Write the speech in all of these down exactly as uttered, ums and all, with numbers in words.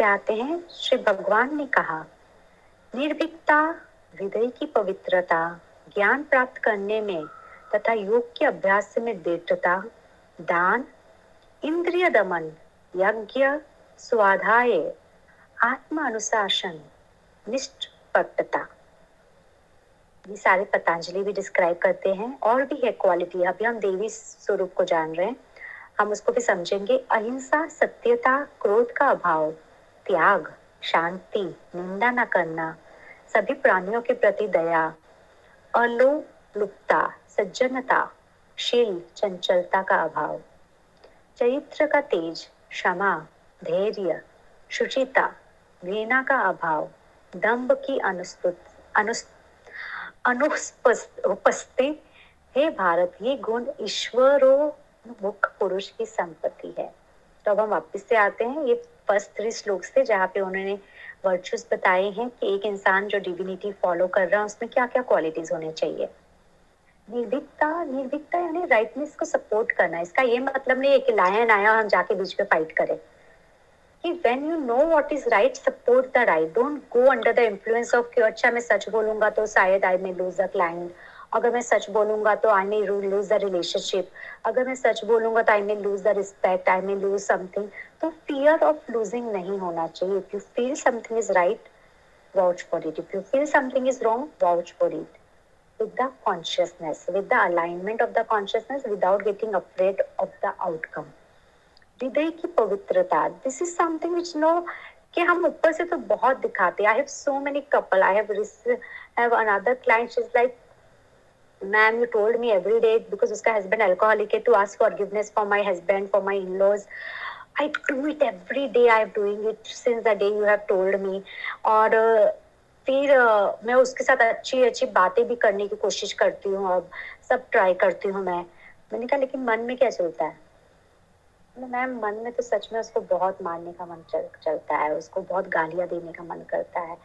से आते हैं। श्री भगवान ने कहा, निर्भीकता, हृदय की पवित्रता, ज्ञान प्राप्त करने में तथा योग के अभ्यास में दृढ़ता, दान, इंद्रिय दमन, यज्ञ, स्वाध्याय, आत्म अनुशासन, निष्पक्षता, ये सारे पतंजलि भी डिस्क्राइब करते हैं। और भी है क्वालिटी, अभी हम देवी स्वरूप को जान रहे हैं, हम उसको भी समझेंगे। अहिंसा, सत्यता, क्रोध का अभाव, त्याग, शांति, निंदा न करना, सभी प्राणियों के प्रति दया, अलोलुपता, सज्जनता, शील, चंचलता का अभाव, चरित्र का तेज, क्षमा, धैर्य, शुचिता, घृणा का अभाव, दंभ की अनुपस्थिति। हे भारत, ये गुण ईश्वरों मुख्य पुरुष की संपत्ति है। तो अब हम वापस से आते हैं ये फर्स्ट थ्री श्लोक्स थे जहाँ पे उन्होंने वर्चुअस बताए हैं कि एक इंसान जो डिविनिटी फॉलो कर रहा है उसमें क्या क्या क्वालिटीज होने चाहिए। निर्भीकता, निर्भीकता यानी राइटनेस को सपोर्ट करना। इसका ये मतलब नहीं है कि लायन आया हम जाके बीच में फाइट करें। कि when you know what is right, support the right, don't go under the influence of कि अच्छा मैं सच बोलूंगा तो शायद I may lose the client, अगर मैं सच बोलूंगा तो I may lose the relationship, अगर मैं सच बोलूंगा तो I may lose the respect, I may lose something. तो फियर ऑफ लूजिंग नहीं होना चाहिए। If you feel something is right, vouch for it. If you feel something is wrong, vouch for it with the consciousness, with the alignment of the consciousness, without getting afraid of the outcome. हृदय की पवित्रता, this is something which no कि हम ऊपर से तो बहुत दिखाते। I have so many couple, I have I have another client, she's like, ma'am, you told me every day because उसका husband alcoholic है to ask forgiveness for my husband, for my in-laws. I do it every day. I am doing it since the day you have told me. और uh, फिर uh, मैं उसके साथ अच्छी अच्छी बातें भी करने की कोशिश करती हूँ, अब सब ट्राई करती हूँ। मैं मैंने कहा लेकिन मन में क्या चलता है? मैम मन में तो सच में उसको बहुत मारने का मन चल, चलता है, उसको बहुत गालियाँ देने का मन करता है,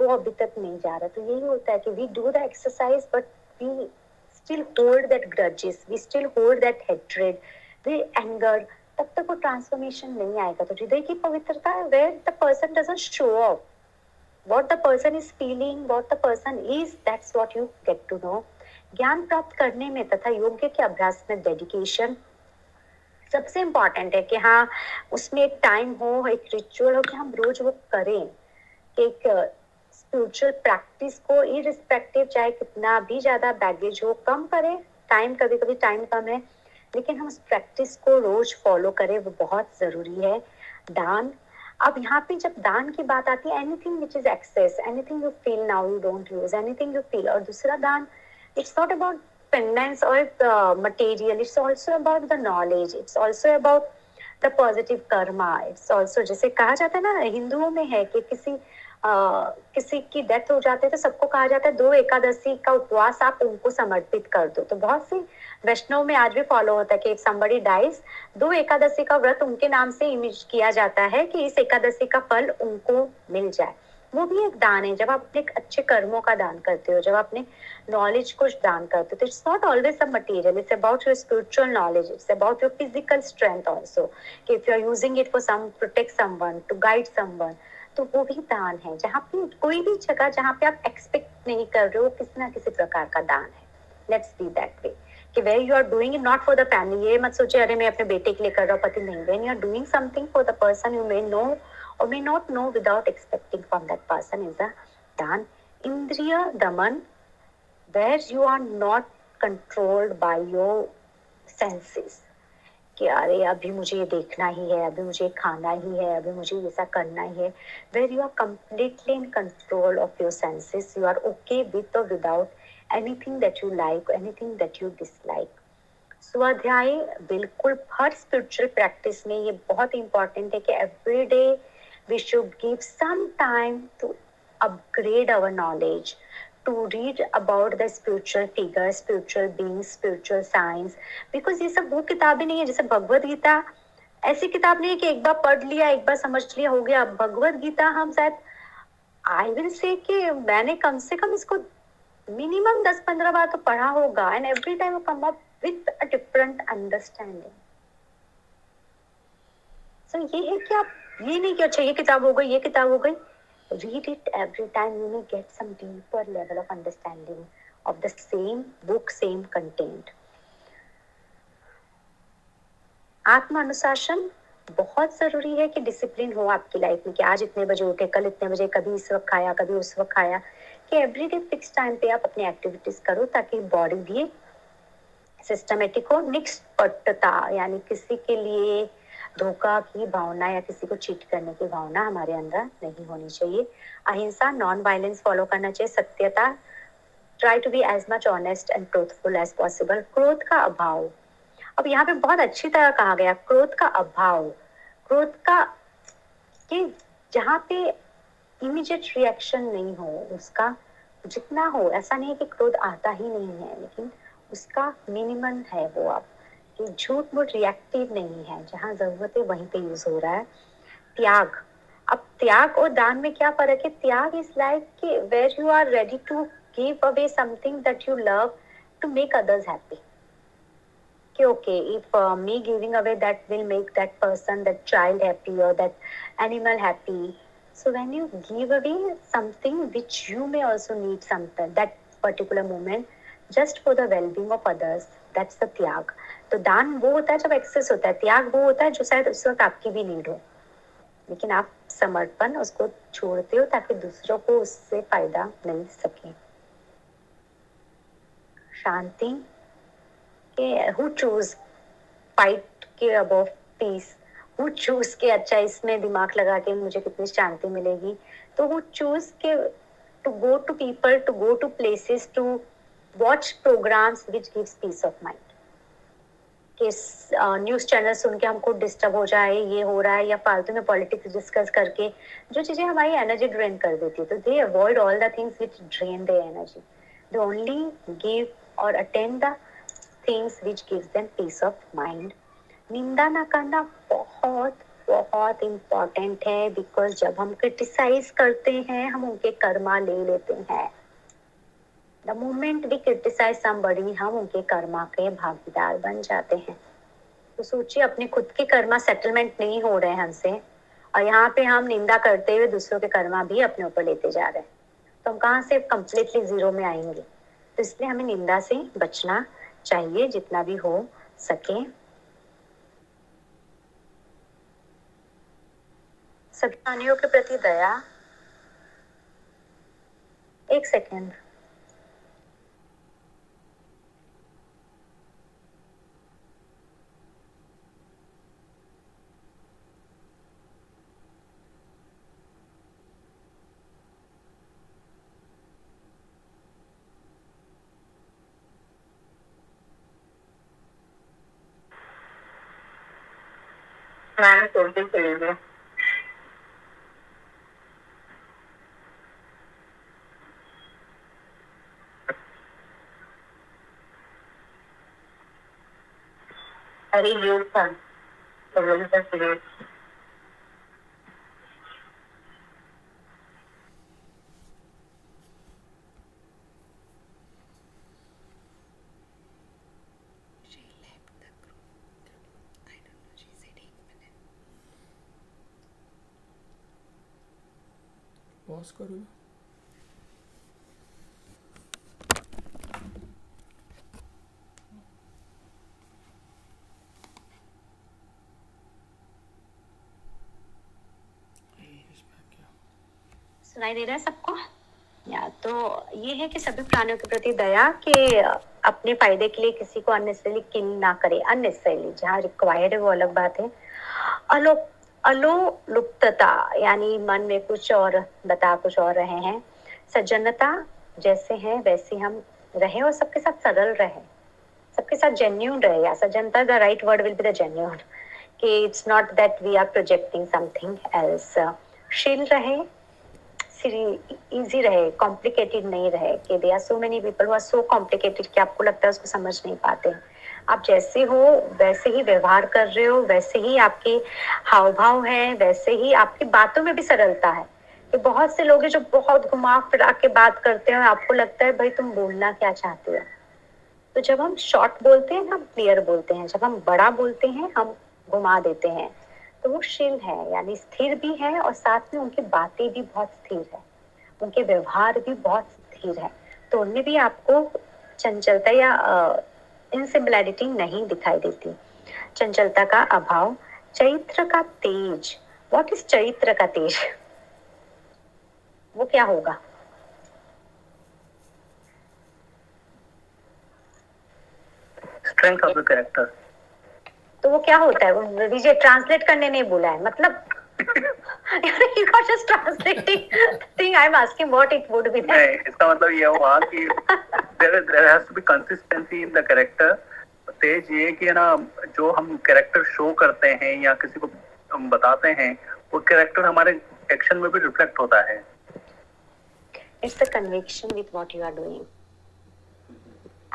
वो अभी तक नहीं जा रहा। तो यही होता है कि we do the exercise but we still hold that grudges, we still hold that hatred, we anger, तब तक वो ट्रांसफॉर्मेशन नहीं आएगा। तो हृदय की पवित्रता है where the person doesn't show off what the person is feeling, what the person is, that's what you get to know. ज्ञान प्राप्त करने में तथा योग के अभ्यास में डेडिकेशन सबसे इम्पोर्टेंट है। कि हाँ उसमें एक टाइम हो, एक रिचुअल हो कि हम रोज वो करें, कि एक स्पिरिचुअल प्रैक्टिस को इरिस्पेक्टिव चाहे कितना भी ज्यादा बैगेज हो कम करें। टाइम कभी कभी टाइम कम है लेकिन हम उस प्रैक्टिस को रोज फॉलो करें, वो बहुत जरूरी है। दान, अब यहाँ पे जब दान की बात आती है, anything which is excess, anything you feel now you don't use, anything you feel. और दूसरा दान, इट्स नॉट अबाउट पेंडेंट्स और material, it's also about the knowledge, it's also about the positive Karma, it's also, जैसे कहा जाता है ना हिंदुओं में है कि किसी आ, किसी की डेथ हो जाती है तो सबको कहा जाता है दो एकादशी का उपवास आप उनको समर्पित कर दो। तो बहुत सी वैष्णव में आज भी फॉलो होता है कि इफ समबडी डाइज, दो एकादशी का व्रत उनके नाम से इमेज किया जाता है कि इस एकादशी का फल उनको मिल जाए। वो भी एक दान है जब आप अपने अच्छे कर्मों का दान करते हो, जब आप अपने नॉलेज को दान करते हो। तो it's not always a material, it's about your spiritual knowledge, it's about your physical strength also, कि if you are using it for some protect someone, to guide someone, तो वो भी दान है। जहाँ पे कोई भी जगह जहाँ पे आप एक्सपेक्ट नहीं कर रहे हो, किसी ना किसी प्रकार का दान है। लेट्स बी दैट वे कि where you are doing it not for the family, ये मत सोचे अरे मैं अपने बेटे के लिए कर रहा हूँ, पति नहीं। When you are doing something for the person you may know और may not know without expecting from that person is the दान। इंद्रिय दमन, where you are not controlled by your senses, कि अरे अभी मुझे ये देखना ही है, अभी मुझे खाना ही है, अभी मुझे ऐसा करना ही है। Where you are completely in control of your senses, you are okay with और without anything that you like, anything that you dislike. स्वाध्याय, बिल्कुल हर स्पिरिचुअल प्रैक्टिस में ये बहुत इंपॉर्टेंट है कि every day we should give some time to upgrade our knowledge, to read about the spiritual figures, spiritual beings, spiritual science, because ये सब वो किताबें नहीं है। जैसे भगवद गीता ऐसी किताब नहीं है कि एक बार पढ़ लिया, एक बार समझ लिया, हो गया। भगवद गीता हम शायद I will say कि मैंने कम से कम इसको मिनिमम दस पंद्रह बार तो पढ़ा होगा, and every time I come up with a different understanding. Sir ये है कि आप ये नहीं कि अच्छा ये किताब हो गई ये किताब हो गई. Read it every time, you may get some deeper level of understanding of the same book, same content. आत्म अनुशासन बहुत जरूरी है कि डिसिप्लिन हो आपकी लाइफ में कि आज इतने बजे उठे, कल इतने बजे, कभी इस वक्त खाया, कभी उस वक्त खाया, कि एवरीडे फिक्स टाइम पे आप अपनी एक्टिविटीज करो ताकि बॉडी भी सिस्टमेटिक हो, निष्पक्षता यानी किसी के लिए धोखा की भावना या किसी को चीट करने की भावना हमारे अंदर नहीं होनी चाहिए. अहिंसा, नॉन वायलेंस फॉलो करना चाहिए. सत्यता, try to be as much honest and truthful as possible. क्रोध का अभाव, अब यहाँ पे बहुत अच्छी तरह कहा गया क्रोध का अभाव, क्रोध का कि जहाँ पे इमीडिएट रिएक्शन नहीं हो उसका जितना हो, ऐसा नहीं है कि क्रोध आता ही नहीं है लेकिन उसका मिनिमम है वो आप कि झूठ मूठ रिएक्टिव नहीं है, जहाँ जरूरत है वहीं पे यूज हो रहा है. त्याग, अब त्याग और दान में क्या फर्क है. त्याग इज लाइक कि where you are ready to give away something that you love to make others happy. कि okay if me giving away that will make that person, that child happy और that animal happy. So when you give away something which you may also need something that particular moment just for the wellbeing of others, that's the त्याग. तो दान वो होता है जब access होता है, त्याग वो होता है जो शायद उस वक्त आपकी भी नीड हो लेकिन आप समर्पण उसको छोड़ते हो ताकि दूसरों को उससे फायदा मिल सके. शांति, हु चूज फाइट के अबव पीस, हु चूज के अच्छा इसमें दिमाग लगा के मुझे कितनी शांति मिलेगी, तो हु चूज के to go to people, to go to places, to watch programmes which gives peace of mind. News channel सुन के हमको डिस्टर्ब हो जाए, ये हो रहा है, या फालतू में पॉलिटिक्स डिस्कस करके जो चीजें हमारी एनर्जी ड्रेन कर देती है, तो they avoid all the things which drain their energy. They only give और attend the things which gives them peace of mind. निंदा ना करना बहुत बहुत इम्पॉर्टेंट है, बिकॉज जब हम क्रिटिसाइज करते हैं हम उनके कर्मा ले लेते हैं. The moment we criticize somebody, हम उनके कर्मा के भागीदार बन जाते हैं. तो सोचिए अपने खुद के कर्मा सेटलमेंट नहीं हो रहे हैं हमसे और यहाँ पे हम निंदा करते हुए दूसरों के कर्मा भी अपने ऊपर लेते जा रहे हैं, तो हम कहाँ से कम्प्लीटली जीरो में आएंगे. तो इसलिए हमें निंदा से बचना चाहिए जितना भी हो सके. सभी प्राणियों के प्रति दया, एक सेकेंड मैम जल्दी करिए. अरे यू सर जल्दी करूँ. सुनाई दे रहा है सबको? या तो ये है कि सभी प्राणियों के प्रति दया के अपने फायदे के लिए किसी को अननेसेसरली किल ना करे. अननेसेसरली जहाँ रिक्वायर्ड है वो अलग बात है. अलोक अलोलुप्तता यानी मन में कुछ और बता कुछ और रहे हैं. सज्जनता, जैसे हैं वैसे हम रहे और सबके साथ सरल रहे, सबके साथ जेन्यून रहे. या सज्जनता, the right word will be the genuine, कि it's not that we are projecting something else. शील रहे, इजी रहे, कॉम्प्लिकेटेड नहीं रहे. कि दे are so many people who are so complicated कि आपको लगता है उसको समझ नहीं पाते. आप जैसे हो वैसे ही व्यवहार कर रहे हो, वैसे ही आपके हाव भाव है, वैसे ही आपकी बातों में भी सरलता है. कि बहुत से लोग हैं जो बहुत घुमा फिरा के बात करते हैं, आपको लगता है भाई तुम बोलना क्या चाहते हो. तो जब हम शॉर्ट बोलते हैं हम क्लियर बोलते हैं, जब हम बड़ा बोलते हैं हम घुमा देते हैं. तोशील है, यानी स्थिर भी है और साथ में उनकी बातें भी बहुत स्थिर है, उनके व्यवहार भी बहुत स्थिर है। तो उनमें भी आपको चंचलता या इनसिमिलैरिटी नहीं दिखाई देती। चंचलता का अभाव, चरित्र का तेज। व्हाट इज चरित्र का तेज? वो क्या होगा? Strength of the character. तो वो क्या होता है? विजय ट्रांसलेट करने नहीं बोला है, मतलब you got just translating thing. I'm asking what it would be that. नहीं, इसका मतलब ये हुआ कि there there has to be consistency in the character. तेज ये कि ना जो हम कैरेक्टर शो करते हैं या किसी को हम बताते हैं वो कैरेक्टर हमारे एक्शन में भी रिफ्लेक्ट होता है। It's the conviction with what you are doing.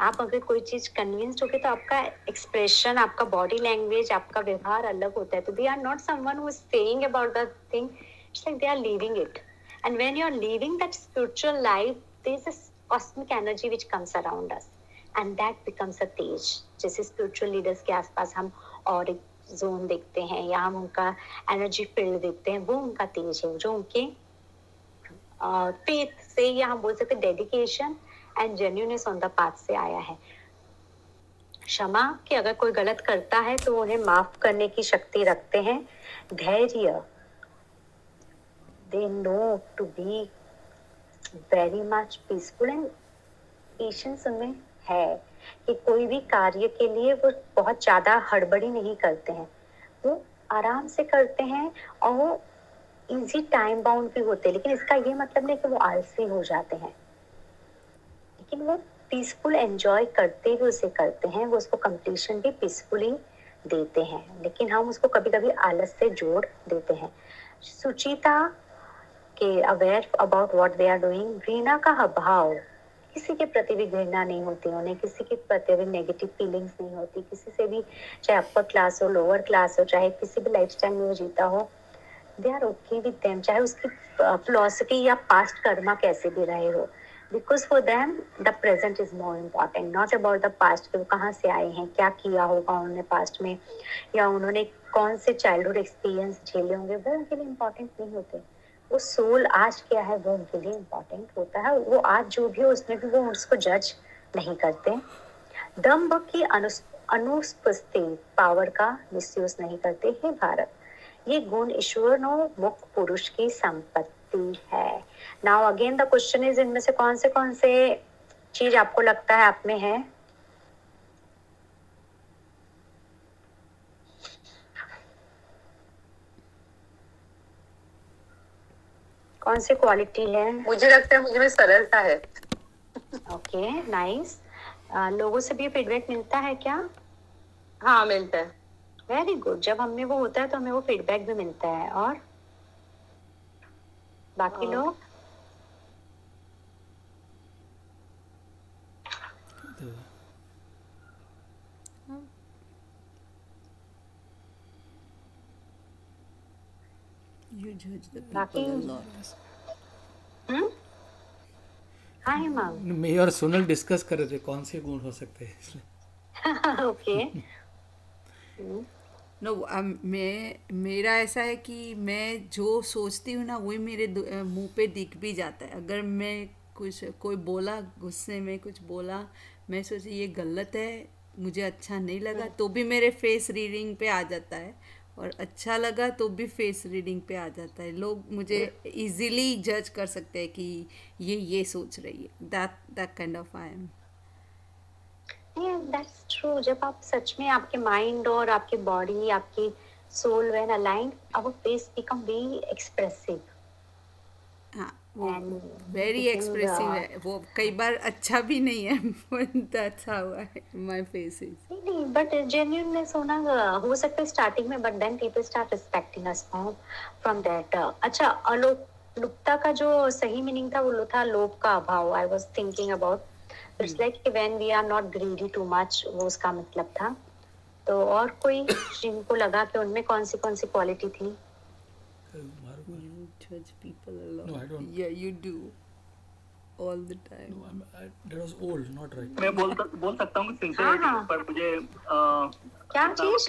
आप अगर कोई चीज कन्विंस्ड होके तो आपका एक्सप्रेशन, आपका बॉडी लैंग्वेज, आपका व्यवहार अलग होता है। तो they are not someone who is saying about that thing, it's like they are living it. And when you are living that spiritual life, there is this cosmic energy which comes around us and that becomes a तेज। जैसे spiritual leaders के आसपास हम और एक zone देखते हैं या हम उनका एनर्जी फील्ड देखते हैं, वो उनका तेज है जो उनके फेथ से या हम बोल सकते dedication and genuineness on the path से आया है। क्षमा कि अगर कोई गलत करता है तो उन्हें माफ करने की शक्ति रखते हैं। धैर्य, they know to be very much peaceful and patience उनमें है कि कोई भी कार्य के लिए वो बहुत ज्यादा हड़बड़ी नहीं करते हैं, वो आराम से करते हैं और वो इजी टाइम बाउंड भी होते हैं। लेकिन इसका ये मतलब नहीं कि वो आलसी हो जाते हैं, लेकिन वो पीसफुल एंजॉय करते हुए उसे करते हैं, वो उसको कंप्लीशन भी पीसफुली देते हैं। लेकिन हम उसको कभी कभी आलस से जोड़ देते हैं। सुचिता के aware about what they are doing. घृणा का अभाव, किसी के प्रति भी घृणा नहीं होती उन्हें, किसी के प्रति भी नेगेटिव फीलिंग्स नहीं होती, किसी से भी, चाहे अपर क्लास हो, लोअर क्लास हो, चाहे किसी भी लाइफ स्टाइल में वो जीता हो, they are okay with them, चाहे उसकी फिलोसफी या पास्ट कर्मा कैसे भी रहे हो। Because for them the present is more important, not about the past कि वो कहाँ से आए हैं, क्या किया होगा उन्होंने पास्ट में, या उन्होंने कौन से चाइल्डहुड एक्सपीरियंस झेले होंगे, वो उनके लिए इम्पोर्टेंट नहीं होते। वो सोल आज क्या है वो उनके लिए इम्पोर्टेंट होता है, वो आज जो भी हो उसमें भी वो उसको जज नहीं करते। दम्भ की अनुपस्थिति, पावर का मिसयूज नहीं करते हैं भारत। ये गुण ईश्वर नो मुक्त पुरुष की संपत्ति है। Now again the question is, इनमें से कौन से कौन से चीज आपको लगता है आप में है? कौन सी क्वालिटी है? मुझे लगता है मुझे में सरलता है। Okay, nice. लोगों से भी फीडबैक मिलता है क्या? हाँ मिलता है। Very good. जब हमें वो होता है तो हमें वो फीडबैक भी मिलता है। और बाकी लोग you judge the people a lot. hmm? हाँ मैम, मैं और सोनल डिस्कस कर रहे थे कौन से गुण हो सकते हैं इसलिए। ओके, नो no, मैं मेरा ऐसा है कि मैं जो सोचती हूँ ना वही मेरे मुंह पे दिख भी जाता है। अगर मैं कुछ कोई बोला, गुस्से में कुछ बोला, मैं सोची ये गलत है, मुझे अच्छा नहीं लगा, तो भी मेरे फेस रीडिंग पे आ जाता है, और अच्छा लगा तो भी फेस रीडिंग पे आ जाता है। लोग मुझे इजीली जज कर सकते हैं कि ये ये सोच रही है। That that kind of I am. Yeah, that's true. जब आप सच में आपके माइंड और आपकी बॉडी, आपकी soul when aligned, our face become very expressive. हाँ, वो वेरी एक्सप्रेसिव है। वो कई बार अच्छा भी नहीं है, बहुत अच्छा हुआ है माय फेस इज। नहीं, बट जेन्युइननेस होना हो सकता है स्टार्टिंग में, but then people start respecting us from that. अच्छा, अलोलुप्ता का जो सही मीनिंग था वो था लोभ का अभाव। I was thinking about it's like when we are not greedy too much, वो उसका मतलब था। तो और कोई जिनको लगा कि उनमें कौन सी कौन सी क्वालिटी थी? मैं बोल सकता हूँ, पर मुझे क्या चीज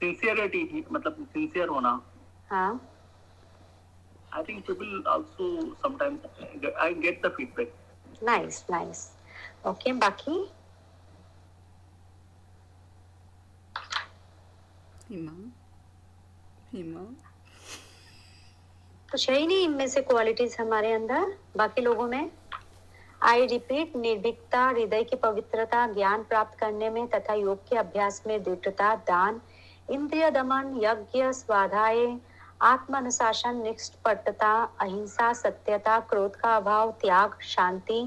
सिंसियरिटी ही मतलब सिंसियर होना. हाँ I think people also sometimes I get the feedback. Nice, nice. Okay, Baki. हिमा, हिमा. तो सही नहीं इनमें से क्वालिटीज हमारे अंदर बाकी लोगों में. आई रिपीट निर्भीकता, हृदय की पवित्रता, ज्ञान प्राप्त करने में तथा योग के अभ्यास में दृढ़ता, दान, इंद्रिय दमन, यज्ञ, स्वाध्याय, आत्म अनुशासन, निष्पक्षता, अहिंसा, सत्यता, क्रोध का अभाव, त्याग, शांति,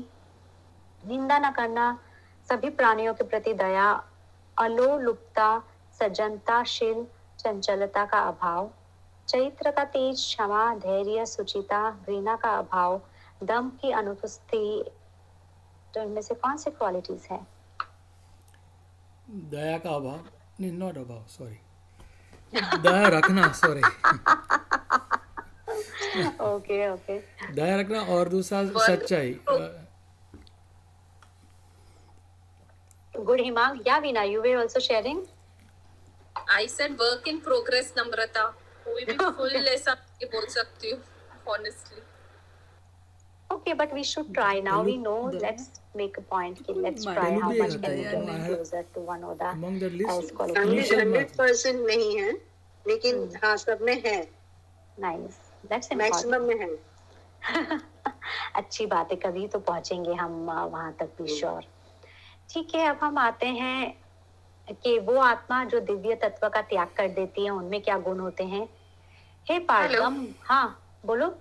निंदा न करना, सभी प्राणियों के प्रति दया, अलोलुपता, सज्जनता, शील, चंचलता का अभाव, चैत्र का तेज, क्षमा, धैर्य, सुचिता, घृणा का अभाव, दम की अनुपस्थिति. तो इनमें से कौन सी क्वालिटीज है? दया का अभाव, निंदा का अभाव, सॉरी दया रखना, सॉरी ओके ओके दया रखना और दूसरा सच्चाई. गुड हिमा. या Veena, you were also sharing. I said work in progress, नम्रता. कोई भी फुल ऐसा के बोल सकती हूँ honestly. Okay, but we should try now. We know. Let's make a point. Let's try how much can we get closer to one another. Among the list, hundred percent नहीं है, लेकिन हाँ सब में है. Nice. That's important. Maximum में है. अच्छी बात है. कभी तो पहुँचेंगे हम वहाँ तक भी श्योर. ठीक है, अब हम आते हैं कि वो आत्मा जो दिव्य तत्व का त्याग कर देती है उनमें क्या गुण होते हैं. हे पार्वम. हाँ बोलो.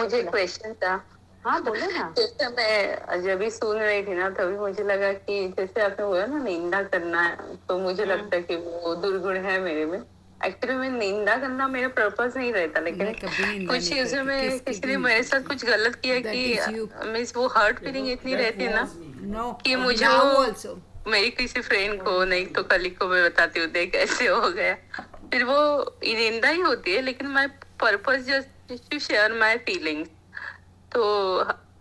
मुझे क्वेश्चन था. हाँ बोलो ना. जैसे मैं जब भी सुन रही थी ना तभी मुझे लगा कि जैसे आपने बोला ना निंदा करना, तो मुझे लगता है कि वो दुर्गुण है मेरे में. एक्चुअली मैं निंदा करना मेरा पर्पस नहीं रहता, लेकिन कुछ चीजों में किसी ने मेरे साथ कुछ गलत किया कि मीन्स वो हर्ट फीलिंग इतनी रहती है ना कि मुझे वो मेरी किसी फ्रेंड को नहीं तो कलीग को मैं बताती हूँ देख ऐसे हो गया, फिर वो निंदा ही होती है. लेकिन my purpose just to share my feeling. तो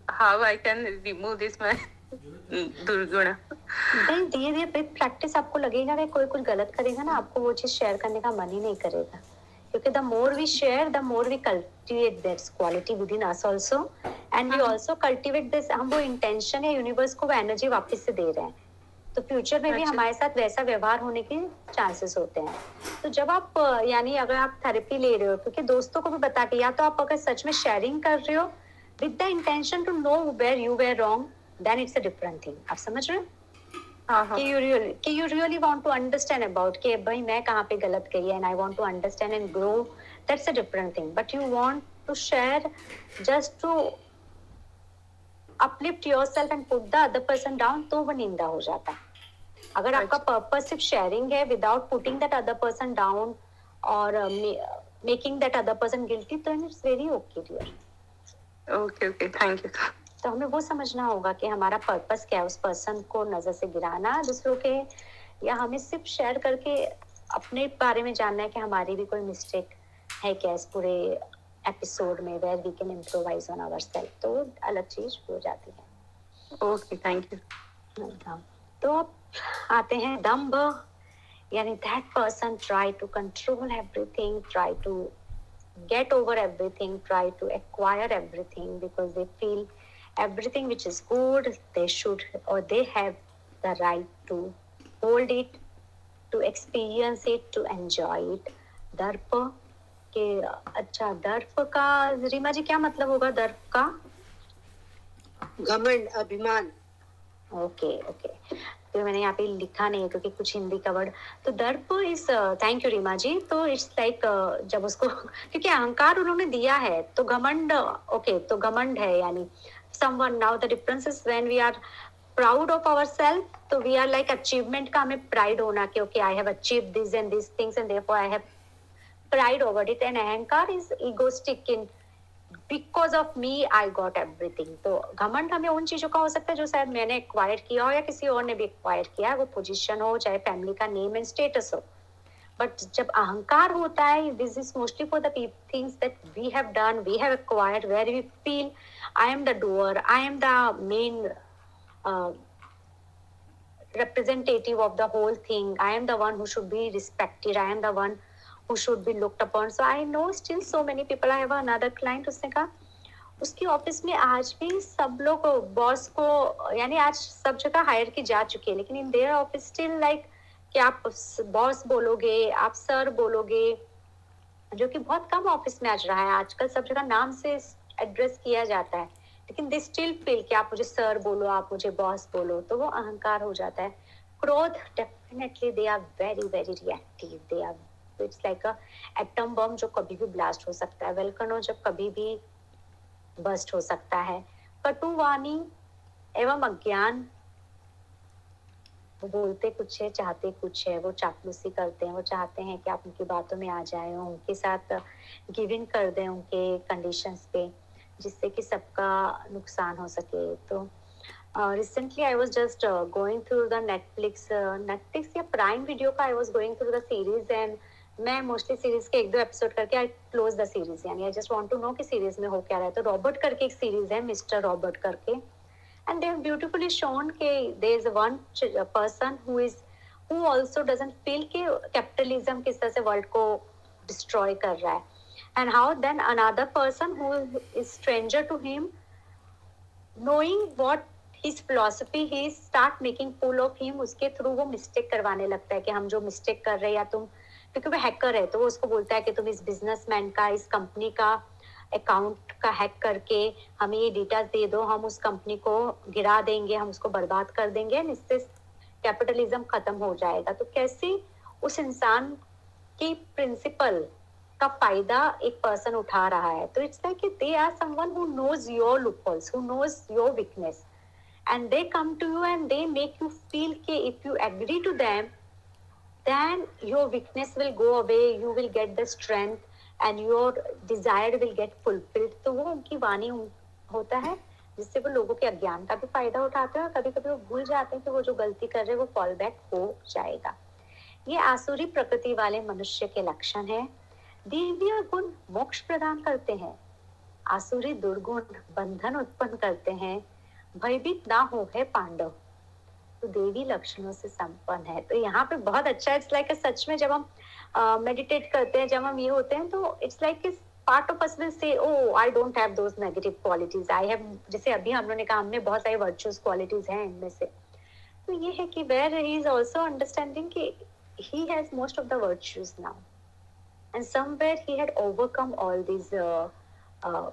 how I can remove this my दुर्गुण. धीरे धीरे विद प्रैक्टिस आपको लगेगा कि कोई कुछ गलत करेगा ना आपको वो चीज शेयर करने का मन ही नहीं करेगा, क्योंकि the more we share the more we cultivate this quality within us also and we also cultivate this. हम वो इंटेंशन या यूनिवर्स को वो एनर्जी वापस से दे रहे हैं, तो फ्यूचर में भी हमारे साथ वैसा व्यवहार होने के चांसेस होते हैं. तो जब आप यानी अगर आप थेरेपी ले रहे हो, क्योंकि दोस्तों को भी बता के, या तो आप अगर सच में शेयरिंग कर रहे हो with the intention to know where you were wrong, then it's a different thing. आप समझ रहे हो कि you really कि you really want to understand about कि भाई मैं कहाँ पे गलत गई है and I want to understand and grow. That's a different thing. But you want to share just to uplift yourself and put the other person down, तो वो निंदा हो जाता है. अगर आपका purpose सिर्फ sharing है without putting that other person down or making that other person guilty, then it's very okay dear. Okay okay thank you. तो हमें वो समझना होगा कि हमारा पर्पस क्या है, उस पर्सन को नजर से गिराना दूसरों के, या हमें सिर्फ शेयर करके अपने बारे में जानना है कि हमारी भी कोई मिस्टेक है क्या इस पूरे एपिसोड में, where we can improvise on ourselves. तो अलग चीज हो जाती है. Okay thank you. तो आते हैं दम्भ, यानी that person try to control everything, try to get over everything, try to acquire everything because they feel everything which is good they should or they have the right to hold it, to experience it, to enjoy it. दर्प के, अच्छा दर्प का रीमा जी क्या मतलब होगा? दर्प का घमंड, अभिमान. ओके ओके, तो मैंने यहाँ पे लिखा नहीं है क्योंकि कुछ हिंदी का वर्ड. तो दर्प is, thank you Reema ji. तो इट्स लाइक like, जब उसको क्योंकि अहंकार उन्होंने दिया है तो घमंड. ओके okay, तो घमंड है यानी someone. Now the difference is when we are proud of ourself, तो वी आर लाइक अचीवमेंट का हमें प्राइड होना कि okay I have achieved this and this things and therefore I have pride over it. And अहंकार is egoistic in because of me I got everything. तो घमंड हमें उन चीजों का हो सकता है जो शायद मैंने एक्वायर किया हो या किसी और ने भी एक्वायर किया है, वो पोजीशन हो चाहे फैमिली का नेम एंड स्टेटस हो. बट जब अहंकार होता है, this is mostly for the things that we have done, we have acquired, where we feel I am the doer, I am the main representative of the whole thing. I am the one who should be respected. I am the one who should be looked upon. So I know still so many people. I have another client, उसने कहा उसकी office में आज भी सब लोग boss को, यानी आज सब जगह हायर की जा चुकी है, लेकिन in their office still like कि आप बॉस बोलोगे, आप सर बोलोगे, जो कि बहुत कम ऑफिस में आज रहा है. आजकल सब जगह नाम से एड्रेस किया जाता है, लेकिन दे स्टिल फील कि आप मुझे सर बोलो, आप मुझे बॉस बोलो, तो वो अहंकार हो जाता है. क्रोध, definitely they are very very reactive. They are it's like a atom bomb जो कभी भी ब्लास्ट हो सकता है. वेलकनो जब कभी भी बस्ट हो सकता है. कटुवाणी एवं अज्ञान, वो बोलते कुछ है, चाहते कुछ है, वो चापलूसी करते हैं, वो चाहते हैं कि आप उनकी बातों में आ जाए, उनके साथ गिव इन कर दें उनके कंडीशंस पे, जिससे कि सबका नुकसान हो सके. तो recently I was just going through the Netflix Netflix या प्राइम वीडियो का I was going through the series, and मैं मोस्टली सीरीज के एक दो एपिसोड करके आई क्लोज द सीरीज. यानी I just want to know कि सीरीज में हो क्या रहा है. तो रॉबर्ट करके एक सीरीज है, मिस्टर रॉबर्ट करके, and they have beautifully shown के there is one person who is who also doesn't feel कि कैपिटलिज्म किस तरह से वर्ल्ड को डिस्ट्रॉय कर रहा है. And how then another person who is stranger to him, knowing what his philosophy is, start making fool of him. उसके through वो mistake करवाने लगता है कि हम जो mistake कर रहे हैं, या तुम, क्योंकि वो hacker है, तो वो उसको बोलता है कि तुम इस businessman का, इस company का account का hack करके हमें ये details दे दो, हम उस company को गिरा देंगे, हम उसको बर्बाद कर देंगे, और इससे capitalism खत्म हो जाएगा. तो कैसे उस इंसान की principle का फायदा एक पर्सन उठा रहा है. तो it's like they are someone who knows your loopholes, who knows your weakness, and they come to you and they make you feel कि if you agree to them then your weakness will go away, you will get the strength and your desire will get fulfilled. तो वो उनकी वाणी होता है, जिससे वो लोगों के अज्ञान का भी फायदा उठाते हैं, और कभी कभी वो भूल जाते हैं कि वो जो गलती कर रहे हैं वो फॉल बैक हो जाएगा. ये आसुरी प्रकृति वाले मनुष्य के लक्षण है. दिव्य गुण मोक्ष प्रदान करते हैं, आसुरी दुर्गुण बंधन उत्पन्न करते हैं. भयभीत ना हो है पांडव, तो देवी लक्षणों से संपन्न है. तो यहाँ पे बहुत अच्छा, इट्स लाइक सच में जब हम मेडिटेट uh, करते हैं, जब हम ये होते हैं, तो it's like part of us will say oh I don't have those negative qualities I have. जैसे अभी हम लोगों ने कहा हमने बहुत सारी वर्चुअस क्वालिटीज हैं इनमें से, तो ये है कि where he is also understanding कि he has most of the virtuous now. And somewhere he had overcome all these uh, uh,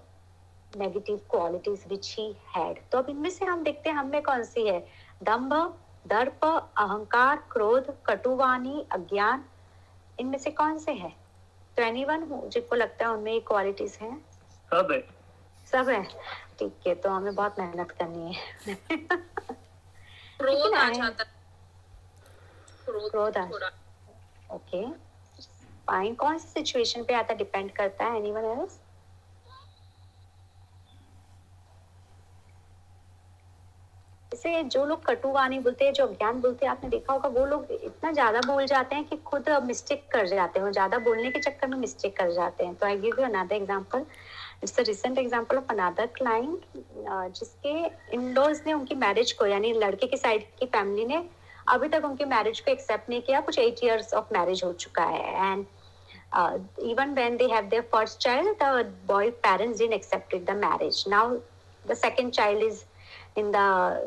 negative qualities which he had. तो अब इनमें से हम देखते हैं हम में कौन सी है. दंभ, दर्प, अहंकार, क्रोध, कटुवाणी, अज्ञान, इनमें से कौन से है? तो anyone जिसको लगता है उनमें ये qualities हैं? सब है. सब है. ठीक है, तो हमें बहुत मेहनत करनी है. क्रोध आ जाता है. क्रोध आ जाता है. ओके. फाइन. कौन सी सिचुएशन पे आता डिपेंड करता है. Anyone else? इसे जो लोग कटुवाणी बोलते हैं, जो अज्ञान बोलते हैं, आपने देखा होगा वो लोग इतना ज्यादा बोल जाते हैं कि खुद मिस्टेक कर जाते हैं, ज्यादा बोलने के चक्कर में मिस्टेक कर जाते हैं. तो I give you another example. It's a recent example of another client, जिसके इन-लॉज ने उनकी मैरिज को, यानी लड़के की साइड की फैमिली ने अभी तक उनकी मैरिज को एक्सेप्ट नहीं किया. कुछ एट इयर्स ऑफ मैरिज हो चुका है, and even when they have their first child the boy parents didn't accepted the marriage. Now the second child is in the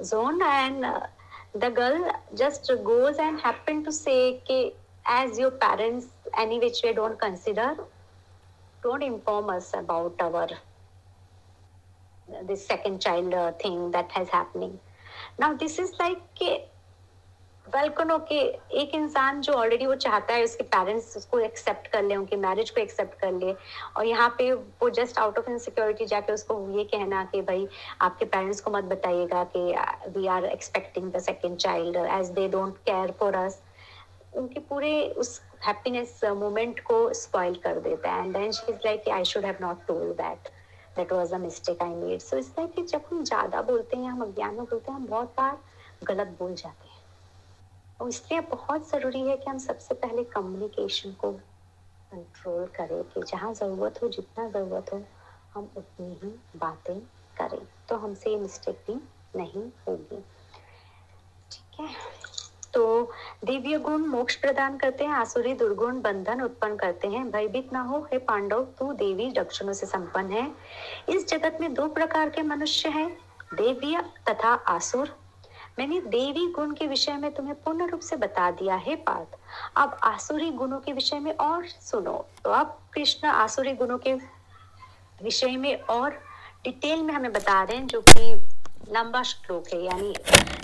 zone, and the girl just goes and happened to say as your parents any which way don't consider, don't inform us about our this second child thing that has happening. Now this is like volcano के एक इंसान जो already वो चाहता है उसके parents उसको accept कर ले, उनकी मैरिज को एक्सेप्ट कर ले, और यहाँ पे वो जस्ट आउट ऑफ इनसिक्योरिटी जाके उसको ये कहना कि भाई आपके पेरेंट्स को मत बताइएगा कि we are expecting the second child as they don't care for us, उनके पूरे उस हैप्पीनेस मोमेंट को स्पॉइल कर देता है. And then she is like I should have not told that that was a mistake I made. So it's like जब हम ज्यादा बोलते हैं, हम अज्ञान में बोलते हैं, हम बहुत बार गलत बोल जाते हैं. और इसलिए बहुत ज़रूरी है कि हम सबसे पहले कम्युनिकेशन को कंट्रोल करें, कि जहाँ ज़रूरत हो, जितना ज़रूरत हो, हम उतनी ही बातें करें, तो हमसे ये मिस्टेक भी नहीं होगी. ठीक है. तो दिव्य गुण मोक्ष प्रदान करते हैं, आसुरी दुर्गुण बंधन उत्पन्न करते हैं। भयभीत न हो हे पांडव, तू देवी लक्षणों से संपन्न है। इस जगत में दो प्रकार के मनुष्य हैं, देवीय तथा आसुर। मैंने देवी गुण के विषय में तुम्हें पूर्ण रूप से बता दिया है पार्थ। अब आसुरी गुणों के विषय में और सुनो। तो अब कृष्ण आसुरी गुणों के विषय में और डिटेल में हमें बता रहे हैं, जो कि लंबा श्लोक है। यानी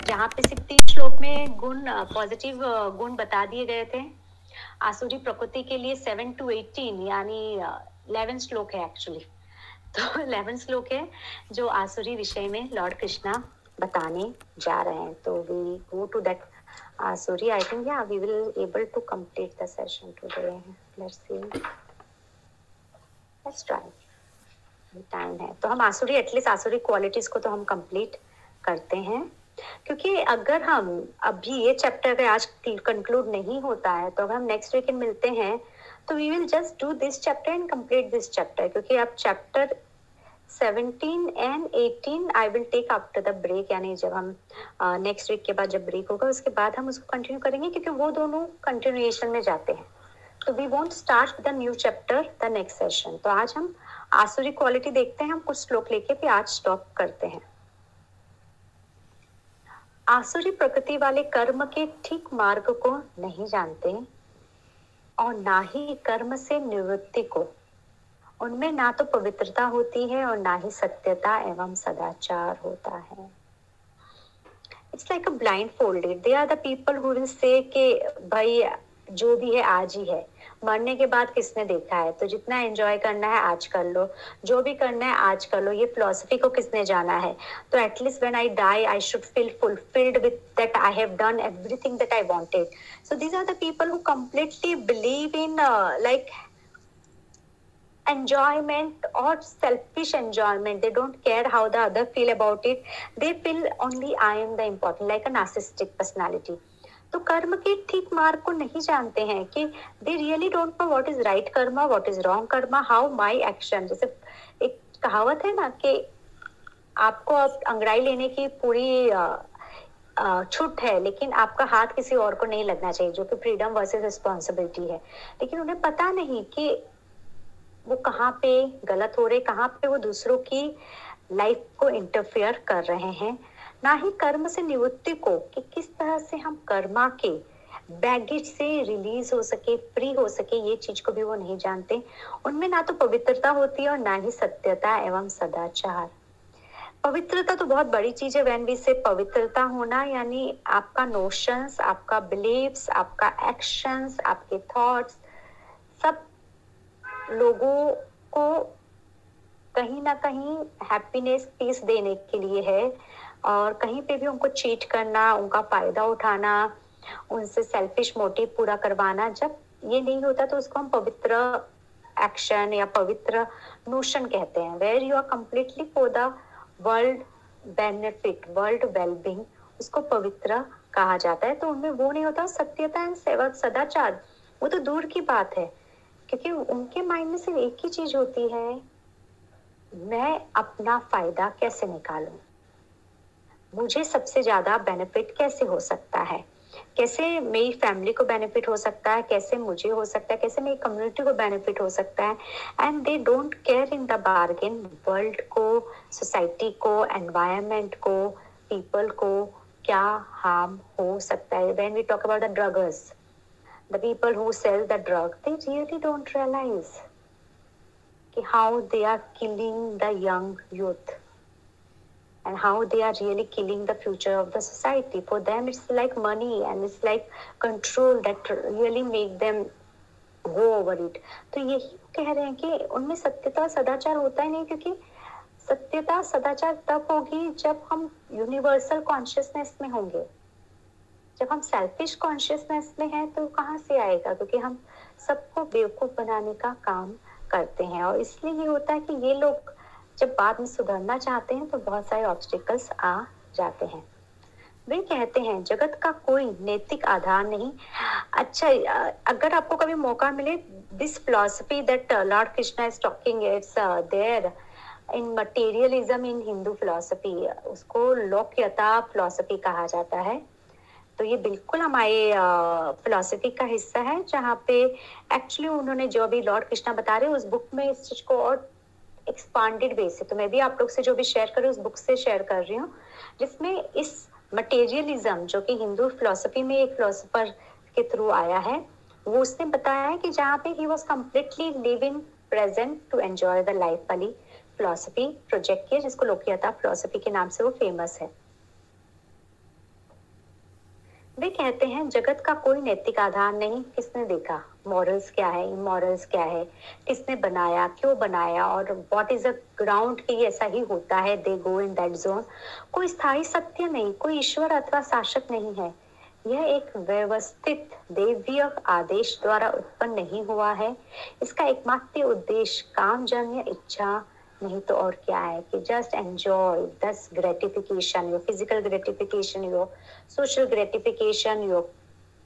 जहाँ पे सिर्फ तीन श्लोक में गुण, पॉजिटिव गुण बता दिए गए थे। आसुरी प्रकृति के लिए सेवन टू एटीन यानी इलेवन श्लोक है एक्चुअली। तो इलेवन श्लोक है जो आसुरी विषय में लॉर्ड कृष्णा बताने जा रहे हैं। तो वी गो टू दैट आसुरी। आई थिंक या we will able to complete the session today. Let's see, let's try. Time है तो हम आसुरी, एटलीस्ट आसुरी क्वालिटीज को तो हम कंप्लीट करते हैं, क्योंकि अगर हम अभी ये चैप्टर का आज कंक्लूड नहीं होता है तो अगर हम नेक्स्ट वीकेंड मिलते हैं तो we will just do this chapter and complete this chapter, क्योंकि अब chapter seventeen and eighteen I will take after the break. यानी जब हम नेक्स्ट वीक के बाद जब ब्रेक होगा उसके बाद हम उसको कंटिन्यू करेंगे, क्योंकि वो दोनों कंटिन्यूएशन में जाते हैं। तो we won't start the new chapter the next session. तो आज हम आसुरी क्वालिटी देखते हैं, हम कुछ श्लोक लेके फिर आज स्टॉप करते हैं। आसुरी प्रकृति वाले कर्म के ठीक मार्ग को नहीं जानते और ना ही कर्म से निवृत्ति को। उनमें ना तो पवित्रता होती है और ना ही सत्यता एवं सदाचार होता है। It's like a blind folded. They are the people who will say कि भाई जो भी है आज ही है, मरने के बाद किसने देखा है, तो जितना एंजॉय करना है आज कर लो, जो भी करना है आज कर लो। ये फिलोसफी को किसने जाना है। तो at least when I die I should feel fulfilled with that I have done everything that I wanted. So these are the people who completely believe in like enjoyment or selfish enjoyment. They don't care how the other feel about it. They feel only I am the important, like a narcissistic personality. तो कर्म के ठीक मार्ग को नहीं जानते हैं कि they really don't know what is right karma, what is wrong karma, how my action। जैसे एक कहावत है ना कि आपको आप अंगड़ाई लेने की पूरी आ, आ, छूट है, लेकिन आपका हाथ किसी और को नहीं लगना चाहिए, जो कि फ्रीडम वर्सेस रिस्पॉन्सिबिलिटी है। लेकिन उन्हें पता नहीं कि वो कहाँ पे गलत हो रहे, कहाँ पे वो दूसरों की लाइफ को इंटरफेयर कर रहे हैं। ना ही कर्म से निवृत्ति को कि किस तरह से हम कर्मा के बैगेज से रिलीज हो सके, फ्री हो सके, ये चीज को भी वो नहीं जानते। उनमें ना तो पवित्रता होती है और ना ही सत्यता एवं सदाचार। पवित्रता तो बहुत बड़ी चीज है। व्हेन वी से पवित्रता होना यानी आपका नोशंस, आपका बिलीव्स, आपका एक्शंस, आपके थॉट्स सब लोगों को कहीं ना कहीं हैप्पीनेस, पीस देने के लिए है। और कहीं पे भी उनको चीट करना, उनका फायदा उठाना, उनसे सेल्फिश मोटिव पूरा करवाना, जब ये नहीं होता तो उसको हम पवित्र एक्शन या पवित्र नोशन कहते हैं। Where you are completely for the world benefit, world wellbeing, उसको पवित्र कहा जाता है। तो उनमें वो नहीं होता। सत्यता एंड सेवा, सदाचार वो तो दूर की बात है, क्योंकि उनके माइंड में सिर्फ एक ही चीज होती है, मैं अपना फायदा कैसे निकालूं, मुझे सबसे ज्यादा बेनिफिट कैसे हो सकता है, कैसे मेरी फैमिली को बेनिफिट हो सकता है, कैसे मुझे हो सकता है, कैसे मेरी कम्युनिटी को बेनिफिट हो सकता है। And they don't care in the bargain, world को, सोसाइटी को, एनवायरमेंट को, पीपल को क्या हार्म हो सकता है। When we talk about the druggers, the people who sell the drug, they really don't realize कि how they are killing the young youth and how they are really killing the future of the society. For them it's like money and it's like control that really make them go over it. तो यही कह रहे हैं कि उनमें सत्यता सदाचार होता ही नहीं, क्योंकि सत्यता सदाचार तब होगी जब हम यूनिवर्सल कॉन्शियसनेस में होंगे। जब हम सेल्फिश कॉन्शियसनेस में हैं तो कहाँ से आएगा, क्योंकि हम सबको बेवकूफ बनाने का काम करते हैं। और इसलिए ये होता है कि ये लोग जब बाद में सुधरना चाहते हैं तो बहुत सारे ऑब्स्टिकल्स आ जाते हैं। वे कहते हैं जगत का कोई नैतिक आधार नहीं। अच्छा, अगर आपको कभी मौका मिले, this philosophy that lord Krishna is talking, it's there in materialism, in Hindu philosophy. उसको लोक्यता फिलॉसफी कहा जाता है। तो ये बिल्कुल हमारे फिलॉसफी का हिस्सा है, जहाँ पे एक्चुअली उन्होंने जो अभी लॉर्ड कृष्णा बता रहे हैं उस बुक में इस चीज को और एक्सपांडेड वे से, तो मैं भी आप लोग से जो भी शेयर करूँ उस बुक से शेयर कर रही हूँ, जिसमें इस मटेरियलिज्म जो कि हिंदू फिलॉसफी में एक फिलोसफर के थ्रू आया है, वो उसने बताया है कि जहाँ पे he was completely living present to enjoy the life वाली फिलॉसफी प्रोजेक्ट किया, जिसको लोकियता फिलॉसफी के नाम से वो फेमस है। वे कहते हैं जगत का कोई नैतिक आधार नहीं, किसने देखा मॉरल्स क्या है, इमोरल्स क्या है, किसने बनाया, क्यों बनाया, और व्हाट इज अ ग्राउंड कि ऐसा ही होता है, दे गो इन दैट जोन। कोई स्थायी सत्य नहीं, कोई ईश्वर अथवा शासक नहीं है, यह एक व्यवस्थित देवीय आदेश द्वारा उत्पन्न नहीं हुआ है। इसका एकमात्र उद्देश्य कामजन्य इच्छा नहीं तो और क्या है कि just enjoy this gratification, your physical gratification, your social gratification, your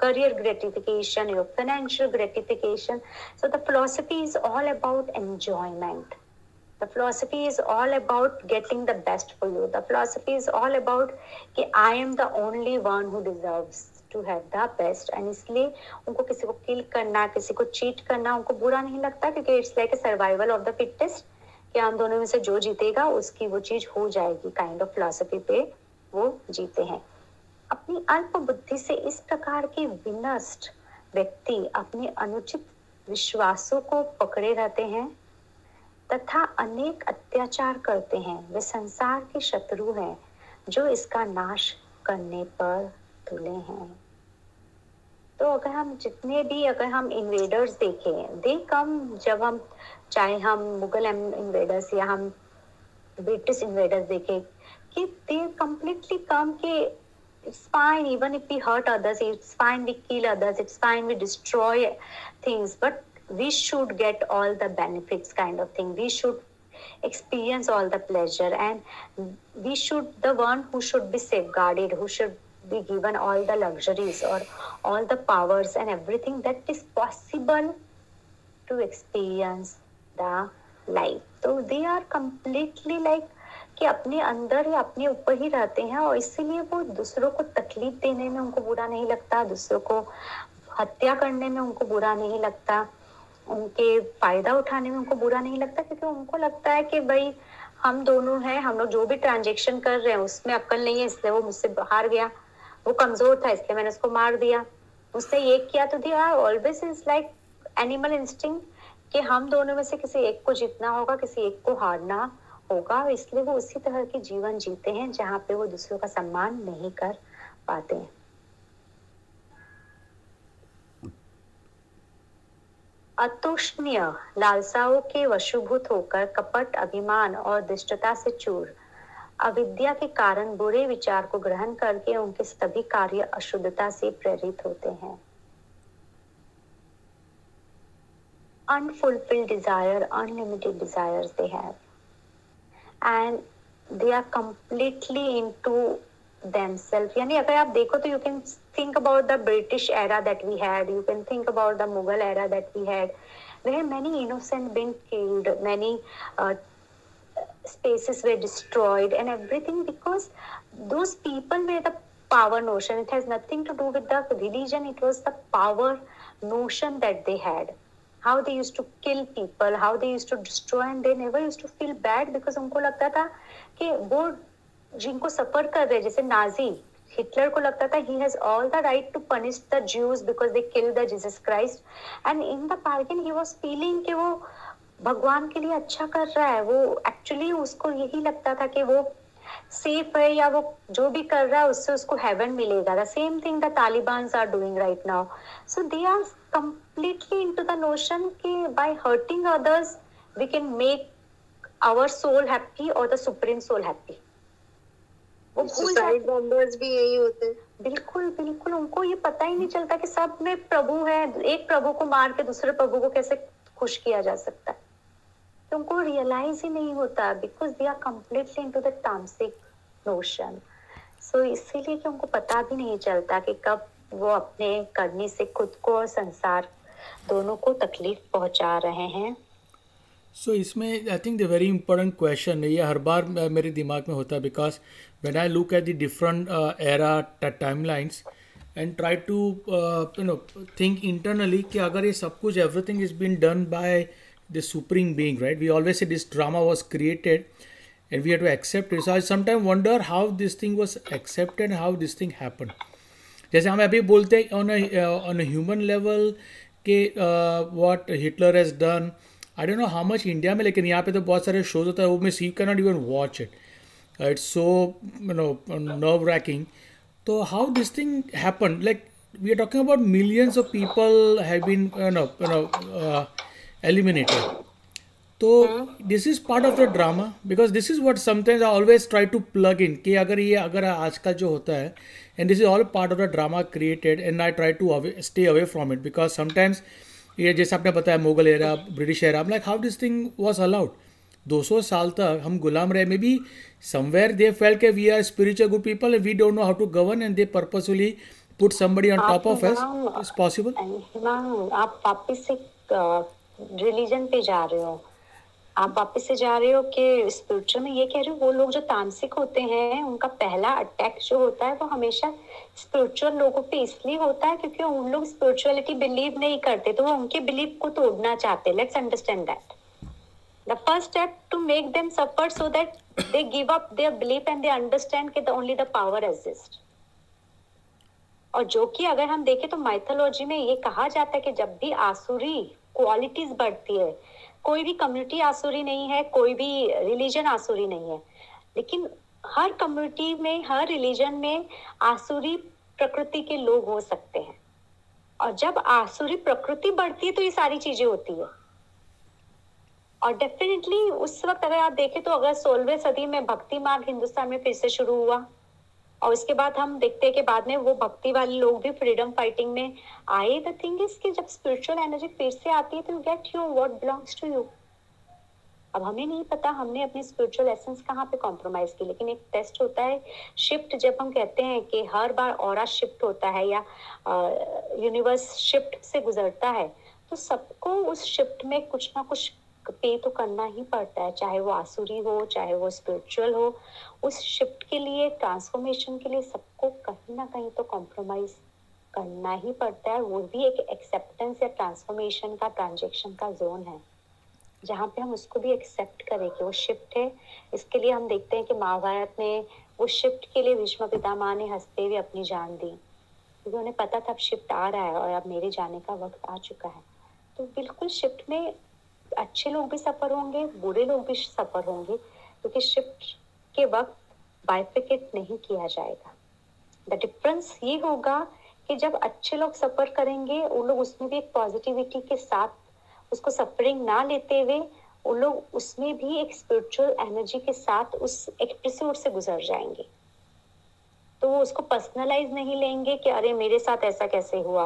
career gratification, your financial gratification. So the philosophy is all about enjoyment. The philosophy is all about getting the best for you. The philosophy is all about कि I am the only one who deserves to have the best. And इसलिए उनको किसी को kill करना, किसी को cheat करना उनको बुरा नहीं लगता, क्योंकि it's like a survival of the fittest, कि हम दोनों में से जो जीतेगा उसकी वो चीज हो जाएगी, kind of philosophy पे वो जीते हैं। अपनी अल्प बुद्धि से इस प्रकार के विनष्ट व्यक्ति अपने अनुचित विश्वासों को पकड़े रहते हैं तथा अनेक अत्याचार करते हैं। वे संसार के शत्रु हैं जो इसका नाश करने पर तुले हैं। तो अगर हम जितने भी अगर हम इन्वेडर्स देखें, दे कम जब हम चाहे हम मुगल इन्वेडर्स या हम ब्रिटिश इन्वेडर्स देखें कि दे कंप्लीटली कम के It's fine, even if we hurt others, it's fine, we kill others, it's fine, we destroy things, but we should get all the benefits kind of thing. We should experience all the pleasure and we should, the one who should be safeguarded, who should be given all the luxuries or all the powers and everything that is possible to experience the life. So they are completely like कि अपने अंदर या अपने ऊपर ही रहते हैं, और इसीलिए वो दूसरों को तकलीफ देने में उनको बुरा नहीं लगता, दूसरों को हत्या करने में उनको बुरा नहीं लगता, उनके फायदा उठाने में उनको बुरा नहीं लगता, क्योंकि उनको लगता है कि भाई हम दोनों हैं, हम लोग जो भी ट्रांजेक्शन कर रहे हैं उसमें अक्ल नहीं है, इसलिए वो मुझसे हार गया, वो कमजोर था इसलिए मैंने उसको मार दिया, उसने ये किया। तो they are always is like animal instinct कि हम दोनों में से किसी एक को जीतना होगा, किसी एक को हारना होगा, इसलिए वो उसी तरह के जीवन जीते हैं जहाँ पे वो दूसरों का सम्मान नहीं कर पाते हैं। अतुष्णीय लालसाओं के वशभूत होकर कपट, अभिमान और दुष्टता से चूर अविद्या के कारण बुरे विचार को ग्रहण करके उनके सभी कार्य अशुद्धता से प्रेरित होते हैं। Unfulfilled desire, unlimited desires they have and they are completely into themselves. यानी अगर आप देखो तो you can think about the British era that we had, you can think about the Mughal era that we had, where many innocent been killed, many uh, spaces were destroyed and everything, because those people were the power notion. It has nothing to do with the religion, it was the power notion that they had. How they used to kill people, how they used to destroy, and they never used to feel bad, because उनको लगता था कि वो जिनको सफर कर रहे, जैसे Nazi Hitler को लगता था he has all the right to punish the Jews because they killed the Jesus Christ, and in the bargain he was feeling कि वो भगवान के लिए अच्छा कर रहा है, वो actually उसको यही लगता था कि वो सेफ है, या वो जो भी कर रहा है उससे उसको हेवन मिलेगा। The same thing the तालिबान्स are doing right now, so they are completely into the notion कि by hurting others we can make our soul happy और द सुप्रीम सोल हैप्पी। वो सुसाइड बॉम्बर्स भी यही होते हैं। बिल्कुल बिल्कुल, उनको ये पता ही नहीं चलता कि सब में प्रभु है, एक प्रभु को मार के दूसरे प्रभु को कैसे खुश किया जा सकता है, उनको रियलाइज ही नहीं होता, because they are completely into the तामसिक नोशन। सो इसीलिए कि उनको पता भी नहीं चलता कि कब वो अपने करने से खुद को और संसार दोनों को तकलीफ पहुंचा रहे हैं। सो इसमें I think the very important question, ये हर बार मेरे दिमाग में होता है, because when I look at the different era timelines and try to uh, you know think internally कि अगर ये सब कुछ everything is being done by the supreme being, right? We always say this drama was created and we have to accept it. So I sometimes wonder how this thing was accepted and how this thing happened. जैसे हम अभी बोलते हैं on a uh, on a human level के uh, what Hitler has done. I don't know how much India में, लेकिन यहाँ पे तो बहुत सारे shows होता है वो मैं you cannot even watch it. Uh, it's so you know nerve wracking. So how this thing happened? Like we are talking about millions of people have been you know you know uh, eliminated. So this is part of the drama because this is what sometimes I always try to plug in. कि अगर ये अगर आज का जो होता है, and this is all part of the drama created, and I try to away, stay away from it because sometimes ये जैसे आपने बताया Mughal era, British era, I'm like how this thing was allowed. दो सौ साल तक हम गुलाम रहे. Maybe somewhere they fail के we are spiritual good people and we don't know how to govern and they purposefully put somebody on top of us. It's possible. आप वापस से रिलीजन पे जा रहे हो, आप वापस से जा रहे हो कि स्पिरिचुअल में ये कह रहे हो. वो लोग जो तामसिक होते हैं उनका पहला अटैक जो होता है वो हमेशा स्पिरिचुअल लोगों पे इसलिए होता है क्योंकि उन लोग स्पिरिचुअलिटी बिलीव नहीं करते, तो वो उनके बिलीव को तोड़ना चाहते हैं. Let's understand that. The first step to make them suffer so that they give up their belief and they understand that only the power exists. और जो कि अगर हम देखें तो माइथोलॉजी में ये कहा जाता है कि जब भी आसुरी क्वालिटीज बढ़ती है, कोई भी कम्युनिटी आसुरी नहीं है, कोई भी रिलीजन आसुरी नहीं है, लेकिन हर कम्युनिटी में हर रिलीजन में आसुरी प्रकृति के लोग हो सकते हैं. और जब आसुरी प्रकृति बढ़ती है तो ये सारी चीजें होती है. और डेफिनेटली उस वक्त अगर आप देखें तो अगर सोलहवीं सदी में भक्ति मार्ग हिंदुस्तान में फिर से शुरू हुआ और उसके बाद हम देखते हैं कि बाद में वो भक्ति वाले लोग भी फ्रीडम फाइटिंग में आए. द थिंग इज कि जब स्पिरिचुअल एनर्जी फिर से आती है तो you get your what belongs to you. अब हमें नहीं पता हमने अपनी स्पिरिचुअल एसेंस कहाँ पे कॉम्प्रोमाइज की, लेकिन एक टेस्ट होता है शिफ्ट. जब हम कहते हैं कि हर बार ऑरा शिफ्ट होता है या यूनिवर्स शिफ्ट से गुजरता है, तो सबको उस शिफ्ट में कुछ ना कुछ पे तो करना ही पड़ता है, चाहे वो आसुरी हो चाहे वो स्पिरिचुअल हो. उस शिफ्ट के लिए ट्रांसफॉर्मेशन के लिए सबको कहीं ना कहीं तो कॉम्प्रोमाइज करना ही पड़ता है. वो भी एक एक्सेप्टेंस या ट्रांसफॉर्मेशन का ट्रांजेक्शन का जोन है जहाँ पे हम उसको भी एक्सेप्ट करें कि वो शिफ्ट है. इसके लिए हम देखते हैं कि महाभारत में वो शिफ्ट के लिए भीष्म पितामह ने हंसते हुए अपनी जान दी क्योंकि उन्हें पता था अब शिफ्ट आ रहा है और अब मेरे जाने का वक्त आ चुका है. तो बिल्कुल शिफ्ट में अच्छे लोग भी सफर होंगे, बुरे लोग भी सफर होंगे, क्योंकि शिफ्ट के वक्त बाइफिकेट नहीं किया जाएगा. द डिफरेंस ये होगा कि जब अच्छे लोग सफर करेंगे उन लोग उसमें भी एक पॉजिटिविटी के साथ उसको सफरिंग ना लेते हुए उन लोग उसमें भी एक स्पिरिचुअल एनर्जी के साथ उस एपिसोड से गुजर जाएंगे. तो वो उसको पर्सनलाइज नहीं लेंगे कि अरे मेरे साथ ऐसा कैसे हुआ,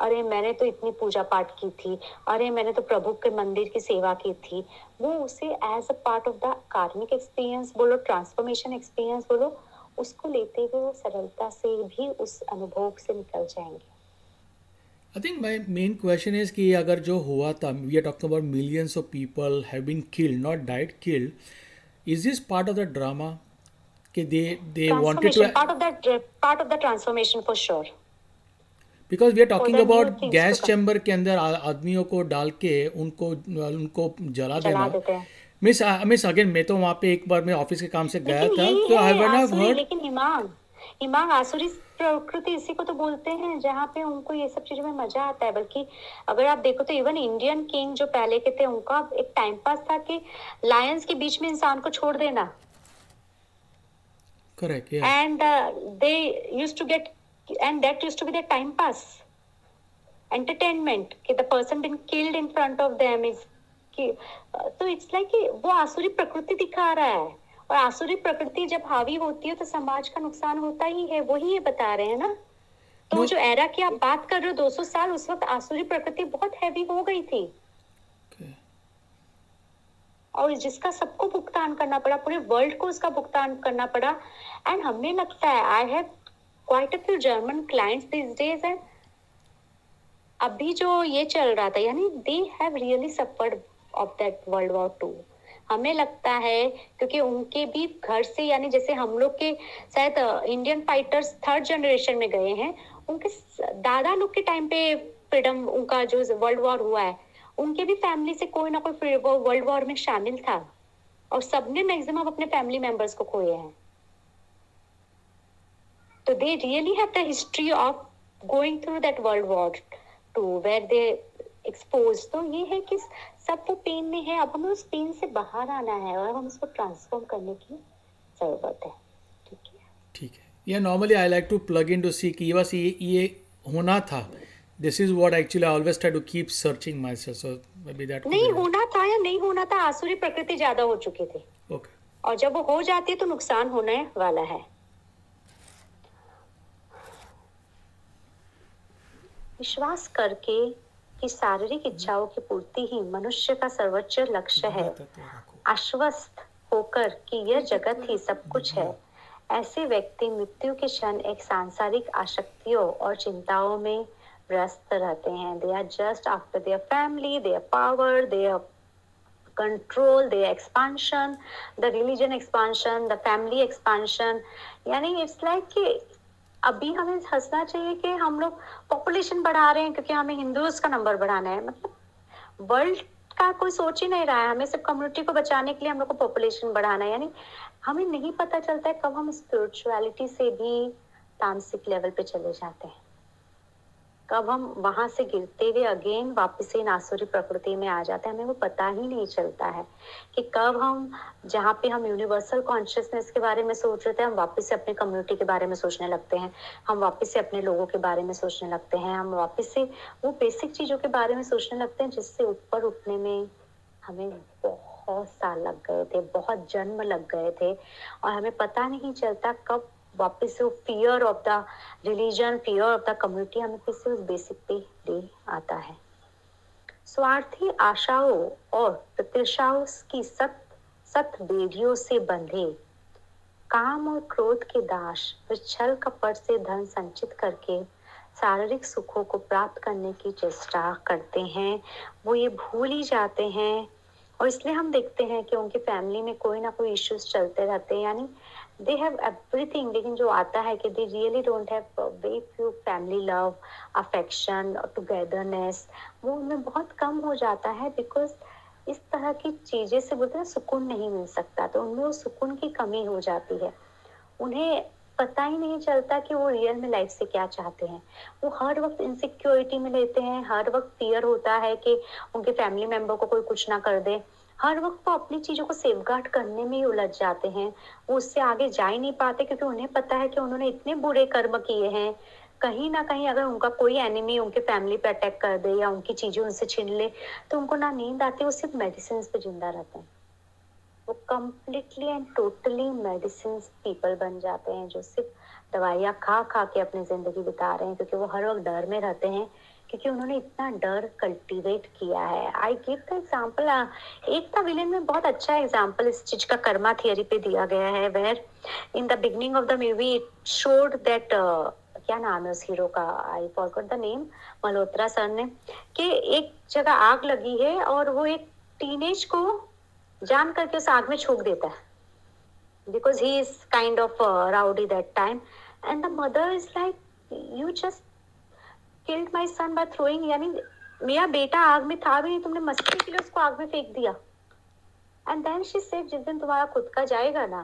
अरे मैंने तो इतनी पूजा पाठ की थी, अरे मैंने तो प्रभु के मंदिर की सेवा की थी. वो उसे as a part of the karmic experience बोलो, ट्रांसफॉर्मेशन एक्सपीरियंस बोलो, उसको लेते हुए वो सरलता से भी उस अनुभव से निकल जाएंगे. I think my main question is कि अगर जो हुआ था, we are talking about millions of people have been killed, not died, killed. Is this part of the drama? They, they wanted to part of that part of the transformation for sure because we are talking so about gas chamber के अंदर आदमियों को डाल के उनको उनको जला, जला देना. मिस मिस अगेन मैं तो वहाँ पे एक बार मैं ऑफिस के काम से गया था तो आई हैव हर्ड. लेकिन इमाम इमाम आसुरी प्रकृति इसी को तो बोलते हैं जहाँ पे उनको ये सब चीजों में मजा आता है. बल्कि अगर आप देखो तो इवन इंडियन किंग जो पहले के थे उनका एक टाइम पास था कि लायंस के बीच में इंसान को छोड़ देना. Correct, yeah. And uh, they used to get, and that used to be their time pass, entertainment. कि the person been killed in front of them is, कि तो it's like कि वो आसुरी प्रकृति दिखा रहा है. और आसुरी प्रकृति जब हावी होती है तो समाज का नुकसान होता ही है. वही ये बता रहे हैं ना. तो no. जो एरा की आप बात कर रहे हो दो सौ साल, उस वक्त आसुरी प्रकृति बहुत हैवी हो गई थी. okay. और जिसका सबको भुगतान करना पड़ा, पूरे वर्ल्ड को उसका भुगतान करना पड़ा. एंड हमें लगता है I have quite a few German clients these days and अभी जो ये चल रहा था, यानी they have really suffered of that world war two. हमें लगता है क्योंकि उनके भी घर से, यानी जैसे हम लोग के शायद इंडियन फाइटर्स थर्ड जनरेशन में गए हैं, उनके दादा लोग के टाइम पे फ्रीडम, उनका जो वर्ल्ड वॉर हुआ है, उनके भी फैमिली से कोई ना कोई वर्ल्ड वॉर में शामिल था और सबने मैक्सिमम अपने फैमिली मेंबर्स को खोए हैं। तो they really have the history of going through that world war two where they expose. तो ये है कि सब वो पेन में है, अब हमें उस पेन से बाहर आना है और हम उसको ट्रांसफॉर्म करने की जरूरत है। ठीक है, ठीक है। या normally I like to plug in to see कि बस ये ये होना था, this is what actually I always try to keep searching myself. So maybe that नहीं होना था या नहीं होना था, आसुरी प्रकृति ज्यादा हो चुकी थी। ओके, और जब वो हो जाती है तो नुकसान होने वाला है। विश्वास करके कि शारीरिक इच्छाओं की पूर्ति ही मनुष्य का सर्वोच्च लक्ष्य है, आश्वस्त होकर कि यह जगत ही सब कुछ है, ऐसे व्यक्ति मृत्यु के क्षण एक सांसारिक आसक्तियों और चिंताओं में व्यस्त रहते हैं। They are just after their family, their power, their control, their expansion, the religion expansion, the family expansion. यानी इट्स लाइक कि अभी हमें हंसना चाहिए कि हम लोग पॉपुलेशन बढ़ा रहे हैं क्योंकि हमें हिंदूज का नंबर बढ़ाना है। मतलब वर्ल्ड का कोई सोच ही नहीं रहा है, हमें सिर्फ कम्युनिटी को बचाने के लिए हम लोग को पॉपुलेशन बढ़ाना है। यानी हमें नहीं पता चलता है कब हम स्पिरिचुअलिटी से भी तामसिक लेवल पे चले जाते हैं, कब हम वहां से गिरते हुए अगेन वापस इन आसुरी प्रकृति में आ जाते हैं। हमें वो पता ही नहीं चलता है कि कब हम जहाँ पे हम यूनिवर्सल कॉन्शियसनेस के बारे में सोच रहे थे, हम वापस से अपने कम्युनिटी के बारे में सोचने लगते हैं, हम वापस से अपने लोगों के बारे में सोचने लगते हैं, हम वापस से वो बेसिक चीज़ों के बारे में सोचने लगते हैं जिससे ऊपर उठने में हमें बहुत साल लग गए थे, बहुत जन्म लग गए थे। और हमें पता नहीं चलता कब वापस से वो fear of the religion, fear of the community हमें फिर से उस बेसिक पे ले आता है। स्वार्थी आशाओं और प्रत्याशाओं की सत सत बेड़ियों से बंधे, काम और क्रोध के दास विच्छल कपट से धन संचित करके शारीरिक सुखों को प्राप्त करने की चेष्टा करते हैं। वो ये भूल ही जाते हैं और इसलिए हम देखते हैं कि उनकी फैमिली में कोई ना कोई इश्यूज चलते रहते हैं। यानी दे हैव एवरीथिंग, लेकिन जो आता है कि they really don't have very few family love, affection, togetherness, वो उनमें बहुत कम हो जाता है। बिकॉज इस तरह की चीज़ें से बोलते हैं सुकून नहीं मिल सकता, तो उनमें वो सुकून की कमी हो जाती है। उन्हें पता ही नहीं चलता कि वो रियल में लाइफ से क्या चाहते हैं। वो हर वक्त इनसिक्योरिटी में लेते हैं, हर वक्त फियर होता है कि उनके फैमिली मेम्बर को कोई कुछ ना कर दे, हर वक्त वो अपनी चीज़ों को सेफगार्ड करने में ही उलझ जाते हैं। वो उससे आगे जा ही नहीं पाते क्योंकि उन्हें पता है कि उन्होंने इतने बुरे कर्म किए हैं, कहीं ना कहीं अगर उनका कोई एनिमी उनके फैमिली पे अटैक कर दे या उनकी चीज़ें उनसे छीन ले तो उनको ना नींद आती, वो सिर्फ मेडिसिन पे जिंदा रहते हैं। वो completely and totally medicine people बन जाते हैं जो सिर्फ दवाइयाँ खा खा के अपनी ज़िंदगी बिता रहे हैं, क्योंकि वो हर वक्त डर में रहते हैं क्योंकि उन्होंने इतना डर कल्टीवेट किया है। I give the example, Ekta villain में बहुत अच्छा एग्जाम्पल इस चीज का कर्मा थियरी पे दिया गया है, where in the beginning of the movie it showed that, क्या नाम है उस हीरो का, I forgot the name, Malhotra sir ने, कि एक जगह आग लगी है और वो एक टीनेज को जान करके उस आग में छोड़ देता है because he is kind of rowdy that time, and the mother is like you just killed my son by throwing, यानी मेरा बेटा आग में था भी नहीं, तुमने मस्ती के लिए उसको आग में फेंक दिया। एंड देन शी सेड जिस दिन तुम्हारा खुद का जाएगा ना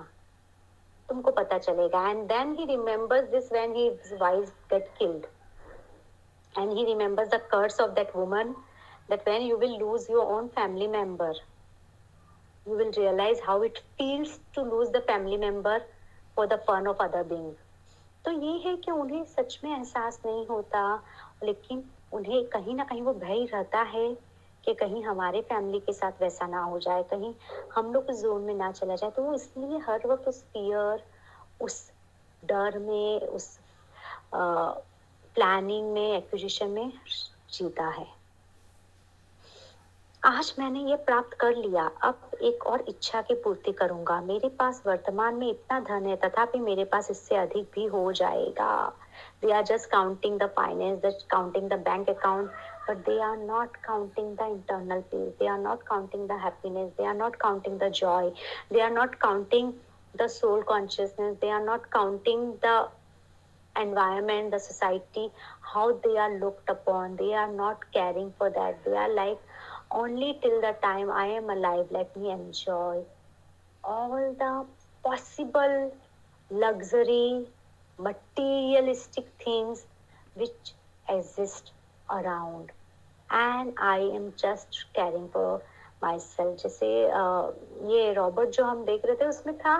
तुमको पता चलेगा। And then he remembers this when he his wife get killed and he remembers the curse of that woman that when you will lose your own family member you will realise how it feels to lose the family member for the fun of other being. तो ये है कि उन्हें सच में एहसास नहीं होता, लेकिन उन्हें कहीं ना कहीं वो भय रहता है कि कहीं हमारे फैमिली के साथ वैसा ना हो जाए, कहीं हम लोग उस जोन में ना चला जाए। तो वो इसलिए हर वक्त उस फियर, उस डर में, उस आ, प्लानिंग में, एक्विजिशन में जीता है। आज मैंने ये प्राप्त कर लिया, अब एक और इच्छा की पूर्ति करूंगा। मेरे पास वर्तमान में इतना धन है तथापि मेरे पास इससे अधिक भी हो जाएगा। They are just counting the finance, just counting the bank account, but they are not counting the internal peace, they are not counting the happiness, they are not counting the joy, they are not counting the soul consciousness, they are not counting the environment, the society, how they are looked upon. They are not caring for that. They are like, only till the time I am alive, let me enjoy all the possible luxury, materialistic things which exist around, and I am just caring for myself. जैसे ये Robert जो हम देख रहे थे उसमें था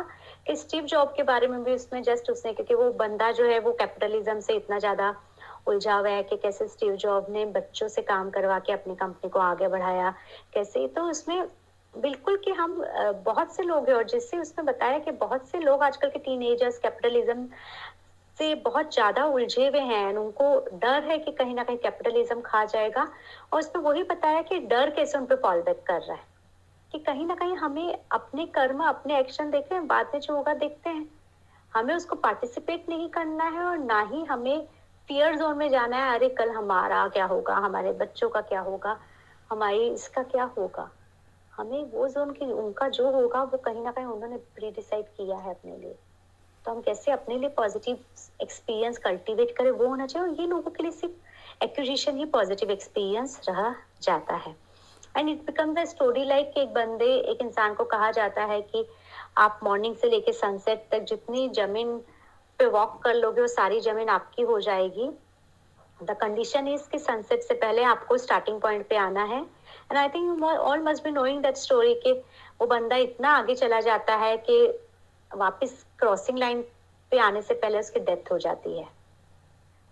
कि स्टीव जॉब के बारे में भी उसमें जस्ट उसने, क्योंकि वो बंदा जो है वो कैपिटलिज्म से इतना ज़्यादा उलझा हुआ है कि कैसे स्टीव जॉब ने बच्चों से काम करवा के अपनी कंपनी को आगे बढ़ाया कैसे। तो उसमें बिल्कुल कि हम बहुत से लोग हैं, और जिससे उसमें बताया कि बहुत से लोग आजकल के टीनेजर्स कैपिटलिज्म से बहुत ज्यादा उलझे हुए हैं, उनको डर है कि कहीं ना कहीं कैपिटलिज्म खा जाएगा। और उसमें वही बताया कि डर कैसे उन पे फॉल बैक कर रहा है, कि कहीं ना कहीं हमें अपने कर्म, अपने एक्शन देख रहे हैं, बाद में जो होगा देखते हैं, हमें उसको पार्टिसिपेट नहीं करना है और ना ही हमें फियर जोन में जाना है। अरे कल हमारा क्या होगा, हमारे बच्चों का क्या होगा, हमारी इसका क्या होगा। हमें वो जोन की, उनका जो होगा वो कहीं ना कहीं उन्होंने प्री डिसाइड किया है अपने लिए। तो हम कैसे अपने लिए पॉजिटिव एक्सपीरियंस कल्टीवेट करें वो होना चाहिए। और ये लोगों के लिए सिर्फ एक्विजिशन ही पॉजिटिव एक्सपीरियंस रह जाता है। And it becomes a story like कि एक बंदे, एक इंसान को कहा जाता है कि आप मॉर्निंग से लेके सनसेट तक जितनी जमीन पे वॉक कर लोगे वो सारी जमीन आपकी हो जाएगी। द कंडीशन इज कि सनसेट से पहले आपको स्टार्टिंग पॉइंट पे आना है। And I think you all must be knowing that story कि वो बंदा इतना आगे चला जाता है कि वापस क्रॉसिंग लाइन पे आने से पहले उसकी डेथ हो जाती है।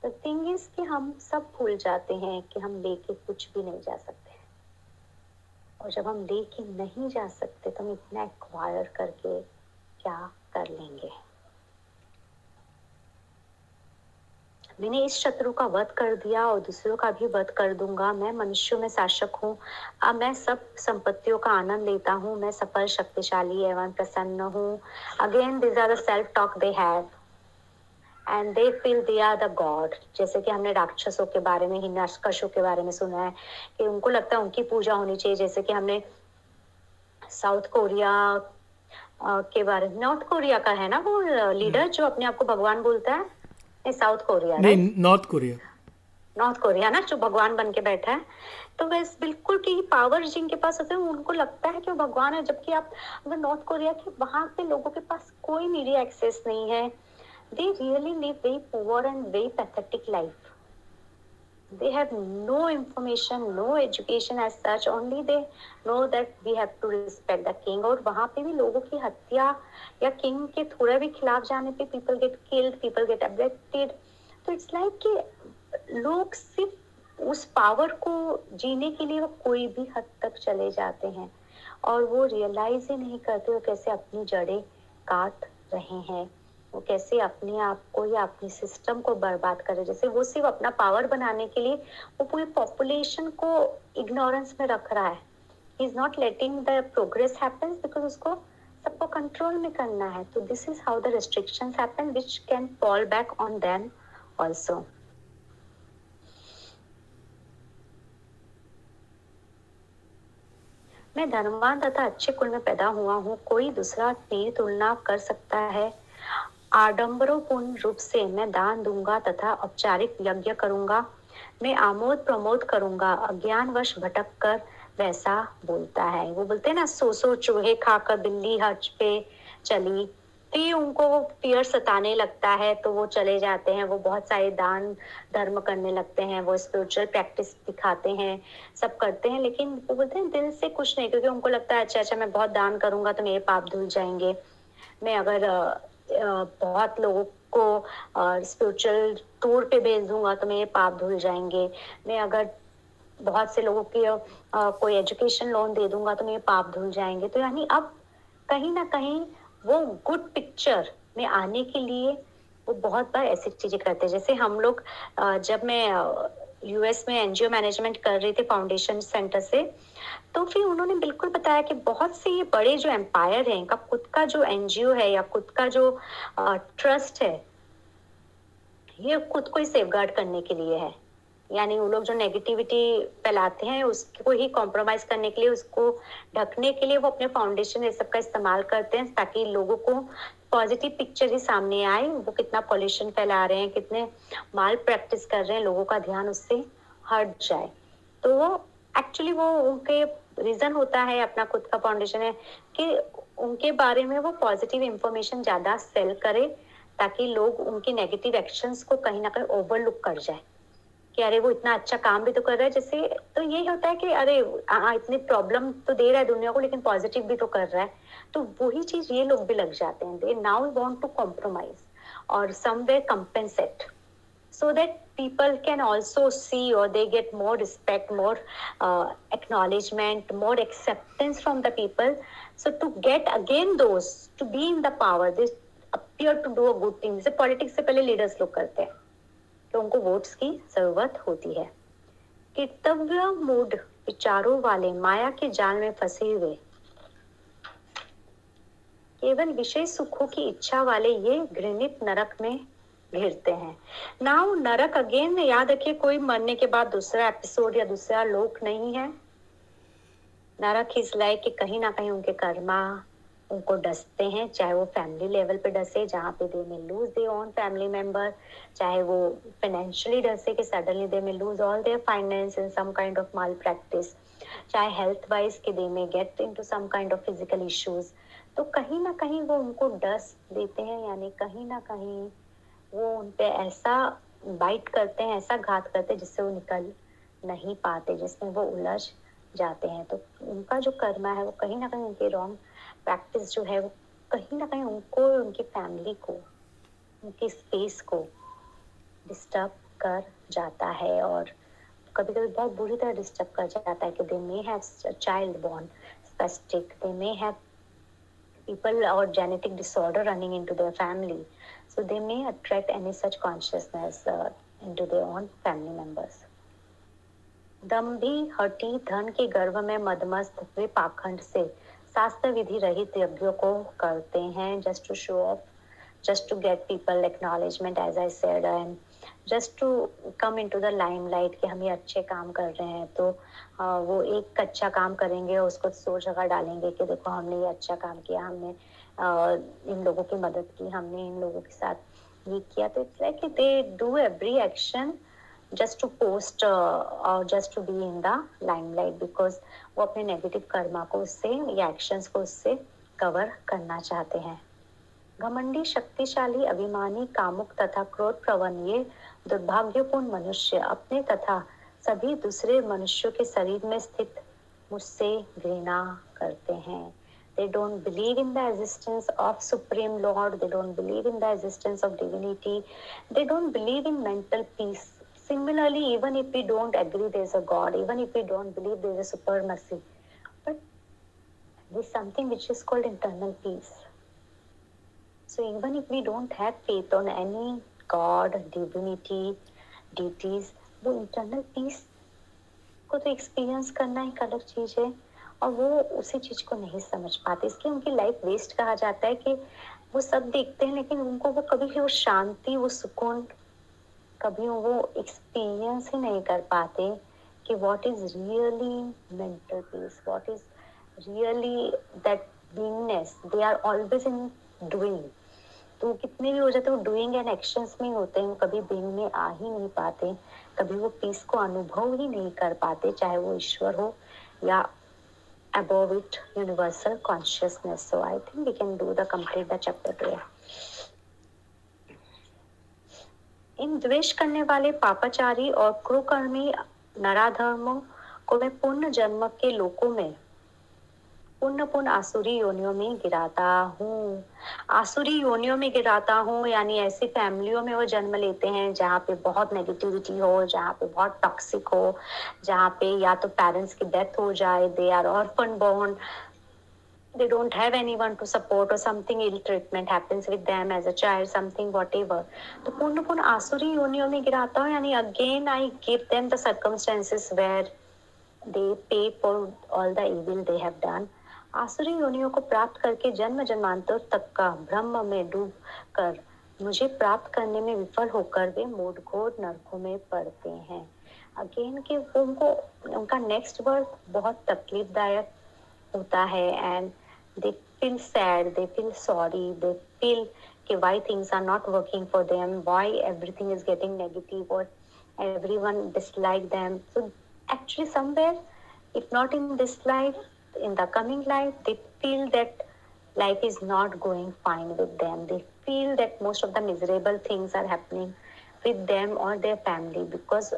द थिंग इज कि हम सब भूल जाते हैं कि हम लेके कुछ भी नहीं जा सकते, और जब हम लेके नहीं जा सकते तो हम इतना एक्वायर करके क्या कर लेंगे। मैंने इस शत्रु का वध कर दिया और दूसरों का भी वध कर दूंगा। मैं मनुष्यों में शासक हूँ। अब मैं सब संपत्तियों का आनंद लेता हूँ। मैं सफल, शक्तिशाली एवं प्रसन्न हूँ। Again this are the self talk they have and they feel they are the god. जैसे कि हमने राक्षसों के बारे में, हिरण्यकश्यप के बारे में सुना है कि उनको लगता है उनकी पूजा होनी चाहिए। जैसे कि हमने साउथ कोरिया के बारे में, नॉर्थ कोरिया का है ना वो लीडर जो अपने आप को भगवान बोलता है, साउथ कोरिया नहीं, नॉर्थ कोरिया, नॉर्थ कोरिया ना, जो भगवान बन के बैठा है। तो वैसे बिल्कुल की पावर जिनके पास होते हैं उनको लगता है कि वो भगवान है, जबकि आप अगर नॉर्थ कोरिया के वहां पे लोगों के पास कोई मीडिया एक्सेस नहीं है। They really live very poor and very pathetic life. They have no information, no education as such, only they know that we have to respect the king. और वहां पे भी लोगों की हत्या या किंग के थोड़ा भी खिलाफ जाने पे people get killed, people get abducted. तो इट्स लाइक कि लोग सिर्फ उस पावर को जीने के लिए वो कोई भी हद तक चले जाते हैं, और वो रियलाइज ही नहीं करते वो कैसे अपनी जड़ें काट रहे हैं, वो कैसे अपने आप को या अपने सिस्टम को बर्बाद करे। जैसे वो सिर्फ अपना पावर बनाने के लिए वो पूरी पॉपुलेशन को इग्नोरेंस में रख रहा है। He is not letting the progress happens because उसको सबको कंट्रोल में करना है। तो this is how the restrictions happen which can fall back on them also. मैं धनवान तथा अच्छे कुल में पैदा हुआ हूँ। कोई दूसरा मेरी तुलना कर सकता है। आडंबरोपूर्ण रूप से मैं दान दूंगा तथा औपचारिक यज्ञ करूंगा। मैं आमोद प्रमोद करूंगा। अज्ञानवश भटक कर वैसा बोलता है। वो बोलते हैं ना, सो सो चूहे खाकर बिल्ली हज पे चली। फिर उनको वो फियर सताने लगता है तो वो चले जाते हैं, वो बहुत सारे दान धर्म करने लगते हैं, वो स्पिरिचुअल प्रैक्टिस दिखाते हैं, सब करते हैं, लेकिन वो बोलते हैं दिल से कुछ नहीं, क्योंकि उनको लगता है अच्छा अच्छा मैं बहुत दान करूंगा तो मेरे पाप धुल जाएंगे। मैं अगर बहुत लोगों को स्पिरिचुअल टूर पे भेज दूंगा तो मेरे पाप धुल जाएंगे। मैं अगर बहुत से लोगों की कोई एजुकेशन लोन दे दूंगा तो मेरे पाप धुल जाएंगे। तो यानी अब कहीं ना कहीं वो गुड पिक्चर में आने के लिए वो बहुत बार ऐसी चीजें करते हैं। जैसे हम लोग, जब मैं यूएस में एनजीओ मैनेजमेंट कर रही थी फाउंडेशन सेंटर से, तो फिर उन्होंने बिल्कुल बताया कि बहुत से ये बड़े जो एम्पायर हैं, इनका खुद का जो एनजीओ है या खुद का जो ट्रस्ट है, ये खुद को ही सेफगार्ड करने के लिए है। यानी वो लोग जो नेगेटिविटी फैलाते हैं उसको ही कॉम्प्रोमाइज करने के लिए, उसको ढकने के लिए वो अपने फाउंडेशन ये सब का इस्तेमाल करते हैं, ताकि लोगों को पॉजिटिव पिक्चर ही सामने आए, वो कितना पॉल्यूशन फैला रहे हैं, कितने माल प्रैक्टिस कर रहे हैं, लोगों का ध्यान उससे हट जाए। तो वो एक्चुअली वो उनके रीजन होता है, अपना खुद का फाउंडेशन है कि उनके बारे में वो पॉजिटिव इंफॉर्मेशन ज्यादा सेल करे, ताकि लोग उनकी नेगेटिव एक्शंस को कहीं ना कहीं ओवरलुक कर जाए कि अरे वो इतना अच्छा काम भी तो कर रहा है। जैसे तो यही होता है कि अरे आ, इतनी प्रॉब्लम तो दे रहा है दुनिया को, लेकिन पॉजिटिव भी तो कर रहा है। तो वही चीज ये लोग भी लग जाते हैं, they now want to compromise और somewhere compensate so that people can also see or they get more respect, more uh, acknowledgement, more acceptance from the people. So to get again those, to be in the power, they appear to do a good thing. जैसे politics से पहले leaders लोग करते हैं तो उनको votes की जरूरत होती है। कर्तव्य मूड विचारों वाले माया के जाल में फंसे हुए केवल विषय सुखों की इच्छा वाले ये घृणित नरक में घेरते हैं। नाउ नरक अगेन याद रखिए कोई मरने के बाद दूसरा एपिसोड या दूसरा लोक नहीं है। नरक इज लाइक कि कहीं ना कहीं उनके कर्मा उनको डसते हैं, चाहे वो फैमिली लेवल पे डसे जहाँ पे they may lose their own family member, चाहे वो फाइनेंशियली डसे कि suddenly they may lose all their finance in some kind of malpractice, चाहे हेल्थ वाइज कि they may get into some kind of physical issues. तो कहीं ना कहीं वो उनको डस देते हैं, यानी कहीं ना कहीं वो उन पे ऐसा बाइट करते हैं, ऐसा घात करते हैं जिससे वो निकल नहीं पाते, जिसमें वो उलझ जाते हैं। तो उनका जो कर्म है वो कहीं ना कहीं उनके रॉन्ग प्रैक्टिस जो है वो कहीं ना कहीं उनको, उनकी फैमिली को, उनकी स्पेस को डिस्टर्ब कर जाता है और कभी कभी बहुत बुरी तरह डिस्टर्ब कर जाता है कि they may have child born specific, they may have people or genetic disorder running into their family, so they may attract any such consciousness uh, into their own family members. दंभी हठी धन के गर्व में मदमस्त वे पाखंड से शास्त्र विधि रहित यज्ञों को करते हैं, just to show off, just to get people acknowledgement as I said, and just to come into the limelight कि हम ये अच्छे काम कर रहे हैं। तो आ, वो एक अच्छा काम करेंगे, उसको सौ जगह डालेंगे कि देखो हमने ये अच्छा काम किया, हमने आ, इन लोगों की मदद की, हमने इन लोगों के साथ ये किया। तो it's like they do every action just to post और just to be in the limelight, because वो अपने नेगेटिव कर्मा को उससे या एक्शंस को उससे कवर करना चाहते हैं। घमंडी शक्तिशाली अभिमानी कामुक तथा क्रोध प्रवण ये दुर्भाग्यपूर्ण मनुष्य अपने तथा सभी दूसरे मनुष्यों के शरीर में स्थित मुझसे घृणा करते हैं। They don't believe in the existence of supreme lord, they don't believe in the existence of divinity, they don't believe in mental peace. Similarly even if we don't agree there is a god, even if we don't believe there is a supremacy, but there is something which is called internal peace. So even if we don't have faith on any God, divinity, deities, वो internal peace को तो experience करना एक अलग चीज़ है और वो उसी चीज़ को नहीं समझ पाते, इसलिए उनकी life waste कहा जाता है कि वो सब देखते हैं लेकिन उनको वो कभी भी वो शांति, वो सुकून कभी वो experience ही नहीं कर पाते कि what is really mental peace, what is really that beingness, they are always in doing. तो कितने भी हो जाते हैं वो डूइंग एंड एक्शंस में होते हैं, वो कभी बीइंग में आ ही नहीं पाते, कभी वो पीस को अनुभव ही नहीं कर पाते, चाहे वो ईश्वर हो या above it universal consciousness. So I think we can do the complete the chapter today. इन द्वेष करने वाले पापाचारी और क्रूरकर्मी नराधमों को मैं पुनः जन्म के लोकों में पुण्य पुण्य आसुरी योनियों में गिराता हूँ। आसुरी योनियों में गिराता हूँ यानी ऐसी फैमिलियों में वो जन्म लेते हैं जहाँ पे बहुत नेगेटिविटी हो, जहाँ पे बहुत टॉक्सिक हो, जहाँ पे या तो पेरेंट्स की डेथ हो जाए, they are orphan born, they don't have anyone to support और something ill treatment happens with them as a child, something whatever. तो पुण्य पुण्य आसुरी योनियों में गिराता हूँ यानी again I give them the circumstances where they pay for all the evil they have done. आसुरी योनियों को प्राप्त करके जन्म जन्मांतर तक का ब्रह्म में डूब कर मुझे प्राप्त करने में विफल होकर वे मूढ़ घोर नरकों में पड़ते हैं। अगेन कि उनको उनका नेक्स्ट वर्क बहुत तकलीफदायक होता है and they feel sad, they feel sorry, they feel कि why things are not working for them, why everything is getting negative और everyone dislike them. So actually somewhere if not in this life, in the coming life, they feel that life is not going fine with them. They feel that most of the miserable things are happening with them or their family because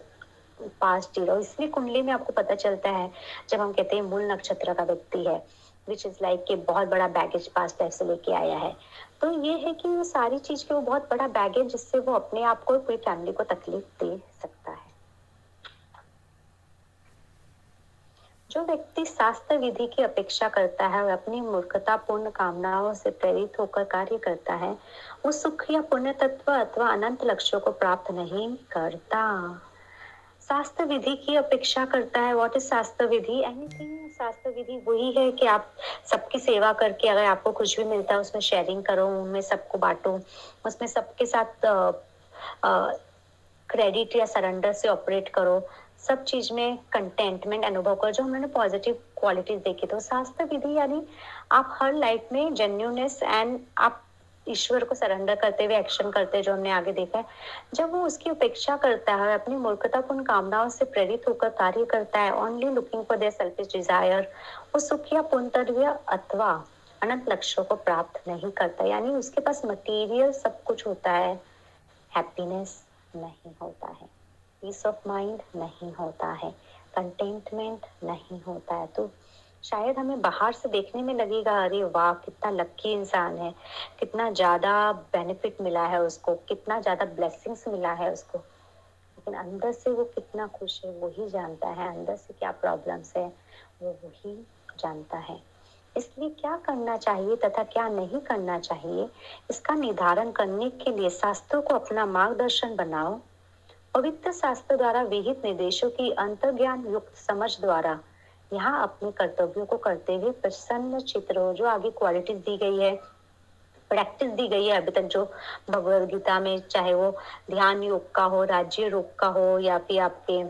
past year. और इसलिए कुंडली में आपको पता चलता है जब हम कहते हैं मूल नक्षत्र का व्यक्ति है, which is like कि बहुत बड़ा बैगेज पास्ट लाइफ से लेके आया है, तो ये है कि वो सारी चीज के वो बहुत बड़ा बैगेज जिससे वो अपने आप को पूरी फैमिली को तकलीफ दे सकता है. जो व्यक्ति शास्त्र विधि की अपेक्षा करता है और अपनी मूर्खतापूर्ण कामनाओं से प्रेरित होकर कार्य करता है, वो सुख या पुण्य तत्व अथवा अनंत लक्ष्यों को प्राप्त नहीं करता. शास्त्र विधि की अपेक्षा करता है. व्हाट इज शास्त्र विधि? एनीथिंग. शास्त्र विधि वही है कि आप सबकी सेवा करके अगर आपको कुछ भी मिलता है उसमें शेयरिंग करो, उनमें सबको बांटो, उसमें सबके साथ क्रेडिट या सरेंडर से ऑपरेट करो, सब चीज में कंटेंटमेंट अनुभव कर, जो हमने पॉजिटिव क्वालिटीज देखी. तो शास्त्र विधि यानी आप हर लाइफ में जेन्यूनेस एंड आप ईश्वर को सरेंडर करते हुए एक्शन करते हैं, जो हमने आगे देखा है. जब वो उसकी उपेक्षा करता है, अपनी मूर्खतापूर्ण कामनाओं से प्रेरित होकर कार्य करता है, only looking for their selfish desire, वो सुख या पुण्य अथवा अनंत लक्ष्यों को प्राप्त नहीं करता. यानी उसके पास मटीरियल सब कुछ होता है, हैप्पीनेस नहीं होता है, पीस ऑफ माइंड नहीं होता है, कंटेंटमेंट नहीं होता है. तो शायद हमें बाहर से देखने में लगेगा अरे वाह कितना लकी इंसान है, कितना ज्यादा बेनिफिट मिला है उसको, कितना ज्यादा ब्लेसिंग्स मिला है उसको, लेकिन अंदर से वो कितना खुश है वो ही जानता है, अंदर से क्या प्रॉब्लम्स है वो वही जानता है. इसलिए क्या करना चाहिए तथा क्या नहीं करना चाहिए इसका निर्धारण करने के लिए शास्त्रों को अपना मार्गदर्शन बनाओ. पवित्र शास्त्र द्वारा विहित निर्देशों की अंतर्ज्ञान युक्त समझ द्वारा यहाँ अपने कर्तव्यों को करते हुए प्रसन्न चित्त रहो. जो आगे क्वालिटीज दी गई है, प्रैक्टिस दी गई है अभी तक, जो भगवद गीता में चाहे वो ध्यान योग का हो, राज्य योग का हो, या फिर आपके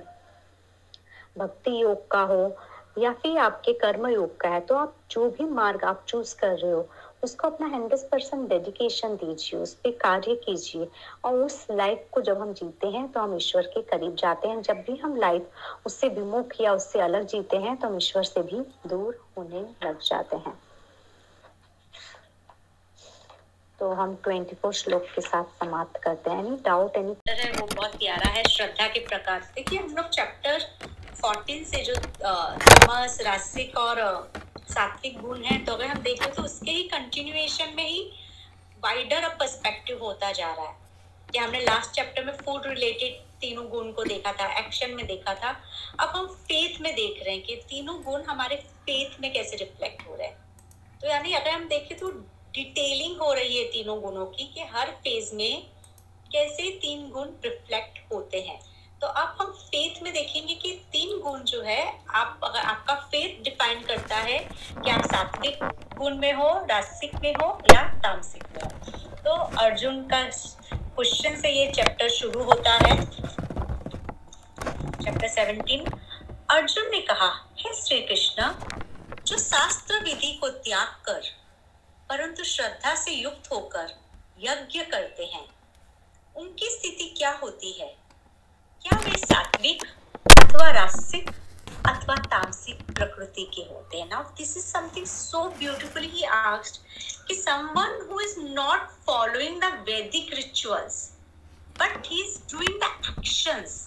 भक्ति योग का हो, या फिर आपके कर्म योग का है, तो आप जो भी मार्ग आप चूज कर रहे हो उसको अपना हंड्रेड परसेंट डेडिकेशन दीजिए, उस पर कार्य कीजिए. और उस लाइफ को जब हम जीते हैं तो हम ईश्वर के करीब जाते हैं. जब भी हम लाइफ उससे विमुख या उससे अलग जीते हैं तो हम ईश्वर से भी दूर होने लग जाते हैं. तो हम चौबीसवें श्लोक के साथ समाप्त करते हैं. एनी डाउट, एनी है वो बहुत प्यारा है. श्रद्धा के प्रकार देखिए हम लोग चैप्टर चौदह से जो तमस रासिक और सात्विक गुण है, तो अगर हम देखें तो उसके ही कंटिन्यूएशन में ही वाइडर अब पर्सपेक्टिव होता जा रहा है. कि हमने लास्ट चैप्टर में फूड रिलेटेड तीनों गुण को देखा था, एक्शन में देखा था, अब हम फेथ में देख रहे हैं कि तीनों गुण हमारे फेथ में कैसे रिफ्लेक्ट हो रहे हैं. तो यानी अगर हम देखें तो डिटेलिंग हो रही है तीनों गुणों की कि हर फेज में कैसे तीन गुण रिफ्लेक्ट होते हैं. तो आप हम फेथ में देखेंगे कि तीन गुण जो है, आप अगर आपका फेथ डिफाइन करता है कि आप सात्विक गुण में हो, राजसिक में हो या तामसिक में हो. तो अर्जुन का क्वेश्चन से ये चैप्टर शुरू होता है, चैप्टर सत्रह. अर्जुन ने कहा, हे श्री कृष्ण, जो शास्त्र विधि को त्याग कर परंतु श्रद्धा से युक्त होकर यज्ञ करते हैं उनकी स्थिति क्या होती है? क्या वे सात्विक अथवा राजसिक अथवा तामसिक प्रकृति के होते हैं? Now this is something so beautifully he asked कि someone who is not following the Vedic rituals but he is doing the actions,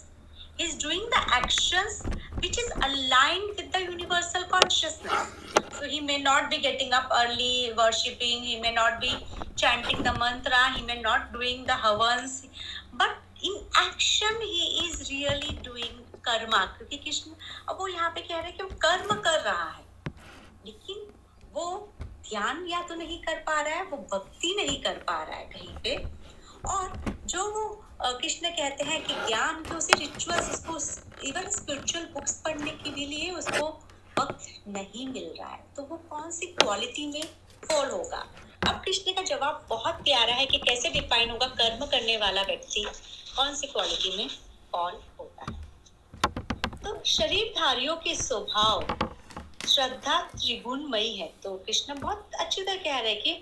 he is doing the actions which is aligned with the universal consciousness. So he may not be getting up early worshipping, he may not be chanting the mantra, he may not doing the havans, but in action he is really doing karma. क्योंकि कृष्ण अब वो यहाँ पे कह रहे हैं कि वो कर्म कर रहा है, लेकिन वो ध्यान या तो नहीं कर पा रहा है, वो भक्ति नहीं कर पा रहा है कहीं पे. और जो वो कृष्ण कहते हैं कि ज्ञान के उसे रिचुअल्स, उसको इवन स्पिरिचुअल बुक्स पढ़ने के लिए उसको वक्त नहीं मिल रहा है, तो वो कौन सी क्वालिटी में फॉल होगा? अब कृष्ण का जवाब बहुत प्यारा है कि कैसे डिफाइन होगा कर्म करने वाला व्यक्ति कौन सी क्वालिटी में फॉल होता है. तो शरीरधारियों के स्वभाव श्रद्धा त्रिगुणमयी है। तो कृष्ण बहुत अच्छी तरह कह रहे हैं कि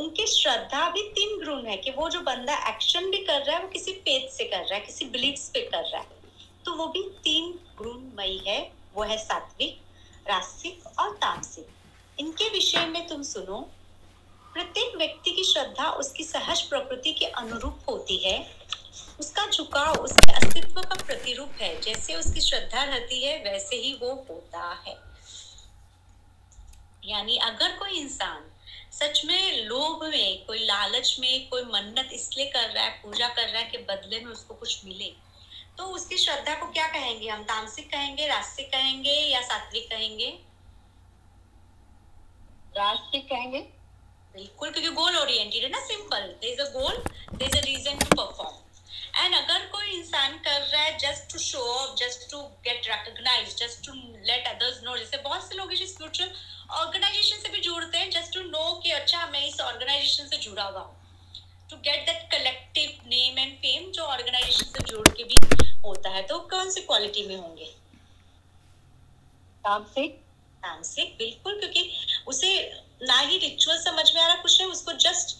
उनकी श्रद्धा भी तीन गुण है कि वो जो बंदा एक्शन भी कर रहा है वो किसी फेथ से कर रहा है, किसी बिलीव्स पे कर रहा है, तो वो भी तीन गुणमयी है। वो है सात्विक, राजसिक और तामसिक। इनके विषय में तुम सुनो। प्रत्येक व्यक्ति की श्रद्धा उसकी सहज प्रकृति के अनुरूप होती है। उसका झुकाव उसके अस्तित्व का प्रतिरूप है। जैसे उसकी श्रद्धा रहती है वैसे ही वो होता है। यानी अगर कोई इंसान सच में लोभ में, कोई लालच में, कोई मन्नत इसलिए कर रहा है, पूजा कर रहा है कि बदले में उसको कुछ मिले, तो उसकी श्रद्धा को क्या कहेंगे हम? तामसिक कहेंगे, राजसिक कहेंगे या सात्विक कहेंगे? राजसिक कहेंगे बिल्कुल, क्योंकि गोल ओरिएंटेड है ना, simple. There is a goal, there is a reason to perform. And अगर कोई इंसान कर रहा है just to show off, just to get recognised, just to let others know, जैसे बहुत से लोग इस स्पिरिचुअल ऑर्गेनाइजेशन से भी जुड़ते हैं जस्ट टू नो कि अच्छा मैं इस ऑर्गेनाइजेशन से जुड़ा हुआ हूँ, to get that collective name and fame जो ऑर्गेनाइजेशन से जुड़ के भी होता है। तो कौन सी क्वालिटी में होंगे? तामसिक, तामसिक बिल्कुल, क्योंकि उसे ना ही रिचुअल समझ में आ रहा कुछ है, उसको जस्ट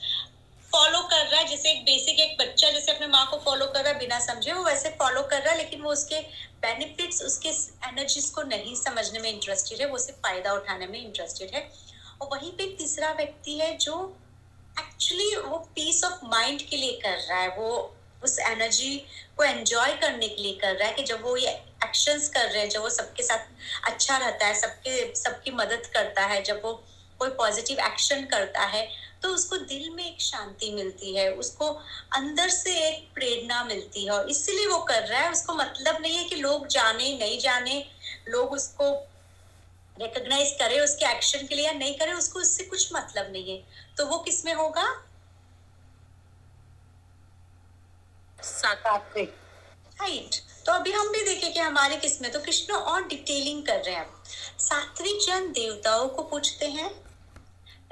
फॉलो कर रहा है। जैसे एक बेसिक एक बच्चा जैसे अपने माँ को फॉलो कर रहा है बिना समझे, वो वैसे फॉलो कर रहा है, लेकिन वो उसके बेनिफिट्स, उसके एनर्जीज को नहीं समझने में इंटरेस्टेड है, वो सिर्फ फायदा उठाने में इंटरेस्टेड है। और वहीं पे तीसरा व्यक्ति है जो एक्चुअली वो पीस ऑफ माइंड के लिए कर रहा है, वो उस एनर्जी को एंजॉय करने के लिए कर रहा है कि जब वो ये एक्शंस कर रहे हैं, जब वो सबके साथ अच्छा रहता है, सबके सबकी मदद करता है, जब वो कोई पॉजिटिव एक्शन करता है, तो उसको दिल में एक शांति मिलती है, उसको अंदर से एक प्रेरणा मिलती है और इसीलिए वो कर रहा है। उसको मतलब नहीं है कि लोग जाने नहीं जाने, लोग उसको रिकॉग्नाइज करें उसके एक्शन के लिए या नहीं करें, उसको इससे कुछ मतलब नहीं है। तो वो किसमें होगा? सात्विक, राइट। तो अभी हम भी देखें कि हमारे किसमें, तो कृष्ण और डिटेलिंग कर रहे हैं। सात्विक जन देवताओं को पूछते हैं,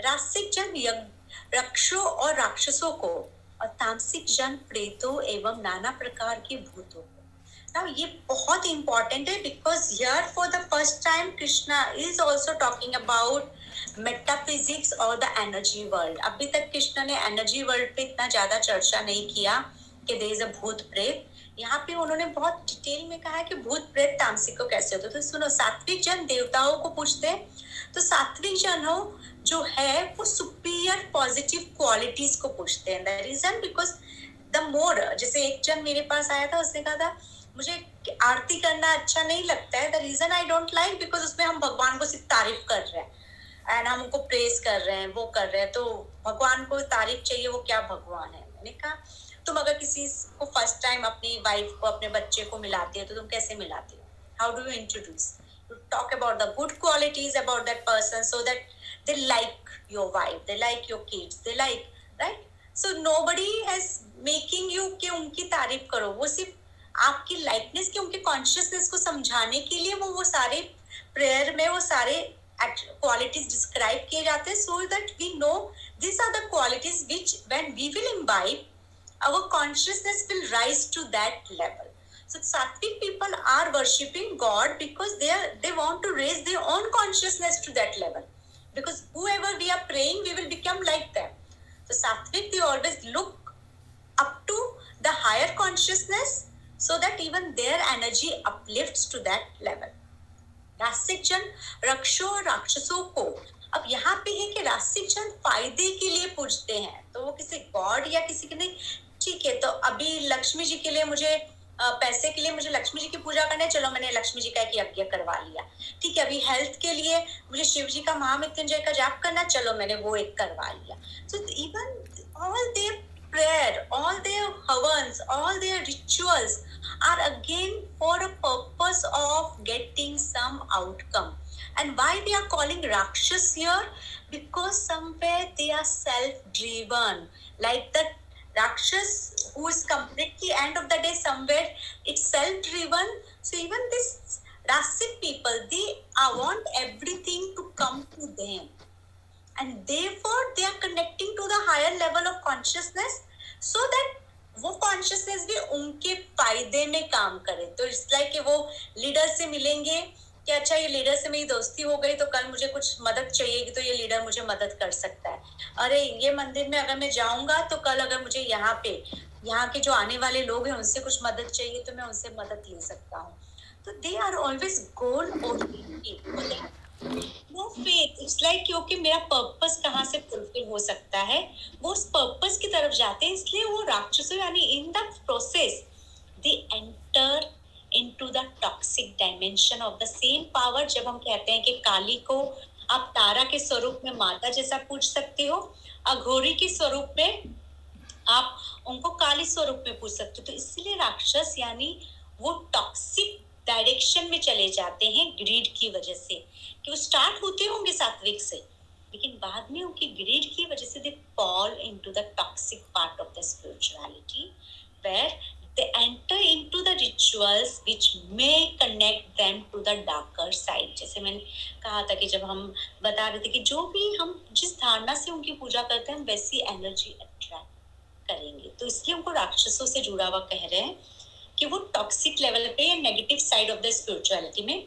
राजसिक जन रक्षों और राक्षसों को, और तामसिक जन प्रेतों एवं नाना प्रकार के भूतों को। Now, ये बहुत इंपॉर्टेंट है because here for the first time Krishna is also talking about metaphysics और द एनर्जी वर्ल्ड। अभी तक कृष्णा ने एनर्जी वर्ल्ड पे इतना ज्यादा चर्चा नहीं किया कि देयर इज अ भूत प्रेत। यहाँ पे उन्होंने बहुत डिटेल में कहा है कि भूत प्रेत तामसिक को कैसे होते। तो सुनो, सात्विक जन देवताओं को पूछते हैं, तो सात्विक जन हो जो है वो सुपीरियर पॉजिटिव क्वालिटीज को पूछते हैं। The reason because the more, जैसे एक जन मेरे पास आया था, उसने कहा था मुझे आरती करना अच्छा नहीं लगता है। The reason I don't like because उसमें हम भगवान को सिर्फ तारीफ कर रहे हैं एंड हम उनको प्रेज कर रहे हैं, वो कर रहे हैं, तो भगवान को तारीफ चाहिए, वो क्या भगवान है। मैंने कहा तुम अगर किसी को फर्स्ट टाइम अपनी वाइफ को, अपने बच्चे को मिलाते हो तो तुम कैसे मिलाते हो? How do you introduce? You talk about the good qualities about that person so that they like your wife, they like your kids, they like, right? So nobody has making you कि उनकी तारीफ करो, वो सिर्फ आपकी likeness के, उनके consciousness को समझाने के लिए वो वो सारे प्रेयर में वो सारे क्वालिटीज डिस्क्राइब किए जाते हैं, so that we know these are the qualities which when we will imbibe, our consciousness will rise to that level. So sattvic people are worshipping God because they are they want to raise their own consciousness to that level. Because whoever we are praying, we will become like them. So sattvic, they always look up to the higher consciousness so that even their energy uplifts to that level. रासिक जन रक्षो राक्षसों को, अब यहाँ पे है कि रासिक जन फायदे के लिए पूछते हैं, तो वो किसी गॉड या किसी के नहीं। ठीक है, तो अभी लक्ष्मी जी के लिए मुझे पैसे के लिए मुझे लक्ष्मी जी की पूजा करना है, चलो मैंने लक्ष्मी जी का एक यज्ञ करवा लिया। ठीक है, अभी हेल्थ के लिए मुझे शिव जी का महामृत्युंजय का जाप करना, चलो मैंने वो एक करवा लिया। So even all their prayer, all their havans, all their rituals are again for a purpose of getting some outcome. And why we are calling Rakshas here? Because somewhere they are self-driven, like the Rakshas who is completely end of the day somewhere it's self-driven. So even this Rasic people, they want everything to come to them, and therefore they are connecting to the higher level of consciousness so that वो consciousness भी उनके फायदे में काम करे। तो it's like कि वो लीडर से मिलेंगे कि अच्छा ये लीडर से मेरी दोस्ती हो गई तो कल मुझे कुछ मदद चाहिएगी तो ये लीडर मुझे मदद कर सकता है। अरे ये मंदिर में अगर मैं जाऊंगा तो कल अगर मुझे यहाँ पे यहाँ के जो आने वाले लोग हैं उनसे कुछ मदद चाहिए तो मैं उनसे मदद ले सकता हूँ। तो they are always goal oriented, वो फेथ इट्स लाइक क्योंकि मेरा पर्पस कहाँ से फुलफिल हो सकता है, वो उस पर्पस की तरफ जाते हैं। इसलिए वो राक्षसों यानी in the process they enter into the toxic dimension of the same power। जब हम कहते हैं कि काली को आप तारा के स्वरूप में माता जैसा पूछ सकते हो, अघोरी के स्वरूप में आप उनको काली स्वरूप में पूछ सकते हो। तो इसलिए राक्षस यानी वो टॉक्सिक डायरेक्शन में चले जाते हैं ग्रीड की वजह से, कि वो स्टार्ट होते होंगे सात्विक से लेकिन बाद में उनकी ग्रीड की वजह से they fall into the toxic part of the spirituality where they enter into the rituals which may connect them to the darker side। जैसे मैंने कहा था कि जब हम बता रहे थे कि जो भी हम जिस धारणा से उनकी पूजा करते हैं हम वैसी एनर्जी अट्रैक्ट करेंगे। तो इसलिए उनको राक्षसों से जुड़ा हुआ कह रहे हैं कि वो टॉक्सिक लेवल पे या negative side of the spirituality में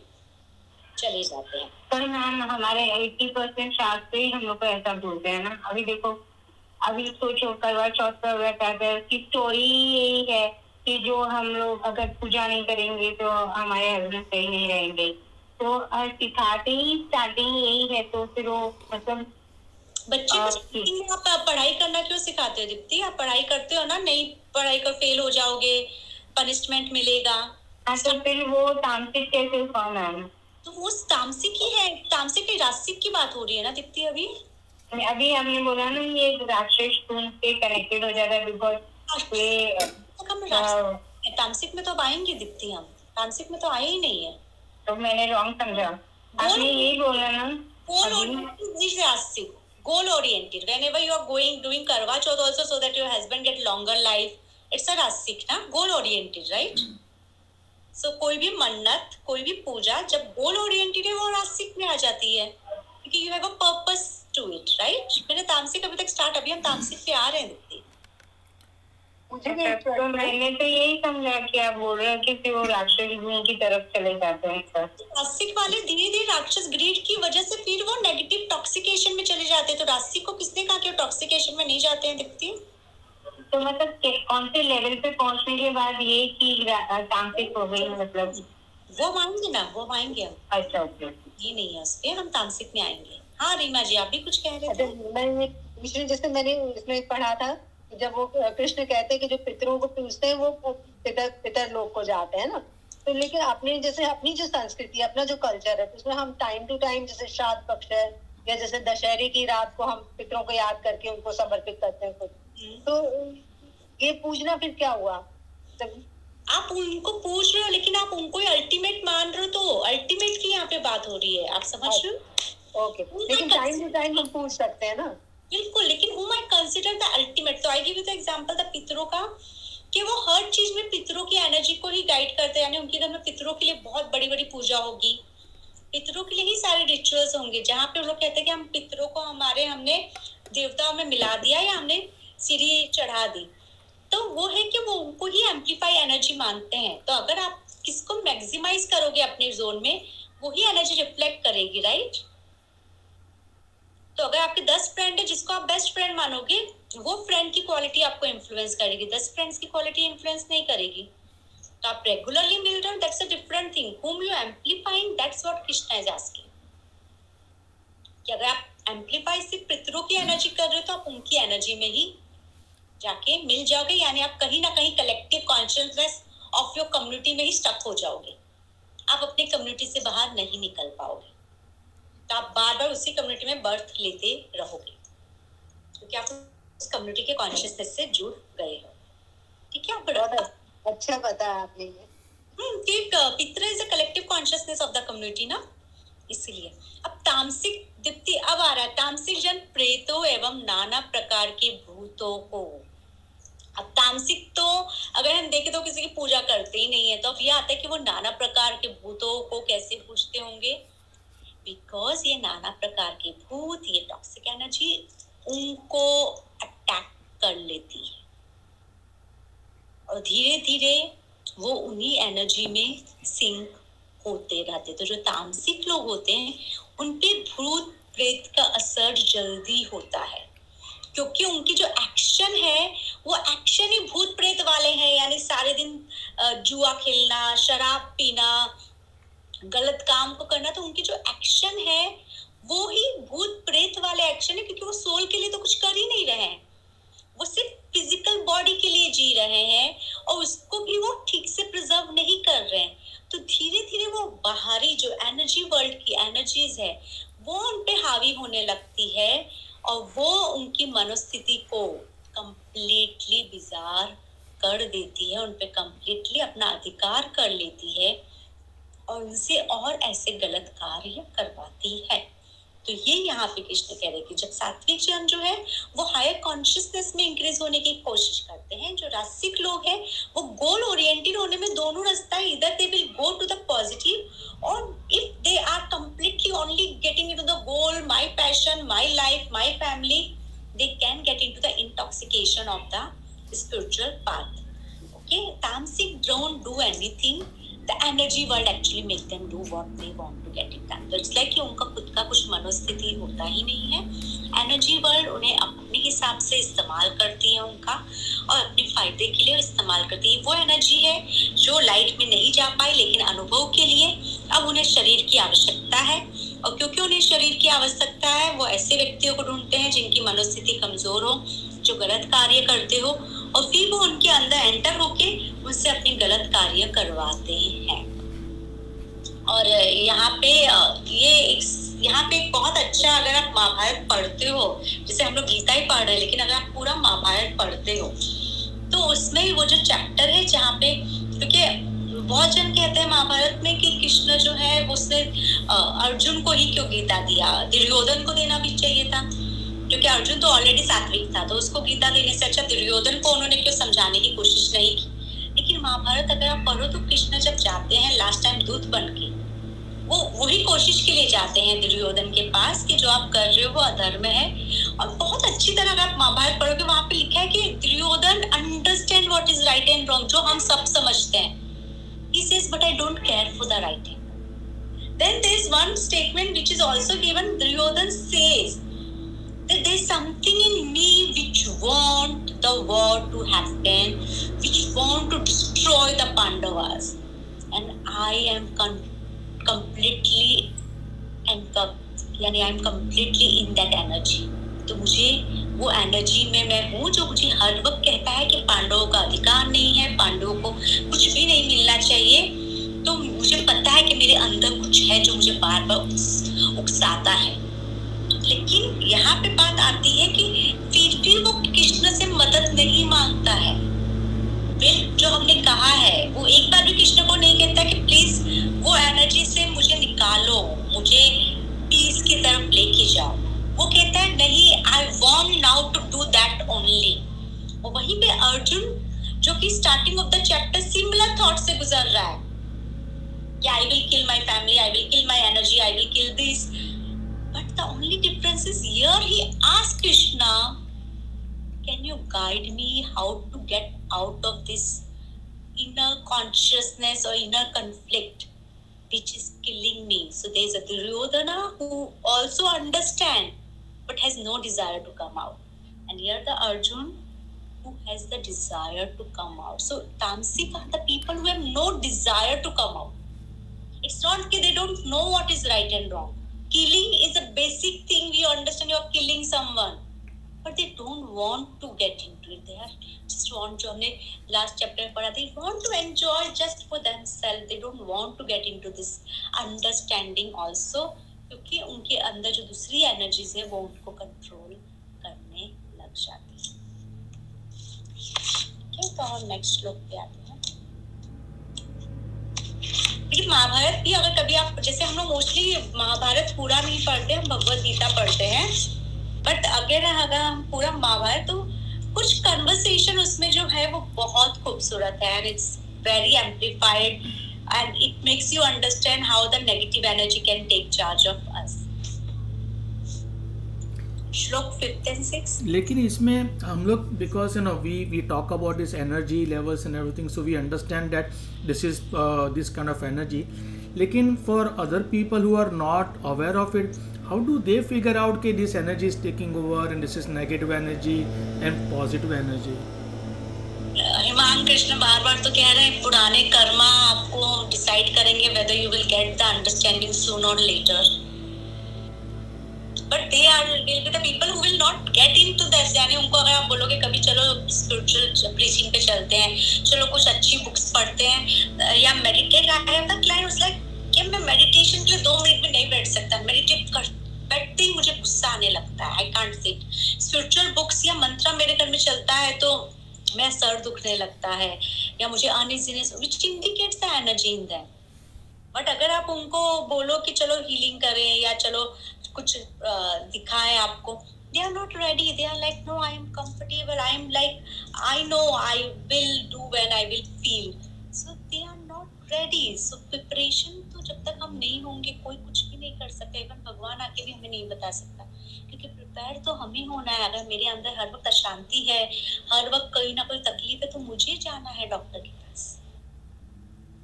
चले जाते हैं। पर मैम हमारे अस्सी परसेंट शास्त्र ही हम लोग को ऐसा बोलते हैं ना। अभी देखो, अभी सोचो करवा चौथ पर की स्टोरी यही है कि जो हम लोग अगर पूजा नहीं करेंगे तो हमारे हस्बैंड सही नहीं रहेंगे, तो हर सिखाते ही स्टार्टिंग यही है। तो फिर वो मतलब बच्चे को आप पढ़ाई करना क्यों सिखाते हो दीप्ति? आप पढ़ाई करते हो ना, नहीं पढ़ाई कर फेल हो जाओगे, पनिशमेंट मिलेगा। हाँ, तो फिर वो तामसिक कैसे हुआ मैम? तो वो तामसिक ही है, तामसिक की राशिक की बात हो रही है ना दीप्ति। अभी अभी हमने बोला ना ये राक्षस गुण से कनेक्टेड हो जाता है बिकॉज तामसिक में तो आएंगे दिखती हम, तामसिक में तो आए ही नहीं है। तो मैंने रॉन्ग समझा, आपने यही बोला ना गोल ओरिएंटेड रास्तिक, goal oriented. Whenever you are going doing Karva Chauth also so that your husband get longer life, it's a रास्तिक ना, गोल ओरिएंटेड राइट। सो कोई भी मन्नत, कोई भी पूजा जब गोल ओरिएंटेड है वो रास्तिक में आ जाती है क्योंकि you have a purpose to it right. मैंने तामसिक अभी तक स्टार्ट, अभी हम तामसिक पे आ रहे हैं दिखती। मुझे तो मैंने तो यही समझा कि आप बोल रहे हो कि फिर वो राक्षस ग्रीड की तरफ चले जाते हैं। राशिक वाले धीरे धीरे राक्षस ग्रीड की वजह से फिर वो नेगेटिव टॉक्सिकेशन में चले जाते हैं। तो राशिक को किसने कहा कि टॉक्सिकेशन में नहीं जाते हैं दिखती? तो मतलब कौन से लेवल पे पहुंचने के बाद ये कि तामसिक हो गई, मतलब वो मानेंगे ना, वो मानेंगे हम। अच्छा ये नहीं है, उसपे हम तामसिक में आएंगे। हाँ रीमा जी आप भी कुछ कह रहे थे? जैसे मैंने इसमें पढ़ा था जब वो कृष्ण कहते हैं कि जो पितरों को पूजते हैं वो पितर पितर लोग को जाते हैं ना, तो लेकिन अपने जैसे अपनी जो संस्कृति अपना जो कल्चर है उसमें हम टाइम टू टाइम जैसे श्राद्ध पक्ष है या जैसे दशहरे की रात को हम पितरों को याद करके उनको समर्पित करते हैं खुद, तो ये पूजना फिर क्या हुआ? तब आप उनको पूज रहे हो लेकिन आप उनको अल्टीमेट मान रहे हो, तो अल्टीमेट की यहाँ पे बात हो रही है, आप समझ रहे हो? ओके, लेकिन टाइम टू टाइम हम पूज सकते हैं ना। बिल्कुल, लेकिन whom I consider the ultimate, तो I give you the example the पितरों का, कि वो हर चीज में पितरों की एनर्जी को ही गाइड करते हैं। यानी उनके घर में पितरों के लिए बहुत बड़ी बड़ी पूजा होगी, पितरों के लिए ही सारे रिचुअल्स होंगे जहाँ पे वो लोग कहते हैं कि हम पितरों को हमारे हमने देवताओं में मिला दिया या हमने सीढ़ी चढ़ा दी, तो वो है कि वो उनको ही एम्पलीफाई एनर्जी मानते हैं। तो अगर आप किसको मैक्सिमाइज करोगे अपने जोन में वही एनर्जी रिफ्लेक्ट करेगी राइट। तो अगर आपके दस फ्रेंड है जिसको आप बेस्ट फ्रेंड मानोगे वो फ्रेंड की क्वालिटी आपको इन्फ्लुएंस करेगी, दस फ्रेंड्स की क्वालिटी इन्फ्लुएंस नहीं करेगी। तो आप रेगुलरली मिल रहे हो, that's a different thing, whom you amplifying, that's what Krishna is asking। कि अगर आप एम्पलीफाई से पितरों की एनर्जी कर रहे हो तो आप उनकी एनर्जी में ही जाके मिल जाओगे, यानी आप कहीं ना कहीं collective consciousness of your community में ही स्टक हो जाओगे, आप अपनी कम्युनिटी से बाहर नहीं निकल पाओगे। तो आप बार बार उसी कम्युनिटी में बर्थ लेते रहोगे क्योंकि आप उस कम्युनिटी के कॉन्शियसनेस से जुड़ गए हो। ठीक है, आप अच्छा बताया आपने ये। हम्म ठीक, पितर is a collective consciousness of the community ना, इसीलिए। अब तामसिक दीप्ति अब आ रहा है, तामसिक जन प्रेतों एवं नाना प्रकार के भूतों को। अब तामसिक तो अगर हम देखें तो किसी की पूजा करते ही नहीं है, तो अब यह आता है कि वो नाना प्रकार के भूतों को कैसे पूजते होंगे, बिकॉज ये नाना प्रकार के भूत ये टॉक्सिक एनर्जी उनको अटैक कर लेती है। और धीरे धीरे वो उन्हीं एनर्जी में सिंक होते रहते। तो जो तामसिक लोग होते हैं उनपे भूत प्रेत का असर जल्दी होता है, क्योंकि उनकी जो एक्शन है वो एक्शन ही भूत प्रेत वाले हैं। यानी सारे दिन जुआ खेलना, शराब पीना, गलत काम को करना, तो उनकी जो एक्शन है वो ही भूत प्रेत वाले एक्शन है, क्योंकि वो सोल के लिए तो कुछ कर ही नहीं रहे हैं, वो सिर्फ फिजिकल बॉडी के लिए जी रहे हैं और उसको भी वो ठीक से प्रिजर्व नहीं कर रहे हैं। तो धीरे धीरे वो बाहरी जो एनर्जी वर्ल्ड की एनर्जीज है वो उन पे हावी होने लगती है और वो उनकी मनोस्थिति को कंप्लीटली बिजार कर देती है, उन पे कंप्लीटली अपना अधिकार कर लेती है और उनसे और ऐसे गलत कार्य करवाती है। तो ये यहाँ पे कृष्ण कह रहे कि जब सात्विक जन जो है वो हायर कॉन्शियसनेस में इंक्रीज होने की कोशिश करते हैं, जो राजसिक लोग हैं वो गोल ओरिएंटेड होने में दोनों रास्ता है, इधर they will go to the positive और if they are completely only getting into the goal, my passion, my life, my family, they can get into the intoxication of the spiritual path. Okay, तामसिक don't do anything, the energy world actually make them do what they want to get it done. तो इसलिए कि उनका खुद का कुछ मनोस्थिति होता ही नहीं है, energy world उन्हें अपने हिसाब से इस्तेमाल करती है उनका और अपने फायदे के लिए इस्तेमाल करती है। वो एनर्जी है जो लाइट में नहीं जा पाई लेकिन अनुभव के लिए अब उन्हें शरीर की आवश्यकता है, और क्योंकि उन्हें शरीर की आवश्यकता है वो ऐसे व्यक्तियों को ढूंढते हैं जिनकी मनोस्थिति कमजोर हो, जो गलत कार्य करते हो, और फिर वो उनके अंदर एंटर होके उनसे अपने गलत कार्य करवाते हैं। और यहाँ पे ये यहाँ पे बहुत अच्छा, अगर आप महाभारत पढ़ते हो, जैसे हम लोग गीता ही पढ़ रहे हैं लेकिन अगर आप पूरा महाभारत पढ़ते हो तो उसमें वो जो चैप्टर है जहाँ पे, क्योंकि बहुत जन कहते हैं महाभारत में कि कृष्ण जो है उसने अर्जुन को ही क्यों गीता दिया, दुर्योधन को देना भी चाहिए था, क्योंकि अर्जुन तो ऑलरेडी सात्विक था तो उसको गीता देने से अच्छा दुर्योधन को उन्होंने क्यों समझाने की कोशिश नहीं की। लेकिन महाभारत अगर आप पढ़ो तो कृष्ण जब जाते हैं लास्ट टाइम दूत बन के, वो वही कोशिश के लिए जाते हैं दुर्योधन के पास कि जो आप कर रहे हो वो अधर्म है। और बहुत अच्छी तरह अगर आप महाभारत पढ़ोगे वहां पे लिखा है कि Duryodhan understand what is right and wrong, जो हम सब समझते हैं, he says but I don't care for the right hand. Then there is one statement which is also given, Duryodhan says that there is something in me which want the war to happen, which want to destroy the Pandavas, and I am com- completely and यानी I am completely in that energy. तो मुझे वो energy में मैं हूँ जो मुझे हर वक्त कहता है कि पांडवों का अधिकार नहीं है, पांडवों को कुछ भी नहीं मिलना चाहिए। तो मुझे पता है कि मेरे अंदर कुछ है जो मुझे बार बार उकसाता है, लेकिन यहाँ पे बात आती है कि फिर भी वो कृष्ण से मदद नहीं मांगता है। फिर जो हमने कहा है वो एक बार भी कृष्ण को नहीं कहता कि प्लीज वो एनर्जी से मुझे निकालो, मुझे पीस की तरफ लेके जाओ। वो कहता है नहीं, I want now to do that only. और वहीं पे अर्जुन जो कि starting of the chapter similar thought से गुजर रहा है कि I will kill my family, I will kill my energy, I will kill this. But the only difference is here he asked Krishna, can you guide me how to get out of this inner consciousness or inner conflict which is killing me? So there is a Duryodhana who also understands but has no desire to come out. And here the Arjun who has the desire to come out. So Tamsik are the people who have no desire to come out. It's not that they don't know what is right and wrong. Killing is a basic thing. We understand you are killing someone, but they don't want to get into it. They are just want to. हमने last chapter में पढ़ा था. They want to enjoy just for themselves. They don't want to get into this understanding also, क्योंकि उनके अंदर जो दूसरी energies हैं वो उनको control करने लग जाती हैं. ठीक है, तो हम next श्लोक पे आते हैं. महाभारत भी अगर कभी आप, जैसे हम लोग मोस्टली महाभारत पूरा नहीं पढ़ते, हम भगवत गीता पढ़ते हैं, बट अगर अगर हम पूरा महाभारत तो कुछ कन्वर्सेशन उसमें जो है वो बहुत खूबसूरत है and it's very amplified and it makes you understand how the negative energy can take charge of us. Shloka fifth and sixth. लेकिन इसमें हम लोग because you know we we talk about this energy levels and everything, so we understand that this is this kind of energy. लेकिन for other people who are not aware of it, how do they figure out कि this energy is taking over and this is negative energy and positive energy? हिमान कृष्ण बार बार तो कह रहे हैं पुराने कर्मा आपको डिसाइड करेंगे whether you will get the understanding soon or later. But they are the people who will not get into this. यानी उनको अगर आप बोलोगे कभी चलो स्पिरिचुअल प्रीचिंग पे चलते हैं, चलो कुछ अच्छी बुक्स पढ़ते हैं या मेडिटेट करते हैं, तो क्लाइंट उस लाइक कि मैं मेडिटेशन के लिए दो मिनट भी नहीं बैठ सकता, मेडिटेट कर बैठते ही मुझे गुस्सा आने लगता है, I can't sit. Spiritual books या मंत्र मेरे घर में चलता है तो मैं सर दुखने लगता है या मुझे uneasiness which indicates the energy in them. But अगर आप उनको बोलो कि चलो हीलिंग करें या चलो कुछ दिखाएं आपको, they are not ready. They are like no I am comfortable, I am like I know I will do when I will feel. So they are not ready. So preparation तो जब तक हम नहीं होंगे कोई कुछ भी नहीं कर सकता, इवन भगवान आके भी हमें नहीं बता सकता, क्योंकि प्रिपेयर तो हमें होना है. अगर मेरे अंदर हर वक्त अशांति है, हर वक्त कोई ना कोई तकलीफ है, तो मुझे जाना है डॉक्टर के पास.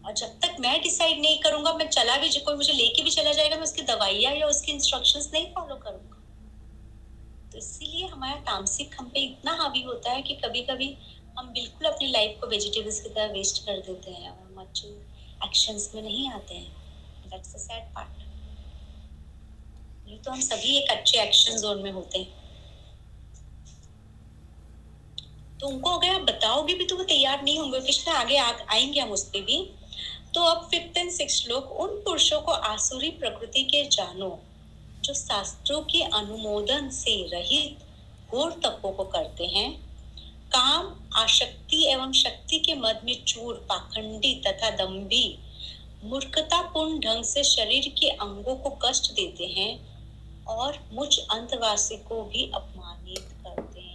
और जब तक मैं डिसाइड नहीं करूंगा, मैं चला भी कोई मुझे लेके भी चला जाएगा, मैं उसकी दवाइयाँ या उसकी इंस्ट्रक्शंस नहीं फॉलो करूंगा. तो इसीलिए हमारा तामसिक हम पे इतना हावी होता है कि कभी कभी हम बिल्कुल अपनी लाइफ को वेजिटेबल्स की तरह वेस्ट कर देते हैं और हम अच्छे एक्शंस में नहीं आते हैं. That's the sad part. तो हम सभी एक अच्छे एक्शन जोन में होते हैं, तो उनको अगर आप बताओगे भी तो वो तैयार नहीं होंगे. कृष्ण आगे आ, आएंगे हम उस पे भी. तो अब फिफ्थ एंड सिक्स्थ श्लोक, उन पुरुषों को आसुरी प्रकृति के जानो जो शास्त्रों के अनुमोदन से रहित घोर तपों को करते हैं, काम आशक्ति एवं शक्ति के मद में चूर पाखंडी तथा दम्भी मूर्खतापूर्ण ढंग से शरीर के अंगों को कष्ट देते हैं और मुझ अंतवासी को भी अपमानित करते हैं.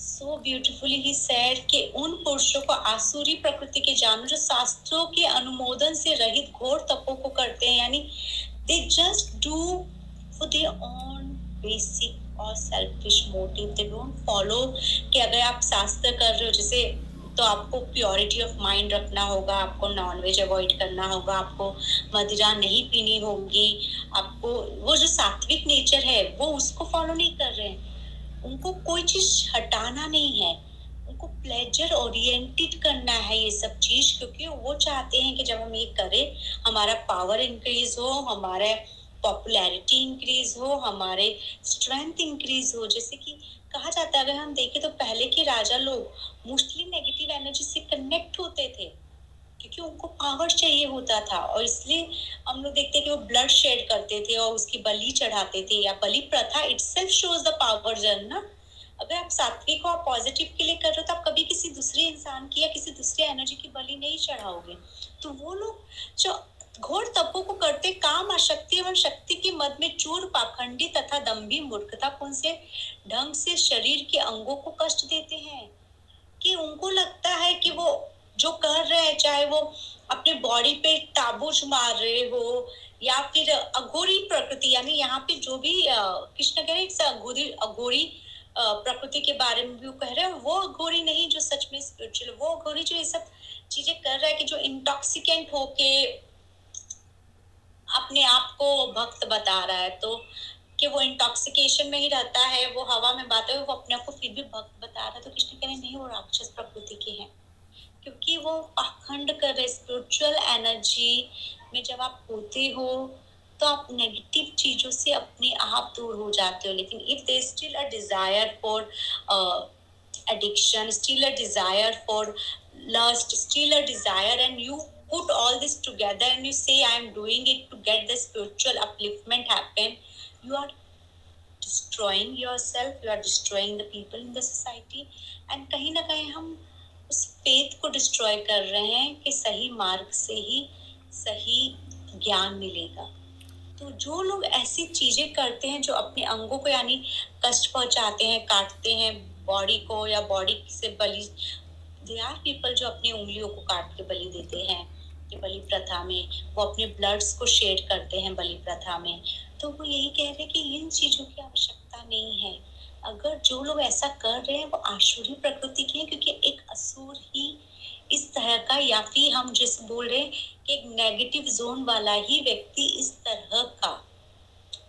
सो ब्यूटीफुली ही सेड कि उन पुरुषों को आसुरी प्रकृति के जानवर जो शास्त्रों के अनुमोदन से रहित घोर तपों को करते हैं, यानी they just do for their own basic और selfish motive. They don't follow कि अगर आप शास्त्र कर रहे हो, जैसे तो आपको प्योरिटी ऑफ माइंड रखना होगा, आपको नॉनवेज अवॉइड करना होगा, आपको मदिरा नहीं पीनी होगी, आपको वो जो सात्विक नेचर है वो उसको फॉलो नहीं कर रहे हैं. उनको कोई चीज हटाना नहीं है, उनको प्लेजर ओरिएंटेड करना है ये सब चीज, क्योंकि वो चाहते हैं कि जब हम ये करें हमारा पावर इंक्रीज हो, हमारा पॉपुलैरिटी इंक्रीज हो, हमारे स्ट्रेंथ इंक्रीज हो. जैसे कि कहा जाता है अगर हम देखें तो पहले के राजा लोग मोस्टली नेगेटिव एनर्जी से कनेक्ट होते थे, क्योंकि उनको पावर चाहिए होता था, और इसलिए हम लोग देखते हैं कि वो ब्लड शेड करते थे और उसकी बलि चढ़ाते थे, या बलि प्रथा इटसेल्फ शोज द पावर जन ना. अगर आप सात्विक और पॉजिटिव के लिए कर रहे हो तो आप कभी किसी दूसरे इंसान की या किसी दूसरे एनर्जी की बलि नहीं चढ़ाओगे. तो वो लोग जो घोर तपों को करते, काम आशक्ति एवं शक्ति के मद में चूर पाखंडी तथा दम्भी मूर्खतापूर्ण से ढंग से शरीर के अंगों को कष्ट देते हैं, कि उनको लगता है कि वो जो कर रहे हैं, चाहे वो अपने बॉडी पे ताबूज मार रहे हो या फिर अघोरी प्रकृति, यानी यहाँ पे जो भी कृष्ण कह रहे हैं अघोरी प्रकृति के बारे में भी वो कह रहे हैं, वो अघोरी नहीं जो सच में स्पिरिचुअल, वो अघोरी जो ये सब चीजें कर रहा है कि जो इंटॉक्सिकेंट होके अपने आप को भक्त बता रहा है, तो कि वो इंटॉक्सिकेशन में ही रहता है, वो हवा में बात है, वो अपने आप को फिर भी भक्त बता रहा है. तो कृष्ण कह रहे नहीं, वो राक्षस प्रकृति के हैं, क्योंकि वो पाखंड कर रहे. स्पिरिचुअल एनर्जी में जब आप होते हो तो आप नेगेटिव चीजों से अपने आप दूर हो जाते हो. लेकिन if there still a desire for addiction, still a desire for lust, still a desire, and you put all this together and you say I am doing it to get the spiritual upliftment happen, you are destroying yourself, you are destroying the people in the society, and कहीं ना कहीं हम उस faith को destroy कर रहे हैं कि सही मार्ग से ही सही ज्ञान मिलेगा. तो जो लोग ऐसी चीजें करते हैं जो अपने अंगों को यानी कष्ट पहुंचाते हैं, काटते हैं बॉडी को या बॉडी से बलि, दे आर पीपल जो अपनी उंगलियों को काट के बलि देते हैं बलि प्रथा में, वो अपने ब्लड्स को शेड करते हैं बलि प्रथा में, तो वो यही कह रहे हैं कि इन चीजों की आवश्यकता ऐसा नहीं है। अगर जो लोग ऐसा कर रहे हैं वो आसुरी प्रकृति के हैं, क्योंकि एक असुर ही इस तरह का, या फिर हम जैसे बोल रहे हैं कि एक नेगेटिव जोन वाला ही व्यक्ति इस तरह का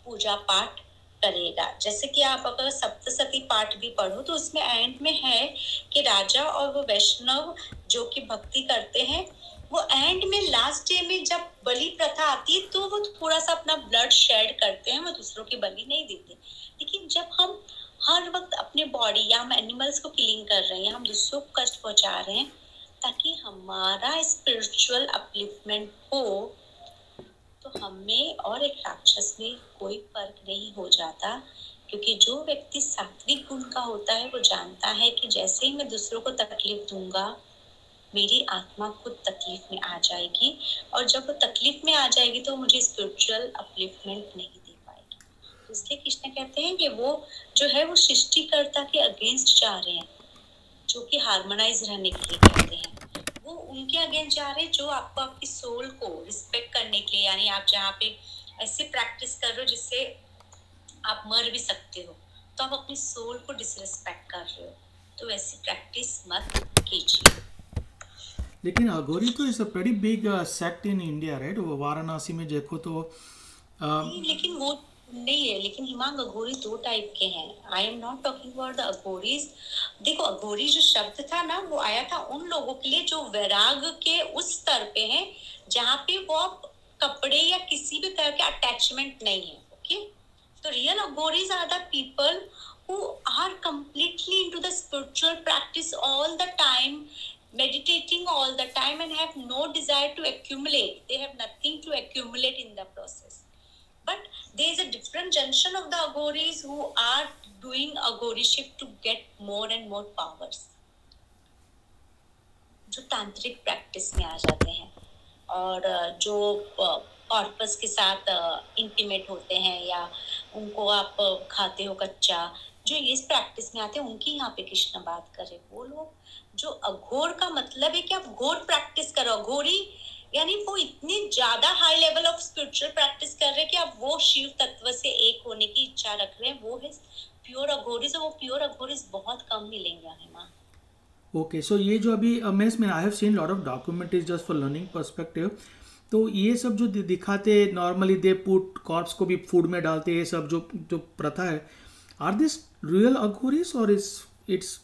पूजा पाठ करेगा। जैसे कि आप अगर सप्तशती पाठ भी पढ़ो तो उसमें एंड में है कि राजा और वो वैष्णव जो कि भक्ति करते हैं, वो एंड में लास्ट डे में जब बलि प्रथा आती है तो वो थोड़ा सा अपना ब्लड शेड करते हैं, वो दूसरों की बलि नहीं देते। लेकिन जब हम हर वक्त अपने बॉडी या हम एनिमल्स को किलिंग कर रहे हैं, हम दूसरों को कष्ट पहुंचा रहे हैं ताकि हमारा स्पिरिचुअल अपलिफ्टमेंट हो, तो हमें और एक राक्षस में कोई फर्क नहीं हो जाता। क्योंकि जो व्यक्ति सात्विक गुण का होता है वो जानता है कि जैसे ही मैं दूसरों को तकलीफ दूंगा मेरी आत्मा खुद तकलीफ में आ जाएगी, और जब वो तकलीफ में आ जाएगी तो मुझे स्पिरिचुअल अपलिफ्टमेंट नहीं दे पाएगी। इसलिए कृष्ण कहते हैं कि वो जो है वो सृष्टिकर्ता के अगेंस्ट जा रहे हैं, जो कि हार्मोनाइज रहने के लिए कहते हैं। वो उनके अगेंस्ट जा रहे हैं जो आपको आपकी सोल को रिस्पेक्ट करने के लिए, यानी आप जहाँ पे ऐसे प्रैक्टिस कर रहे हो जिससे आप मर भी सकते हो तो आप अपनी सोल को डिसरिस्पेक्ट कर रहे हो, तो वैसी प्रैक्टिस मत कीजिए। लेकिन अघोरी तो is a very big sect in India, right? वो वाराणसी में देखो तो uh... नहीं, लेकिन वो नहीं है। लेकिन हिमांग, अघोरी दो टाइप के हैं। I am not talking about the Aghoris. देखो, अघोरी जो शब्द था ना वो आया था उन लोगों के लिए जो वैराग के उस स्तर पे हैं जहाँ पे वो कपड़े या किसी भी तरह के अटैचमेंट नहीं है। ओके, तो real Aghoris are the people who are completely into the spiritual practice all the time, meditating all the time and have no desire to accumulate. They have nothing to accumulate in the process. But there is a different junction of the Aghoris who are doing Aghoriship to get more and more powers, जो तांत्रिक practice में आ जाते हैं और जो corpus के साथ intimate होते हैं या उनको आप खाते हो कच्चा, जो इस प्रैक्टिस में आते हैं उनकी यहाँ पे कृष्ण बात करे। वो लोग जो अघोर का मतलब है कि आप घोर प्रैक्टिस करो, अघोरी यानी वो इतनी ज्यादा high level of spiritual practice कर रहे हैं कि आप वो शिव तत्व से एक होने की इच्छा रख रहे हैं, वो है प्योर अघोरीज। वो प्योर अघोरीज बहुत कम मिलेंगे हमें। ओके, सो ये जो अभी अमेज में I have seen lot of documentaries just for learning perspective, तो ये सब जो दिखाते नॉर्मली दे पुट कॉर्प्स को भी फूड में डालते, ये सब जो जो प्रथा है, आर दिस रियल अघोरीज और इज इट्स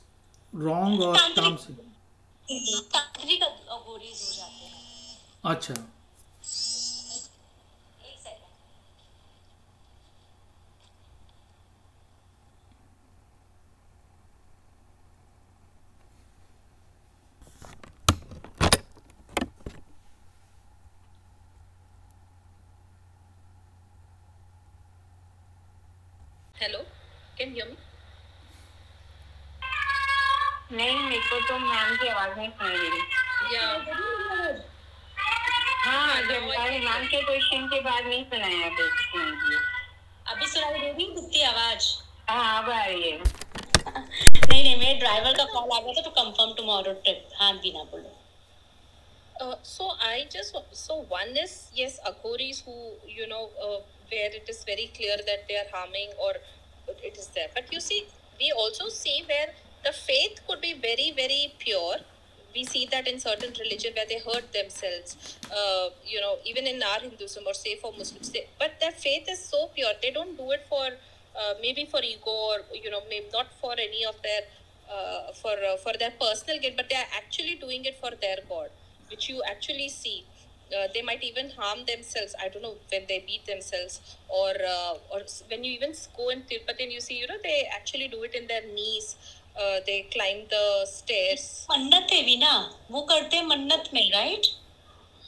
रॉन्ग और काम से तांत्रिक अघोरीज हो जाते हैं? अच्छा, एक second. Hello, can you hear me? नहीं, मेरे को तो मैम की आवाज नहीं सुनाई दे रही। या हाँ, जब सारे मैम के क्वेश्चन के बाद नहीं सुनाया अभी। अभी सुनाई दे रही कुत्ती आवाज? हाँ, अब आ रही है। नहीं नहीं, मेरे ड्राइवर का कॉल आ गया था तो कंफर्म टुमारो ट्रिप। हाँ, बिना बोलो। So I just so one is yes Aghoris who you know where it is very clear that they are harming और it is there, but you see we also see where the faith could be very very pure. We see that in certain religion where they hurt themselves, uh, you know, even in our Hinduism or say for Muslims they, but their faith is so pure they don't do it for uh, maybe for ego or you know maybe not for any of their uh, for uh, for their personal gain, but they are actually doing it for their god, which you actually see. Uh, they might even harm themselves, I don't know, when they beat themselves or uh, or when you even go in Tirupati you see, you know, they actually do it in their knees. Uh, they climb the stairs. मन्नत है भी ना, वो करते मन्नत में, right?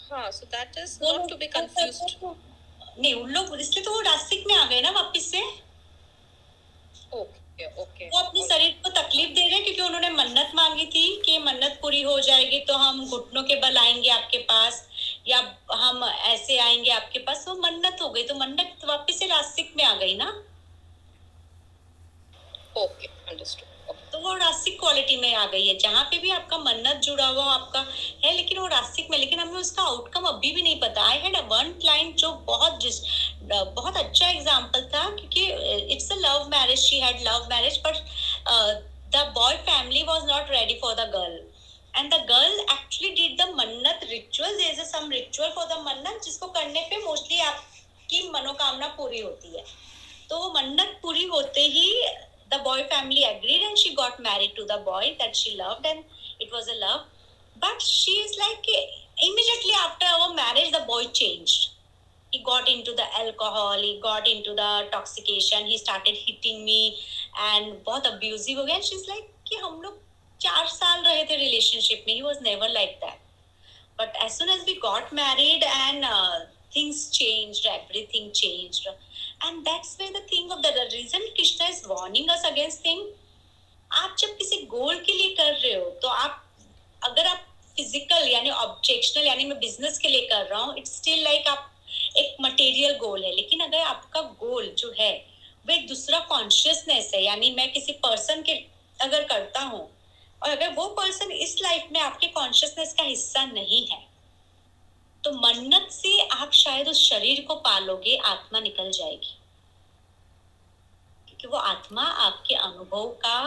हाँ, so that is not to be confused. नहीं, उन लोग इसलिए तो वो रास्तिक में आ गए ना वापस से। Okay, okay. वो अपने शरीर को तकलीफ दे रहे हैं क्योंकि उन्होंने मन्नत मांगी थी कि मन्नत पूरी हो जाएगी तो हम घुटनों के बल आएंगे आपके पास या हम ऐसे आएंगे आपके पास, वो मन्नत हो गई, तो मन्नत वापस से रास्तिक में आ गई ना। Okay, understood. तो वो रासिक क्वालिटी में आ गई है जहाँ पे भी आपका मन्नत जुड़ा हुआ आपका है, लेकिन वो रासिक में, लेकिन हमें उसका आउटकम अभी भी नहीं पता। I had a one client जो बहुत बहुत अच्छा एग्जाम्पल था, क्योंकि it's a love marriage, she had love marriage, but the boy family was not ready for the girl, and the girl actually did the mannat ritual, there is some ritual for the mannat जिसको करने पे mostly आपकी मनोकामना पूरी होती है। तो मन्नत पूरी होते ही the boy family agreed and she got married to the boy that she loved, and it was a love, but she is like immediately after our marriage the boy changed. He got into the alcohol, he got into the intoxication, he started hitting me and बहुत abusive हो गया, and she's like कि हम लोग चार साल रहे थे relationship में, he was never like that. But as soon as we got married and uh, things changed, everything changed, and that's where the thing of the, the reason Krishna is warning us against thing. आप जब किसी goal के लिए कर रहे हो तो आप अगर आप फिजिकल यानी ऑब्जेक्शनल यानी मैं बिजनेस के लिए कर रहा हूँ, इट्स स्टिल लाइक आप एक मटेरियल गोल है, लेकिन अगर आपका गोल जो है वो एक दूसरा कॉन्शियसनेस है, यानी मैं किसी पर्सन के अगर करता हूँ और अगर वो पर्सन इस लाइफ में आपके कॉन्शियसनेस का हिस्सा नहीं है तो मन्नत से आप शायद उस शरीर को पालोगे, आत्मा निकल जाएगी, क्योंकि वो आत्मा आपके अनुभव का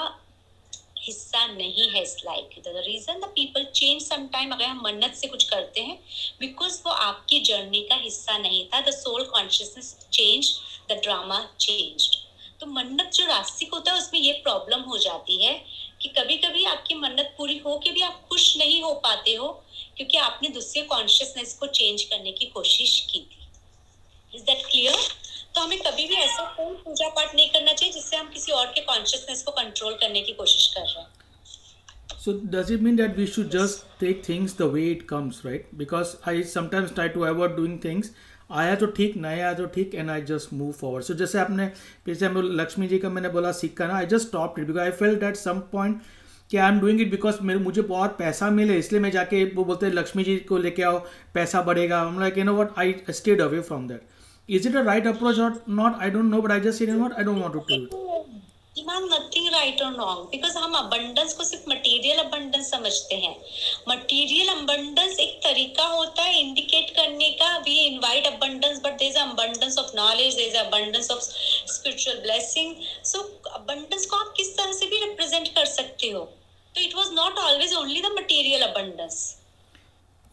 हिस्सा नहीं है इस life. The reason the people change sometime, अगर हम मन्नत से कुछ करते हैं बिकॉज वो आपकी जर्नी का हिस्सा नहीं था, the soul consciousness change, the drama changed. तो मन्नत जो रास्तिक होता है उसमें ये प्रॉब्लम हो जाती है कि कभी कभी आपकी मन्नत पूरी हो के भी आप खुश नहीं हो पाते हो, क्योंकि आपने दूसरे कॉन्शियसनेस को चेंज करने की कोशिश की थी। Is that clear? तो हमें कभी भी ऐसा कोई पूजा पाठ नहीं करना चाहिए जिससे हम किसी और के कॉन्शियसनेस को कंट्रोल करने की कोशिश कर रहे हैं। So does it mean that we should just take things the way it comes, right? Because I sometimes try to avoid doing things. आया तो ठीक, नहीं आया तो ठीक, and I just move forward. So जैसे आपने पिछले हम लक्ष्मी जी का मैंने बोला सिक्का ना, I just stopped it because I felt at some point कि I am doing it because मेरे मुझे बहुत पैसा मिले इसलिए मैं जाके वो बोलते हैं लक्ष्मी जी को लेके आओ पैसा बढ़ेगा, I'm like you know what, I stayed away from that. Is it a right approach or not? I don't know, but I just said, you know what, I don't want to do it. Imam, nothing right or wrong, because हम abundance को सिर्फ material abundance समझते हैं। Material abundance एक तरीका होता है indicate करने का, we invite abundance, but there is abundance of knowledge, there is abundance of spiritual blessing. So abundance को आप किस तरह से भी represent कर सकते हो। तो it was not always only the material abundance.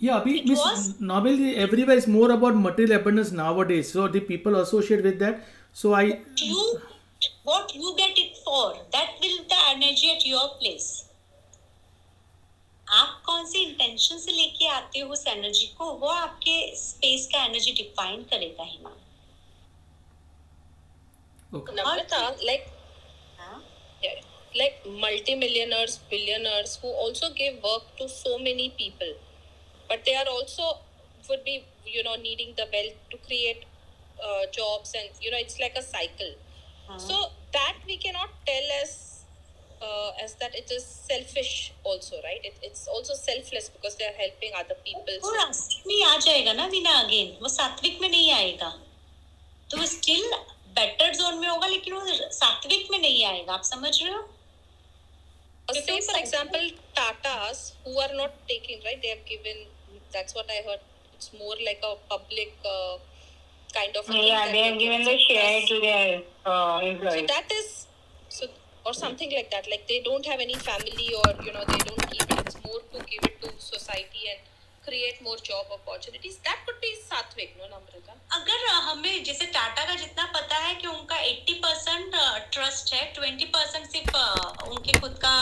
Yeah, अभी मिस नोबेल everywhere is more about material abundance nowadays, so the people associate with that, so I what you get it for that will the energy at your place. आप कौन से intention से लेके आते हो उस एनर्जी को, वो आपके स्पेस का एनर्जी डिफाइन करेगा। हिमा नम्रता, like like multi millionaires, billionaires who also give work to so many people, but they are also would be you know needing the wealth to create uh, jobs, and you know it's like a cycle. Uh-huh. So that we cannot tell as uh, as that it is selfish also, right? It, it's also selfless because they are helping other people. वो रास्ते में आ जाएगा ना बिना, again वो सात्विक में नहीं आएगा, तो वो स्टिल बेटर जोन में होगा लेकिन वो सात्विक में नहीं आएगा। आप समझ रहे हो? Say for example Tatas who are not taking, right, they have given, that's what I heard, it's more like a public uh, kind of, yeah, they have given the share to their uh, employees, so that is so or something like that, like they don't have any family or you know they don't keep it, it's more to give it to society and create more job opportunities. That could be sattvic, no Namrata? अगर हमें जैसे टाटा का जितना पता है कि उनका अस्सी परसेंट ट्रस्ट है, बीस परसेंट सिर्फ उनके खुद का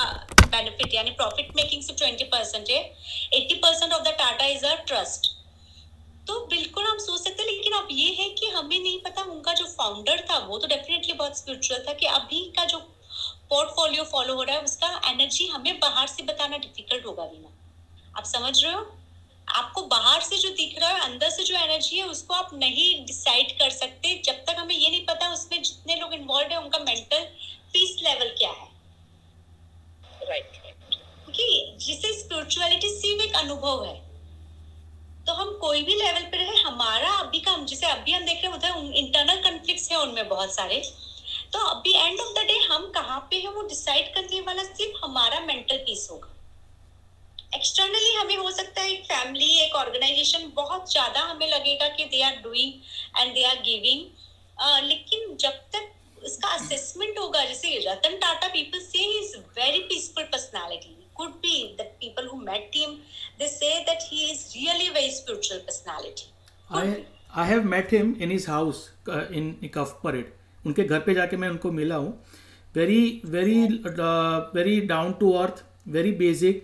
बेनिफिट यानी प्रॉफिट मेकिंग सिर्फ बीस परसेंट है, अस्सी percent of the Tata is a trust. तो बिल्कुल हम सोच सकते हैं, लेकिन अब ये है कि हमें नहीं पता उनका जो फाउंडर था वो तो डेफिनेटली बहुत स्पिरिचुअल था, कि अभी का जो पोर्टफोलियो फॉलो हो रहा है उसका एनर्जी हमें बाहर से बताना डिफिकल्ट होगा। बीमा आप समझ रहे हो? आपको बाहर से जो दिख रहा है, अंदर से जो एनर्जी है उसको आप नहीं डिसाइड कर सकते जब तक हमें ये नहीं पता उसमें जितने लोग इन्वॉल्व है उनका मेंटल पीस लेवल क्या है, राइट? क्योंकि जिसे स्पिरिचुअलिटी सिर्फ एक अनुभव है, तो हम कोई भी लेवल पे रहे, हमारा अभी का जैसे अभी हम देख रहे हैं उधर इंटरनल कॉन्फ्लिक्ट्स है उनमें बहुत सारे, तो अभी एंड ऑफ द डे हम कहाँ पे है वो डिसाइड करने वाला सिर्फ हमारा मेंटल पीस होगा। एक्सटर्नली हमें हो सकता है एक फैमिली, एक ऑर्गेनाइजेशन बहुत ज्यादा हमें लगेगा कि दे are doing and they are giving, लेकिन जब तक इसका असेसमेंट होगा, जैसे रतन टाटा पीपल से ही is very peaceful personality, could be the people who met him, they say that he is really a very spiritual personality. I, I have met him in his house uh, in Cuff Parade. उनके घर पे जाके मैं उनको मिला हूँ. Very very uh, very down to earth, very basic.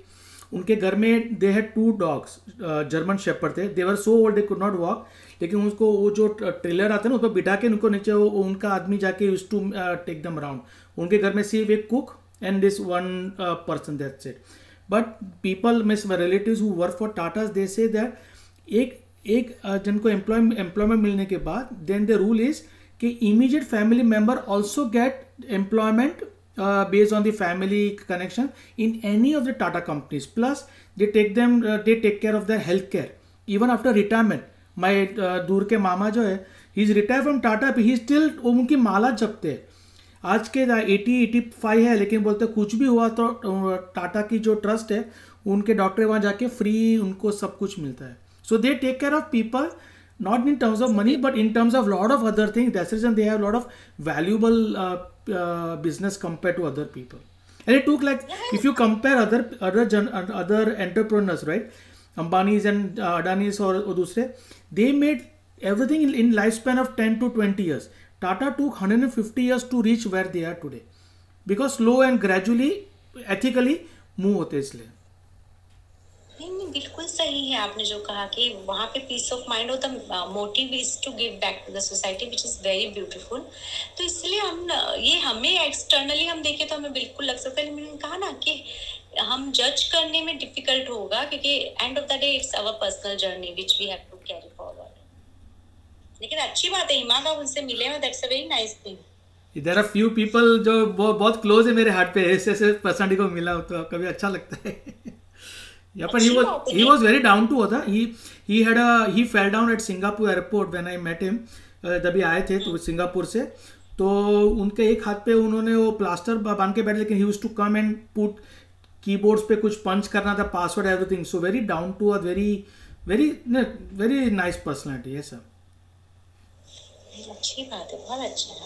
उनके घर में they had two dogs, uh, German Shepherd थे. They were so old they could not walk. लेकिन उसको वो जो ट्रेलर आते ना उस पर बिठा के उनको नीचे वो उनका आदमी जाके used to uh, take them around. उनके घर में सिर्फ एक cook and this one uh, person, that's it. But people, my relatives who work for Tata's, they say that एक एक uh, जिनको employment employment मिलने के बाद, then the rule is कि immediate family member also get employment uh, based on the family connection in any of the Tata companies. Plus they take them, uh, they take care of their health care even after retirement. My uh, दूर के मामा जो है, he is retired from Tata, but he still उनकी माला जपते हैं. आज के अस्सी पचासी है, लेकिन बोलते कुछ भी हुआ तो टाटा की जो ट्रस्ट है उनके डॉक्टर वहाँ जाके फ्री उनको सब कुछ मिलता है. So they take care of people not in terms of money but in terms of lot of other thing. That's reason they have lot of valuable business compare to other people. And it took like if you compare other other other entrepreneurs right, Ambanis and Adanis और दूसरे, they made everything in life span of ten to twenty years. Tata took one hundred fifty years to reach where they are today, because slow and gradually, ethically move होते इसलिए. नहीं नहीं बिल्कुल सही है आपने जो कहा कि वहाँ पे peace of mind हो, तो motive is to give back to the society, which is very beautiful. तो इसलिए हम ये हमें externally हम देखें तो हमें बिल्कुल लग सकता है, लेकिन कहा ना कि हम judge करने में difficult होगा, क्योंकि end of the day it's our personal journey which we have to carry forward. लेकिन अच्छी बात है हिमा का उनसे मिले हो, that's a very nice thing. There are few people जो बहुत क्लोज है मेरे हार्ट पे, ऐसे ऐसे पर्सनैलिटी को मिला तो कभी अच्छा लगता है. या पर he was he was very down to earth. He he had a he fell down at Singapore airport when I met him. जब ये आए थे तो सिंगापुर से, तो उनके एक हाथ पे उन्होंने वो प्लास्टर बांध के बैठे, लेकिन he used to come and put keyboards पे कुछ पंच करना था, password everything. So very down to earth, very very very nice personality है सर. अच्छी बात है, बहुत अच्छा है.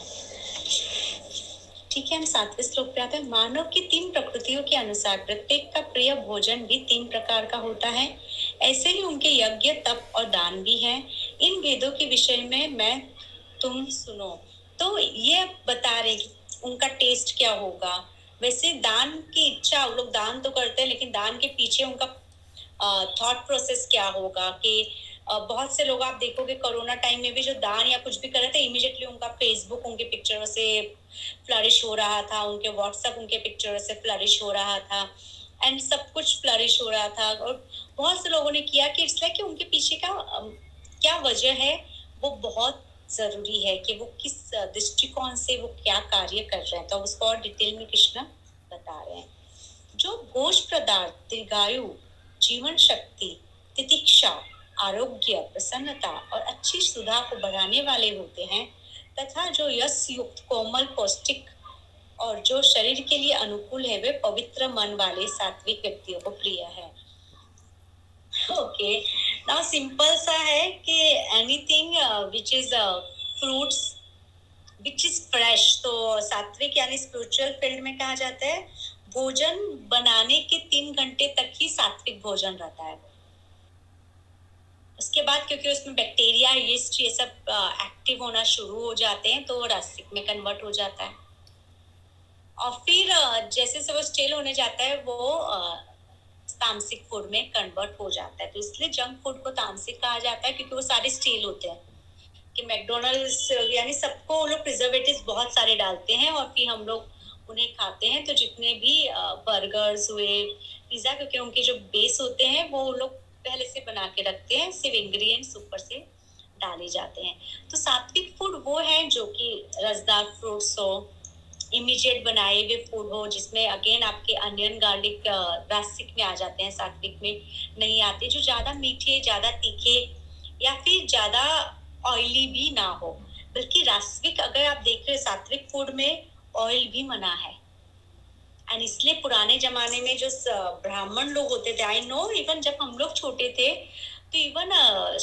ठीक है, हम सातवें श्लोक पे आते हैं. मानव की तीन प्रकृतियों के अनुसार प्रत्येक का प्रिय भोजन भी तीन प्रकार का होता है, ऐसे ही उनके यज्ञ, तप और दान भी है. इन भेदों के विषय में मैं तुम सुनो, तो ये बता रहे कि उनका टेस्ट क्या होगा. वैसे दान की इच्छा, वो लोग दान तो करते हैं, लेकिन दान के पीछे उनका थॉट प्रोसेस क्या होगा कि Uh, बहुत से लोग आप देखोगे कोरोना टाइम में भी जो दान या कुछ भी कर रहे थे, इमीडिएटली उनका फेसबुक उनके पिक्चरों से फ्लरिश हो रहा था, उनके व्हाट्सएप उनके पिक्चरों से फ्लरिश हो रहा था, एंड सब कुछ फ्लरिश हो रहा था. और बहुत से लोगों ने किया कि इट्स लाइक कि उनके पीछे का uh, क्या वजह है, वो बहुत जरूरी है कि वो किस दृष्टिकोण से वो क्या कार्य कर रहे हैं. तो उसको और डिटेल में कृष्णा बता रहे हैं. जो भोज पदार्थ दीर्घायु, जीवन शक्ति, तितिक्षा, आरोग्य, प्रसन्नता और अच्छी सुधा को बढ़ाने वाले होते हैं, तथा जो यश युक्त, कोमल, पौष्टिक और जो शरीर के लिए अनुकूल है, वे पवित्र मन वाले सात्विक व्यक्तियों को प्रिय है. ओके, नाउ सिंपल सा है कि anything which is fruits which is fresh, तो सात्विक यानी स्पिरिचुअल फील्ड में कहा जाता है. भोजन बनाने के तीन घंटे तक ही सात्विक भोजन रहता है. उसके बाद क्योंकि उसमें बैक्टीरिया, यीस्ट ये सब एक्टिव होना शुरू हो जाते हैं, तो रासिक में कन्वर्ट हो जाता है. और फिर जैसे से वो स्टेल होने जाता है, वो तामसिक फूड में कन्वर्ट हो जाता है. तो इसलिए जंक फूड को तामसिक कहा जाता है, क्योंकि वो सारे स्टेल होते हैं. कि मैकडोनल्ड्स यानी सबको लोग प्रिजर्वेटिव बहुत सारे डालते हैं और फिर हम लोग उन्हें खाते हैं. तो जितने भी बर्गर्स हुए, पिज्जा, क्योंकि उनके जो बेस होते हैं वो लोग पहले से बना के रखते हैं, सिर्फ इंग्रेडिएंट्स ऊपर से डाले जाते हैं. तो सात्विक फूड वो है जो कि रसदार फ्रूट्स हो, इमीडिएट बनाए हुए फूड हो, जिसमें अगेन आपके अनियन, गार्लिक रासिक में आ जाते हैं, सात्विक में नहीं आते. जो ज्यादा मीठे, ज्यादा तीखे या फिर ज्यादा ऑयली भी ना हो, बल्कि रासिक. अगर आप देख रहे हो सात्विक फूड में ऑयल भी मना है, एंड इसलिए पुराने जमाने में जो ब्राह्मण लोग होते थे, आई नो इवन जब हम लोग छोटे थे तो इवन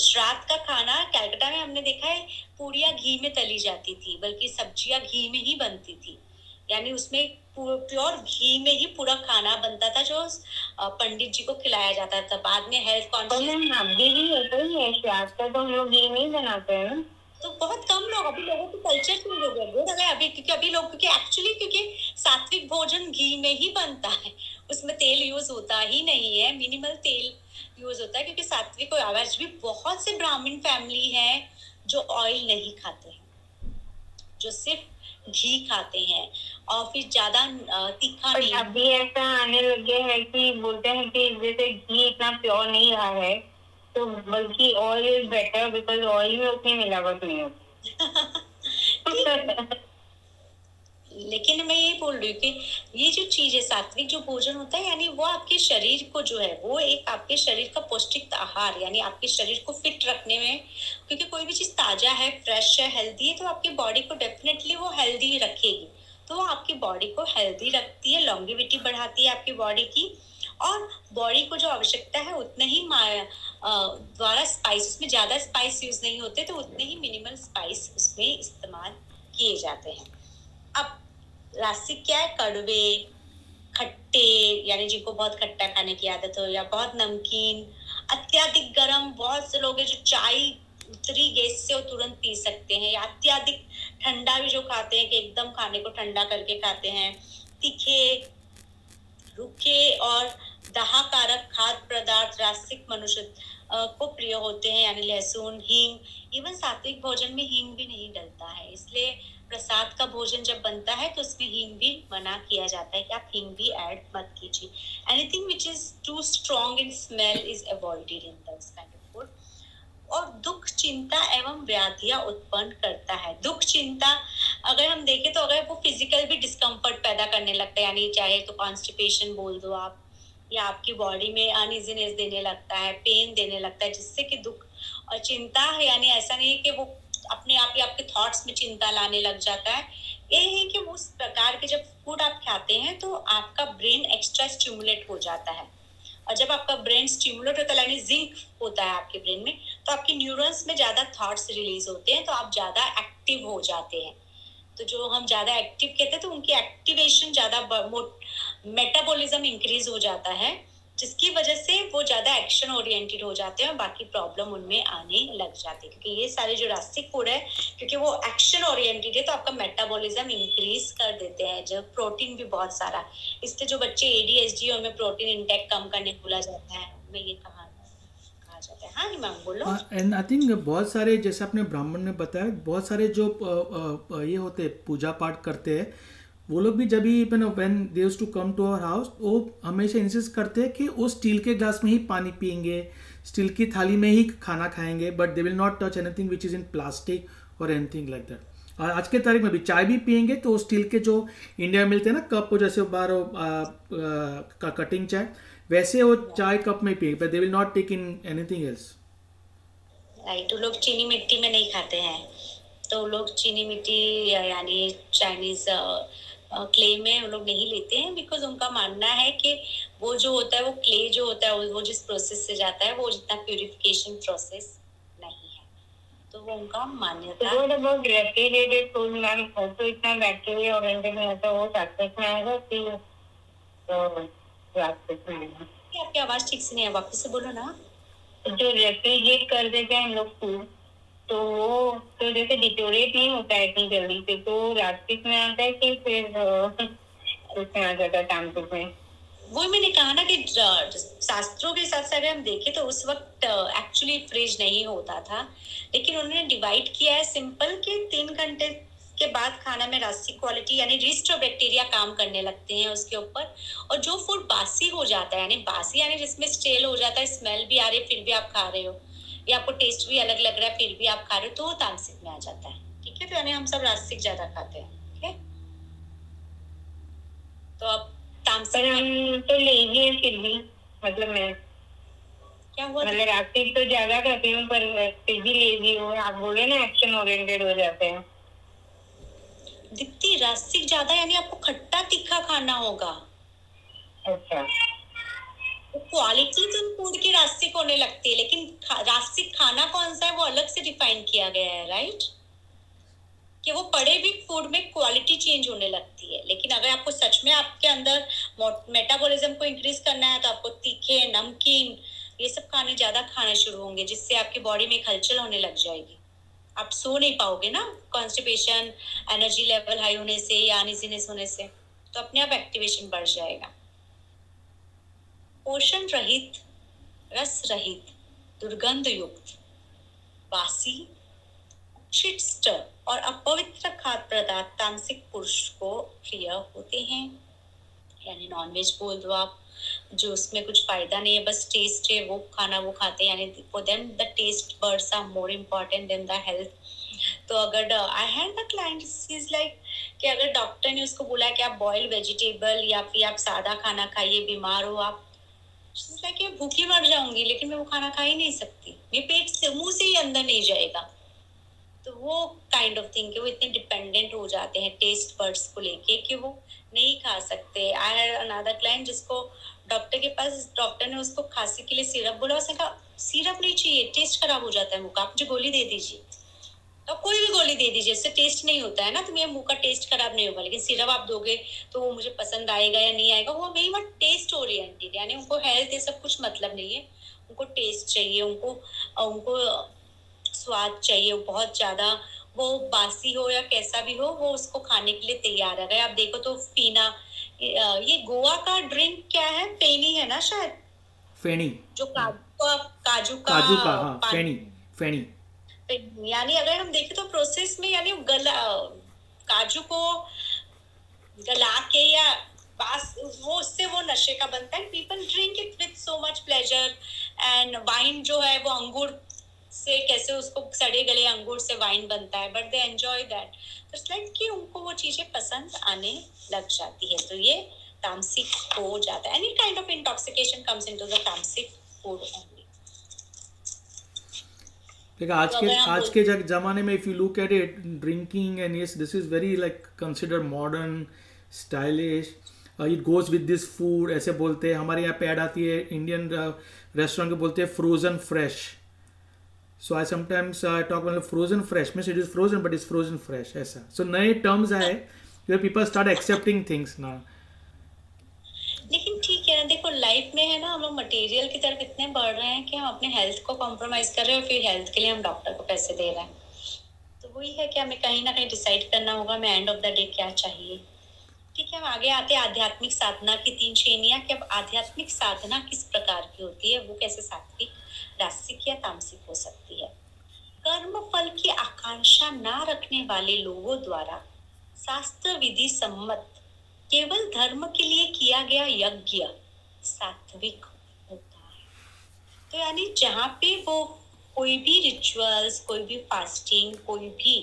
श्राद्ध का खाना कलकत्ता में हमने देखा है पूरियां घी में तली जाती थी, बल्कि सब्जियां घी में ही बनती थी, यानी उसमें प्योर घी में ही पूरा खाना बनता था जो पंडित जी को खिलाया जाता था। बाद में हेल्थ कॉन्शियस अब भी होता है, श्राद्ध का तो हम लोग घी में ही बनाते हैं, तो बहुत कम लोग अभी लोगों के कल्चर चेंज हो गया अभी, क्योंकि अभी लोग क्योंकि एक्चुअली क्योंकि सात्विक भोजन घी में ही बनता है, उसमें तेल यूज होता ही नहीं है, मिनिमल तेल यूज होता है, क्योंकि सात्विक और आज भी बहुत से ब्राह्मण फैमिली है जो ऑयल नहीं खाते हैं, जो सिर्फ घी खाते हैं, और फिर ज्यादा तीखा नहीं। अभी ऐसा आने लग गया है कि बोलते हैं कि जैसे घी इतना प्योर नहीं रहा है तो बल्कि oil is better because oil में उतनी मिलावट नहीं होती। लेकिन मैं यही बोल रही हूँ कि ये जो चीज है सात्विक जो भोजन होता है, यानी वो आपके शरीर को जो है वो एक आपके शरीर का पौष्टिक आहार, यानी आपके शरीर को फिट रखने में, क्योंकि कोई भी चीज ताजा है, फ्रेश है, हेल्दी है, तो आपकी बॉडी को डेफिनेटली वो हेल्दी रखेगी, तो आपकी बॉडी को हेल्दी रखती है, लॉन्गेविटी बढ़ाती है आपकी बॉडी की, और बॉडी को जो आवश्यकता है उतने ही द्वारा स्पाइस, उसमें ज्यादा स्पाइस यूज नहीं होते, तो उतने ही मिनिमल स्पाइस उसमें इस्तेमाल किए जाते हैं। अब रासिक क्या है, कड़वे, खट्टे, यानी जिनको बहुत खट्टा खाने की आदत हो, या बहुत नमकीन, अत्यधिक गर्म, बहुत से लोग हैं जो चाय उतरी गैस से वो तुरंत पी सकते हैं, या अत्यधिक ठंडा भी जो खाते हैं कि एकदम खाने को ठंडा करके खाते हैं, तीखे, रूखे और दाहकारक खाद्य पदार्थ रासिक मनुष्य को प्रिय होते हैं, यानी लहसुन, हींग, इवन सात्विक भोजन में हींग भी नहीं डलता है, इसलिए प्रसाद का भोजन जब बनता है तो उसमें हींग भी मना किया जाता है कि आप हींग भी ऐड मत कीजिए। Anything which is too strong in smell is avoided in this kind of food. और दुख, चिंता एवं व्याधियां उत्पन्न करता है। दुख, चिंता अगर हम देखें तो अगर वो फिजिकल भी डिस्कम्फर्ट पैदा करने लगता है, यानी चाहे तो कॉन्स्टिपेशन बोल दो आप, या आपकी बॉडी में अनइजीनेस देने लगता है, पेन देने लगता है, जिससे कि दुख और चिंता, यानी ऐसा नहीं है कि वो अपने आप ही आपके थॉट्स में चिंता लाने लग जाता है, ये है कि उस प्रकार के जब फूड आप खाते हैं तो आपका ब्रेन एक्स्ट्रा स्टिमुलेट हो जाता है, और जब आपका ब्रेन स्टिमुलेट होता है यानी जिंक होता है आपके ब्रेन में, तो आपके न्यूरॉन्स में ज्यादा थॉट्स रिलीज होते हैं, तो आप ज्यादा एक्टिव हो जाते हैं, तो जो हम ज्यादा एक्टिव कहते हैं तो उनकी एक्टिवेशन ज्यादा, मेटाबॉलिज्म इंक्रीज हो जाता है, जिसकी वजह से वो ज्यादा एक्शन ओरिएंटेड हो जाते हैं और बाकी प्रॉब्लम उनमें आने लग जाती है, क्योंकि ये सारे जो रास्तिक फूड है क्योंकि वो एक्शन ओरिएंटेड है तो आपका मेटाबॉलिज्म इंक्रीज कर देते हैं, जो प्रोटीन भी बहुत सारा, इसलिए जो बच्चे एडीएचडी उनमें प्रोटीन इनटेक कम करने बोला जाता है, उनमें ये कहा जाता है। हाँ हिमांग बोलो। एंड आई थिंक बहुत सारे, जैसे आपने ब्राह्मण ने बताया, बहुत सारे जो आ, आ, ये होते पूजा पाठ करते हैं वो लोग भी जब भी when they used to come to our house वो हमेशा इंसिस्ट करते हैं कि वो स्टील के ग्लास में ही पानी पियेंगे, स्टील की थाली में ही खाना खाएंगे, but they will not touch anything which is in plastic और एनीथिंग लाइक दैट। और आज के तारीख में भी चाय भी पियेंगे तो स्टील के जो इंडिया मिलते हैं ना कप, वो जैसे बार कटिंग चाय, वैसे वो चाय कप में पियेंगे, but they will not take in anything else. Right, वो लोग चीनी मिट्टी में नहीं खाते हैं, तो लोग चीनी मिट्टी यानी चाइनीज क्ले में वो लोग नहीं लेते हैं, बिकॉज उनका मानना है कि वो जो होता है वो क्ले जो होता है वो जिस प्रोसेस से जाता है वो जितना प्यूरिफिकेशन प्रोसेस नहीं है, तो वो उनका मान्यता। What about refrigerated food ma'am, तो इतना बैक्टीरिया और एंजाइम होता है वो सात्विक में आएगा कि सात्विक में आएगा? आपकी आवाज ठीक से नहीं है, वापस से बोलो ना। जो रेफ्रिजरेट कर देते हैं हम लोग फूड तो वो तो जैसे डिटोरेट नहीं होता है इतनी जल्दी से, तो रास्तिक में आता है कि फिर उसमें आ जाता है टामटूक में। वो मैंने कहा ना कि शास्त्रों के हिसाब से अगर हम देखें तो उस वक्त एक्चुअली फ्रिज नहीं होता था, लेकिन उन्होंने डिवाइड किया है सिंपल कि तीन घंटे के बाद खाना में रास्तिक क्वालिटी यानी रिस्ट्रो बैक्टीरिया काम करने लगते हैं उसके ऊपर, और जो फूड बासी हो जाता है यानी बासी यानी जिसमें स्टेल हो जाता है, स्मेल भी आ रही है फिर भी आप खा रहे हो, या आपको टेस्ट भी अलग लग रहा है फिर भी आप खा रहे हो, तो वो तामसिक में आ जाता है। ठीक है, तो यानी हम सब राजसिक ज्यादा खाते हैं। ठीक है, तो अब तामसिक हम तो लेंगे फिर भी, मतलब मैं क्या हुआ, मतलब राजसिक तो ज्यादा खाती हूँ पर फिर भी लेजी हो, आप बोले ना एक्शन ओरिएंटेड हो जाते हैं। दिखती राजसिक ज्यादा यानी आपको खट्टा तीखा खाना होगा, अच्छा क्वालिटी तो फूड के रास्ते को होने लगती है, लेकिन खा, रास्ते खाना कौन सा है वो अलग से डिफाइन किया गया है, राइट? कि वो पड़े भी फूड में क्वालिटी चेंज होने लगती है। लेकिन अगर आपको सच में आपके अंदर मेटाबॉलिज्म को इंक्रीज करना है तो आपको तीखे, नमकीन, ये सब खाने ज्यादा खाने शुरू होंगे, जिससे आपकी बॉडी में हलचल होने लग जाएगी। आप सो नहीं पाओगे ना, कॉन्स्टिपेशन, एनर्जी लेवल हाई होने से या अनइजीनेस होने से, तो अपने आप एक्टिवेशन बढ़ जाएगा। पोषण रहित, रस रहित, दुर्गंध युक्त, बासी, क्षिष्ट और अपवित्र खाद्य पदार्थ तामसिक पुरुष को प्रिय होते हैं। यानी नॉनवेज बोल दो आप, जो उसमें कुछ फायदा नहीं है, बस टेस्ट है, वो खाना वो खाते हैं। यानी for them the taste buds are more important than the health. तो अगर I had the client is like कि अगर डॉक्टर ने उसको बोला कि आप बॉइल्ड वेजिटेबल या फिर आप सादा खाना खाइए, बीमार हो आप, कि भूखी मर जाऊंगी, लेकिन मैं वो खाना खा ही नहीं सकती, मेरे पेट से मुंह से ही अंदर नहीं जाएगा। तो वो काइंड ऑफ थिंग, वो इतने डिपेंडेंट हो जाते हैं टेस्ट बड्स को लेके कि वो नहीं खा सकते। आई हैड अनदर क्लाइंट जिसको डॉक्टर के पास, डॉक्टर ने उसको खांसी के लिए सिरप बोला, उसने कहा सिरप नहीं चाहिए, टेस्ट खराब हो जाता है मुंह का, आप मुझे गोली दे दीजिए। तो कोई भी गोली दे दीजिए, इससे टेस्ट नहीं होता है ना, तो मेरे मुंह का टेस्ट खराब नहीं होगा, लेकिन सिरप आप दोगे तो वो मुझे पसंद आएगा या नहीं आएगा, वो मेरी बात टेस्ट ओरिएंटेड। यानी उनको हेल्थ ये सब कुछ मतलब नहीं है, उनको टेस्ट चाहिए, उनको उनको स्वाद चाहिए बहुत ज्यादा, वो बासी हो या कैसा भी हो, वो उसको खाने के लिए तैयार है। अगर आप देखो तो फीना, ये गोवा का ड्रिंक क्या है, फेनी है ना शायद, फेनी जो काजू काजू का, काजू का हाँ, फेनी फेनी यानी अगर हम देखें तो प्रोसेस में, यानी गला काजू को गला के या बास, वो उससे वो नशे का बनता है। People drink it with so much pleasure. And wine जो है वो अंगूर से, कैसे उसको सड़े गले अंगूर से वाइन बनता है, बट दे एंजॉय दैट। तो इट्स लाइक कि उनको वो चीजें पसंद आने लग जाती है, तो ये तामसिक हो जाता है। Any kind of intoxication comes into the तामसिक फूड। देखा आज के आज के जमाने में if you look at it, drinking and yes this is very like consider modern, stylish, it goes with this food ऐसे बोलते हैं। हमारे यहाँ पे ऐड आती है इंडियन रेस्टोरेंट को, बोलते हैं frozen fresh. So I sometimes I talk मतलब frozen fresh means it is frozen but is frozen fresh, ऐसा। सो नए टर्म्स आए, where people start accepting things ना। लेकिन ठीक है ना, देखो लाइफ में है ना, हम लोग मटेरियल की तरफ इतने बढ़ रहे हैं कि हम अपने हेल्थ को कॉम्प्रोमाइज कर रहे हैं और फिर हेल्थ के लिए हम डॉक्टर को पैसे दे रहे हैं। तो वही है कि हमें कहीं ना कहीं डिसाइड करना होगा मैं एंड ऑफ द डे क्या चाहिए। ठीक है, हम आगे आते हैं आध्यात्मिक साधना की तीन श्रेणियाँ, कि अब आध्यात्मिक साधना किस प्रकार की होती है, वो कैसे सात्विक, राजसिक या तामसिक हो सकती है। कर्म फल की आकांक्षा न रखने वाले लोगों द्वारा शास्त्र विधि सम्मत केवल धर्म के लिए किया गया यज्ञ सात्विक होता है। तो यानी जहाँ पे वो कोई भी रिचुअल्स, कोई भी फास्टिंग, कोई भी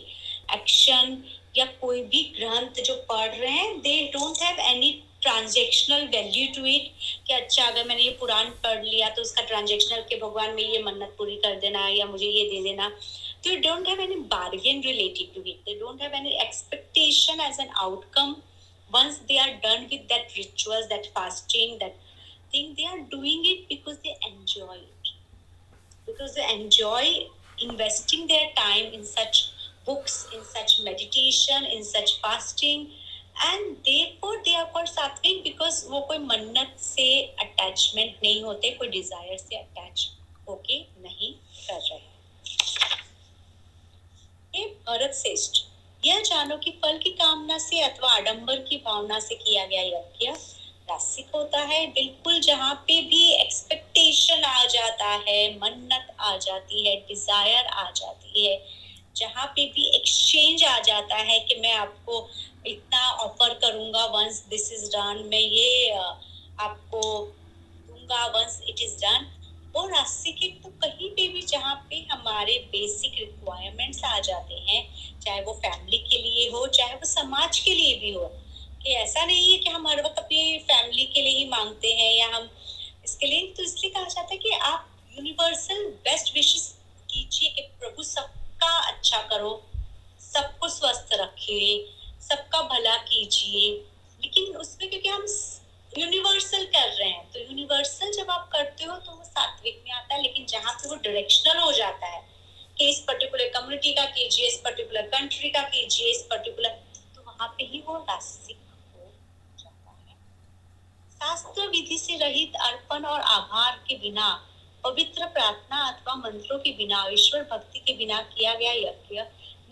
एक्शन या कोई भी ग्रंथ जो पढ़ रहे हैं, they don't have any transactional value to it, कि अच्छा अगर मैंने ये पुराण पढ़ लिया तो उसका ट्रांजेक्शनल के भगवान में ये मन्नत पूरी कर देना या मुझे ये दे देना। तो don't have any bargain related to it, they don't have any expectation as an outcome. Once they are done with that rituals, that fasting, that thing, they are doing it because they enjoy it. Because they enjoy investing their time in such books, in such meditation, in such fasting, and therefore they are called sattvic because वो कोई मन्नत से attachment नहीं होते, कोई desire से attach होके नहीं कर रहे। ये भरत श्रेष्ठ, यह जानो कि फल की कामना से अथवा आडंबर की भावना से किया गया यज्ञ राजसिक होता है। बिल्कुल जहाँ पे भी एक्सपेक्टेशन आ जाता है, मन्नत आ जाती है, डिजायर आ जाती है, जहाँ पे भी एक्सचेंज आ जाता है कि मैं आपको इतना ऑफर करूंगा वंस दिस इज डन, मैं ये आपको दूंगा वंस इट इज डन, वो रास्ते के। तो कहीं पे भी जहाँ पे हमारे बेसिक रिक्वायरमेंट्स आ जाते हैं, चाहे वो फैमिली के लिए हो, चाहे वो समाज के लिए भी हो, कि ऐसा नहीं है कि हम हर वक्त अपनी फैमिली के लिए ही मांगते हैं या हम इसके लिए, तो इसलिए कहा जाता है कि आप यूनिवर्सल बेस्ट विशेस कीजिए कि प्रभु सबका अच्छा करो, सबको स्वस्थ रखिए, सबका भला कीजिए। लेकिन उसमें क्योंकि हम यूनिवर्सल कर रहे हैं, तो यूनिवर्सल जब आप करते हो तो वो सात्विक में आता है। लेकिन जहाँ पे वो डायरेक्शनल हो जाता है कि इस पर्टिकुलर कम्युनिटी का कीजिए, इस पर्टिकुलर कंट्री का कीजिए, इस पर्टिकुलर, तो वहां पे ही वो रासिक हो जाता है। शास्त्र विधि से रहित अर्पण और आभार के बिना, पवित्र प्रार्थना अथवा मंत्रों के बिना, ईश्वर भक्ति के बिना किया गया यज्ञ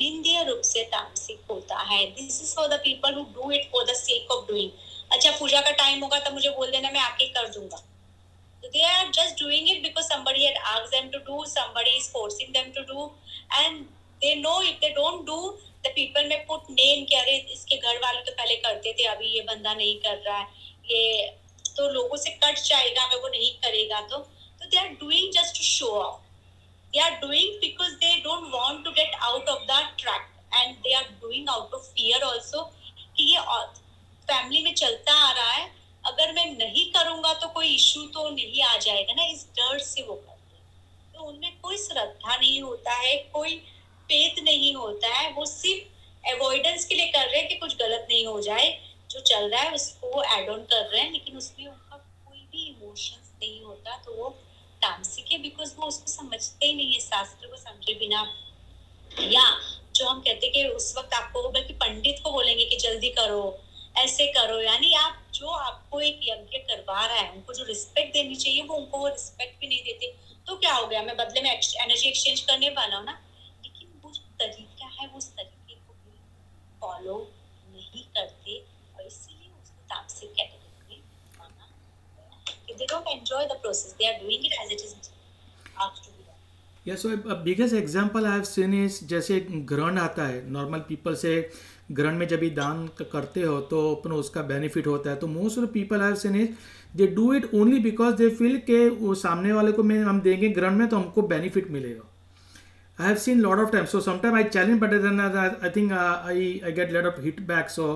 निंदीय रूप से तामसिक होता है। This is for the people who do it for the sake of doing. अच्छा, पूजा का टाइम होगा तो मुझे बोल देना, मैं आके कर दूंगा। So they are just doing it because somebody had asked them to do, somebody is forcing them to do, and they know if they don't do, the people may put name कि अरे इसके घर वालों तो पहले करते थे, अभी ये बंदा नहीं कर रहा है, ये तो लोगों से कट जाएगा अगर वो नहीं करेगा तो। तो they are doing just to show off. They are doing because they don't want to get out of the track, and they are doing out of fear also कि ये फैमिली में चलता आ रहा है, अगर मैं नहीं करूंगा तो कोई इश्यू तो नहीं आ जाएगा ना, इस डर से वो करते हैं। तो उनमें कोई श्रद्धा नहीं होता है, कोई फेथ नहीं होता है, वो सिर्फ अवॉइडेंस के लिए कर रहे हैं कि कुछ गलत नहीं हो जाए, जो चल रहा है उसको ऐड ऑन कर रहे हैं, लेकिन उसमें उनका कोई भी इमोशंस नहीं होता। तो वो तामसिक है बिकॉज वो उसको समझते ही नहीं है, शास्त्र को समझे बिना। या जो हम कहते हैं कि उस वक्त आपको, बल्कि पंडित को बोलेंगे कि जल्दी करो, ऐसे करो, यानी आप जो आपको एक यज्ञ करवा रहा है उनको जो रिस्पेक्ट देनी चाहिए वो उनको वो रिस्पेक्ट भी नहीं देते। तो क्या हो गया, मैं बदले में एनर्जी एक्सचेंज करने वाला हूँ ना, लेकिन वो तरीका है वो उस तरीके को भी फॉलो नहीं करते, और इसीलिए उसको तामसिक कैटेगरी में माना गया कि they don't enjoy the process, they are doing it as it is asked to be done. Yes, so a biggest example I have seen is, जैसे ग्रहण आता है, नॉर्मल पीपल से ग्रहण में जब भी दान करते हो तो अपन उसका बेनिफिट होता है, तो most of the people have seen is they do it only because they feel के वो सामने वाले को मैं हम देंगे ग्रहण में तो हमको बेनिफिट मिलेगा। I have seen lot of time, so sometime I challenge but then I think I I get lot of hit back. So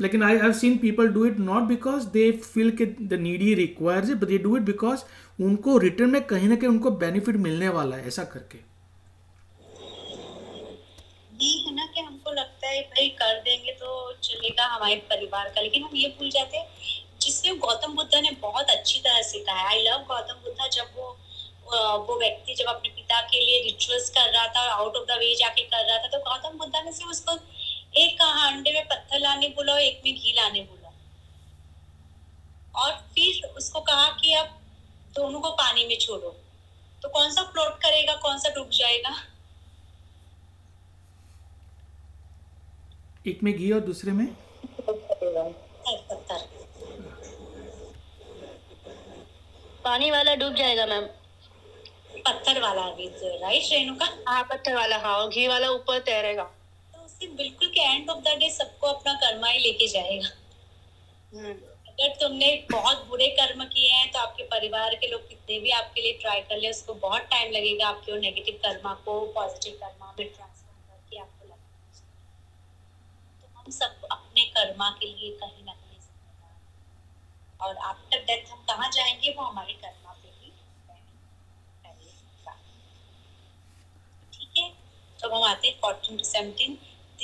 लेकिन I have seen people do it not because they feel के the needy requires it, but they do it because उनको return में कहीं ना कहीं उनको benefit मिलने वाला है, ऐसा करके। है ना कि हमको लगता है भाई कर देंगे तो चलेगा हमारे परिवार का, लेकिन हम ये भूल जाते हैं जिसमें गौतम बुद्ध ने बहुत अच्छी तरह से कहा है। आई लव गौतम बुद्ध, जब वो वो व्यक्ति जब अपने पिता के लिए रिचुअल्स कर रहा था, आउट ऑफ द वे जाके कर रहा था, तो गौतम बुद्ध ने सिर्फ उसको एक कहा, अंडे में पत्थर लाने बोला, एक में घी लाने बोला, और फिर उसको कहा कि अब दोनों को पानी में छोड़ो, तो कौन सा फ्लोट करेगा, कौन सा डूब जाएगा? एक में घी और दूसरे में पानी वाला डूब जाएगा मैम, पत्थर वाला भी राइट रेणुका, हाँ पत्थर वाला, हाँ घी वाला ऊपर तैरेगा। तो उससे बिल्कुल के एंड ऑफ द डे सबको अपना कर्मा ही लेके जाएगा। अगर तुमने बहुत बुरे कर्म किए हैं तो आपके परिवार के लोग कितने भी आपके लिए ट्राई कर ले, उसको बहुत टाइम लगेगा आपके वो नेगेटिव कर्मा को पॉजिटिव कर्मा में ट्रांसफॉर्म करके आपको। हम सब अपने कर्मा के लिए कहीं ना कहीं जिम्मेदार, और आफ्टर डेथ हम कहाँ जाएंगे वो हमारे कर्मा पे ही ठीक है। तो हम आते हैं चौदह टू सत्रह,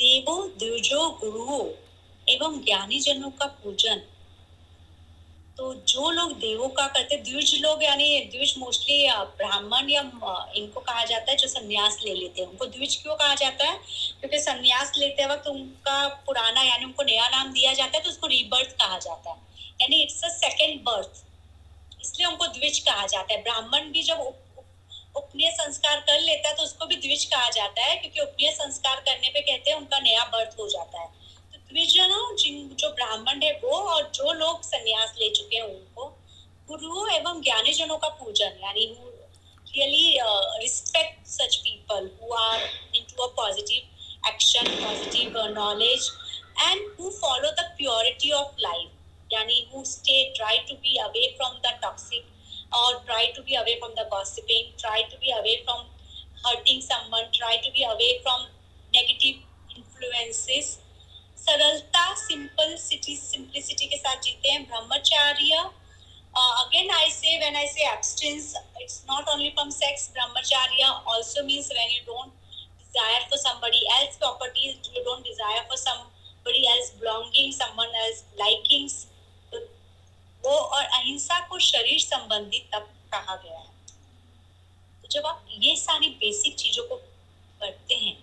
देवो द्विजो गुरुओं एवं ज्ञानी जनों का पूजन। तो जो लोग देवों का करते, द्विज लोग यानी द्विज मोस्टली ब्राह्मण या इनको कहा जाता है जो सन्यास ले लेते हैं, उनको द्विज क्यों कहा जाता है? क्योंकि सन्यास लेते वक्त उनका पुराना यानी उनको नया नाम दिया जाता है, तो उसको रीबर्थ कहा जाता है, यानी इट्स अ सेकंड बर्थ, इसलिए उनको द्विज कहा जाता है। ब्राह्मण भी जब उपनय संस्कार कर लेता है तो उसको भी द्विज कहा जाता है, क्योंकि उपनय संस्कार करने पे कहते हैं उनका नया बर्थ हो जाता है। द्विजनों जिन जो ब्राह्मण है वो, और जो लोग सन्यास ले चुके हैं उनको, गुरुओं एवं ज्ञानी जनों का पूजन, यानी who really respect such people who are into a positive action, positive knowledge, and who follow the purity of life, यानी who stay try to be away from the toxic, और try to be away from the gossiping, try to be away from hurting someone, try to be away from negative influences. सरलता, simple city, simplicity के साथ जीते हैं। ब्रह्मचार्य, again I से when I say abstinence, it's not only from sex, ब्रह्मचार्य also means when you don't desire for somebody else properties, you don't desire for somebody else belonging, someone else likings, वो और अहिंसा को शरीर संबंधी तप कहा गया है। तो जब आप ये सारी बेसिक चीजों को पढ़ते हैं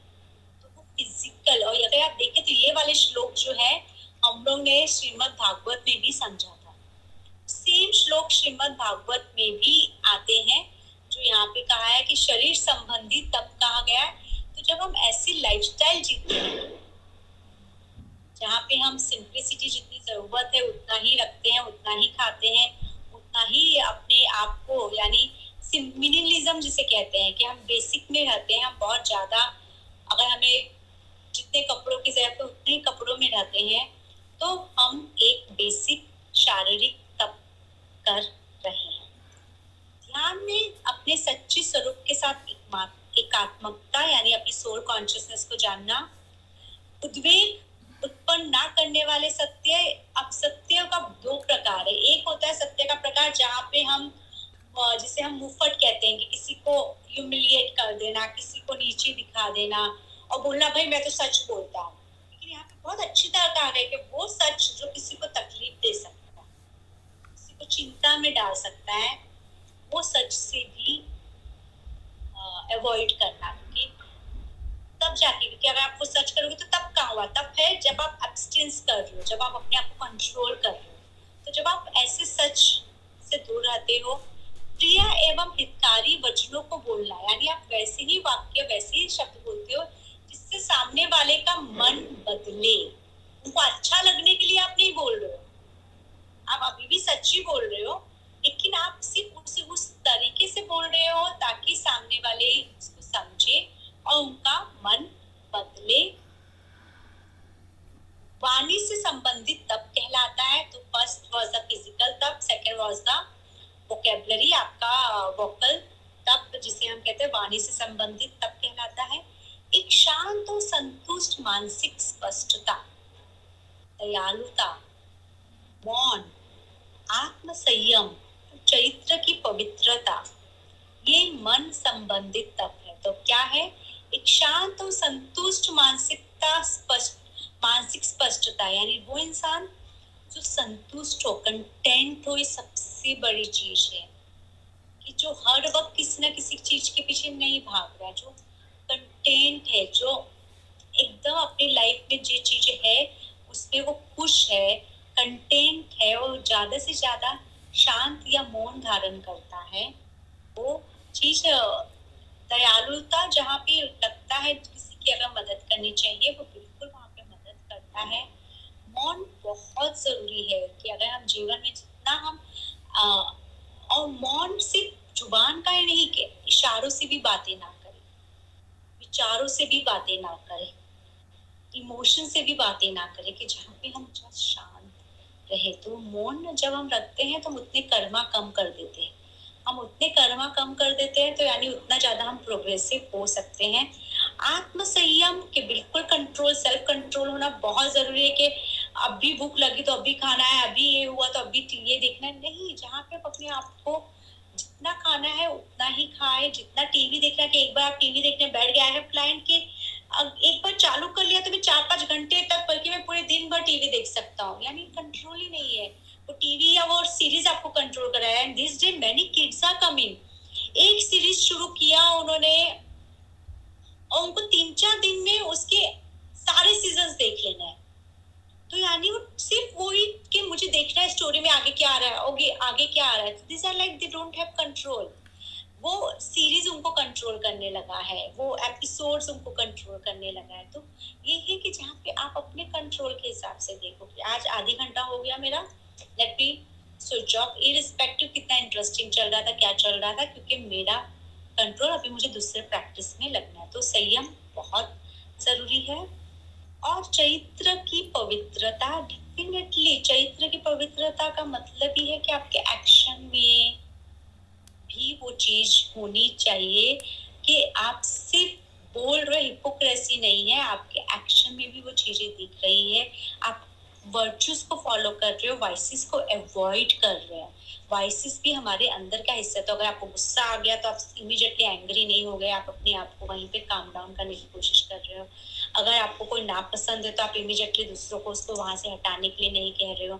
तो वो फिजिकल, और अगर आप देखें तो ये वाले श्लोक जो है हम लोग ने श्रीमद् भागवत में भी समझा था। सेम श्लोक श्रीमद् भागवत में भी आते हैं जो यहाँ पे कहा है कि शरीर संबंधी तप कहा गया है। तो जब हम ऐसी लाइफस्टाइल जीते हैं जहाँ पे हम सिंप्लिसिटी, जितनी जरूरत है उतना ही रखते हैं, उतना ही खाते हैं, उतना ही अपने आप को, यानी मिनिमलिज्म जिसे कहते हैं कि हम बेसिक में रहते हैं, हम बहुत ज्यादा, अगर हमें जितने कपड़ों की जरूरत है उतने कपड़ों में रहते हैं, तो हम एक बेसिक शारीरिक तप कर रहे हैं। ध्यान में अपने सच्चे स्वरूप के साथ एकात्मकता, यानी अपनी सोल कॉन्शियसनेस को जानना, उद्वेग उत्पन्न ना करने वाले सत्य। अब सत्यों का दो प्रकार है, एक होता है सत्य का प्रकार जहाँ पे हम, जिसे हम मुफ्त कहते हैं कि किसी को ह्यूमिलिएट कर देना, किसी को नीचे दिखा देना और बोलना भाई मैं तो सच बोलता हूँ, लेकिन यहाँ पे बहुत अच्छी तरह कहा गया कि वो सच जो किसी को तकलीफ दे सकता है, किसी को चिंता में डाल सकता है, वो सच से भी अवॉइड करना, क्योंकि तब जाके, क्योंकि अगर आप वो सच करोगे तो तब कहाँ हुआ, तब है जब आप अब्सटेंस कर रहे हो, जब आप अपने आप को कंट्रोल कर रहे हो। तो जब आप ऐसे सच से दूर रहते हो, प्रिय एवं हितकारी वचनों को बोलना, यानी आप वैसे ही वाक्य, वैसे ही शब्द बोलते हो जिससे सामने वाले का मन बदले। उनको अच्छा लगने के लिए आप नहीं बोल रहे हो, आप अभी भी सच्ची बोल रहे हो, लेकिन आप सिर्फ उसे उस तरीके से बोल रहे हो ताकि सामने वाले इसको समझे और उनका मन बदले। वाणी से संबंधित तप कहलाता है। तो फर्स्ट वॉज द फिजिकल तप, सेकेंड वॉज द वोकैबुलरी, आपका वोकल तप जिसे हम कहते हैं वाणी से संबंधित तप कहलाता है। एक शांत और संतुष्ट मानसिक स्पष्टता, दयालुता, मौन, आत्मसंयम, चरित्र की पवित्रता, ये मन संबंधित तप है। तो क्या है, एक शांत और संतुष्ट मानसिकता, स्पष्ट मानसिक स्पष्टता, यानी वो इंसान जो संतुष्ट हो, कंटेंट हो, ये सबसे बड़ी चीज है कि जो हर वक्त किसी ना किसी चीज के पीछे नहीं भाग रहा, जो कंटेंट है, जो एकदम अपनी लाइफ में जो चीजें है उसमें वो खुश है, कंटेंट है, और ज्यादा से ज्यादा शांत या मौन धारण करता है। वो चीज दयालुता, जहाँ पे लगता है किसी की अगर मदद करनी चाहिए वो बिल्कुल वहां पे मदद करता है। मौन बहुत जरूरी है कि अगर हम जीवन में जितना हम आ, और मौन सिर्फ जुबान का ही नहीं कि इशारों से भी बातें ना करें, विचारों से भी बातें ना करें, इमोशन से भी बातें ना करें, कि जहाँ पे हम जस्ट शांत रहे। तो मौन जब हम रखते हैं तो हम उतने कर्मा कम कर देते हैं, हम उतने कर्मा कम कर देते हैं, तो यानी उतना ज्यादा हम प्रोग्रेसिव हो सकते हैं। आत्मसंयम के बिल्कुल कंट्रोल, सेल्फ कंट्रोल होना बहुत जरूरी है कि अभी भूख लगी तो अभी खाना है, अभी ये हुआ तो अभी ये देखना है, नहीं। जहाँ पे आप अपने आप को जितना खाना है उतना ही खाए, जितना टीवी देखना, कि एक बार आप टीवी देखने बैठ गया है क्लाइंट के, एक बार चालू कर लिया तो मैं चार पांच घंटे तक, बल्कि मैं पूरे दिन भर टीवी देख सकता हूँ, यानी कंट्रोल ही नहीं है वो टीवी या वो सीरीज आपको कंट्रोल कर रहा है। And this day many kids are coming, एक सीरीज शुरू किया उन्होंने और उनको तीन चार दिन में उसके सारे सीजन्स देख लेना है, तो यानी वो सिर्फ वो ही कि मुझे देखना है स्टोरी में आगे क्या आ रहा है, ओके आगे क्या आ रहा है। This are like they don't have control. वो सीरीज उनको कंट्रोल करने लगा है, वो एपिसोड्स उनको कंट्रोल करने लगा है। तो ये है कि जहाँ पे आप अपने कंट्रोल के हिसाब से देखो कि आज आधी घंटा हो गया मेरा, let me switch off, irrespective कितना इंटरेस्टिंग चल रहा था, क्या चल रहा था, क्योंकि मेरा कंट्रोल अभी मुझे दूसरे प्रैक्टिस में लगना है। तो संयम बहुत जरूरी है। और चरित्र की पवित्रता, डेफिनेटली चरित्र की पवित्रता का मतलब ही है कि आपके एक्शन में भी वो चीज होनी चाहिए कि आप सिर्फ बोल रहे, हिपोक्रेसी नहीं है, आपके एक्शन में भी वो चीजें दिख रही है। आप वर्चुअस को फॉलो कर रहे हो, वाइसिस को अवॉइड कर रहे हो। वाइसिस भी हमारे अंदर का हिस्सा है, तो अगर आपको गुस्सा आ गया तो आप इमीडिएटली एंग्री नहीं हो गए, आप अपने आप को वहीं पे काम डाउन करने की कोशिश कर रहे हो। अगर आपको कोई नापसंद है तो आप इमीडिएटली दूसरों को उसको वहां से हटाने के लिए नहीं कह रहे हो,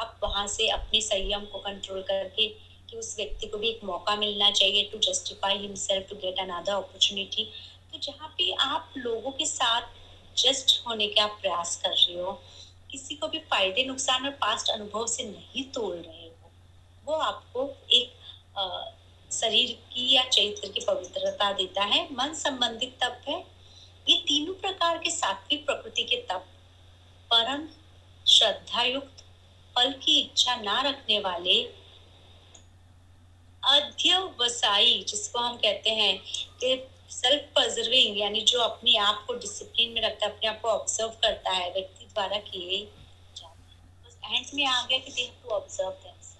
आप वहां से अपने संयम को कंट्रोल करके कि उस व्यक्ति को भी एक मौका मिलना चाहिए to justify himself to get another opportunity. तो जहाँ पे आप लोगों के साथ जस्ट होने का प्रयास कर रहे हो, किसी को भी फायदे नुकसान और पास्ट अनुभव से नहीं तोड़ रहे हो, वो आपको एक आ, शरीर की या चरित्र की पवित्रता देता है। मन संबंधित तप है, ये तीनों प्रकार के सात्विक प्रकृति के तप परम श्रद्धा युक्त फल की इच्छा ना रखने वाले अध्यवसायी, जिसको हम कहते हैं कि सेल्फ प्रिजर्विंग, यानी जो अपने आप को डिसिप्लिन में रखता है, अपने आप को ऑब्जर्व करता है, व्यक्ति द्वारा किए जाते हैं। बस एंड में आ गया कि they have to observe themselves.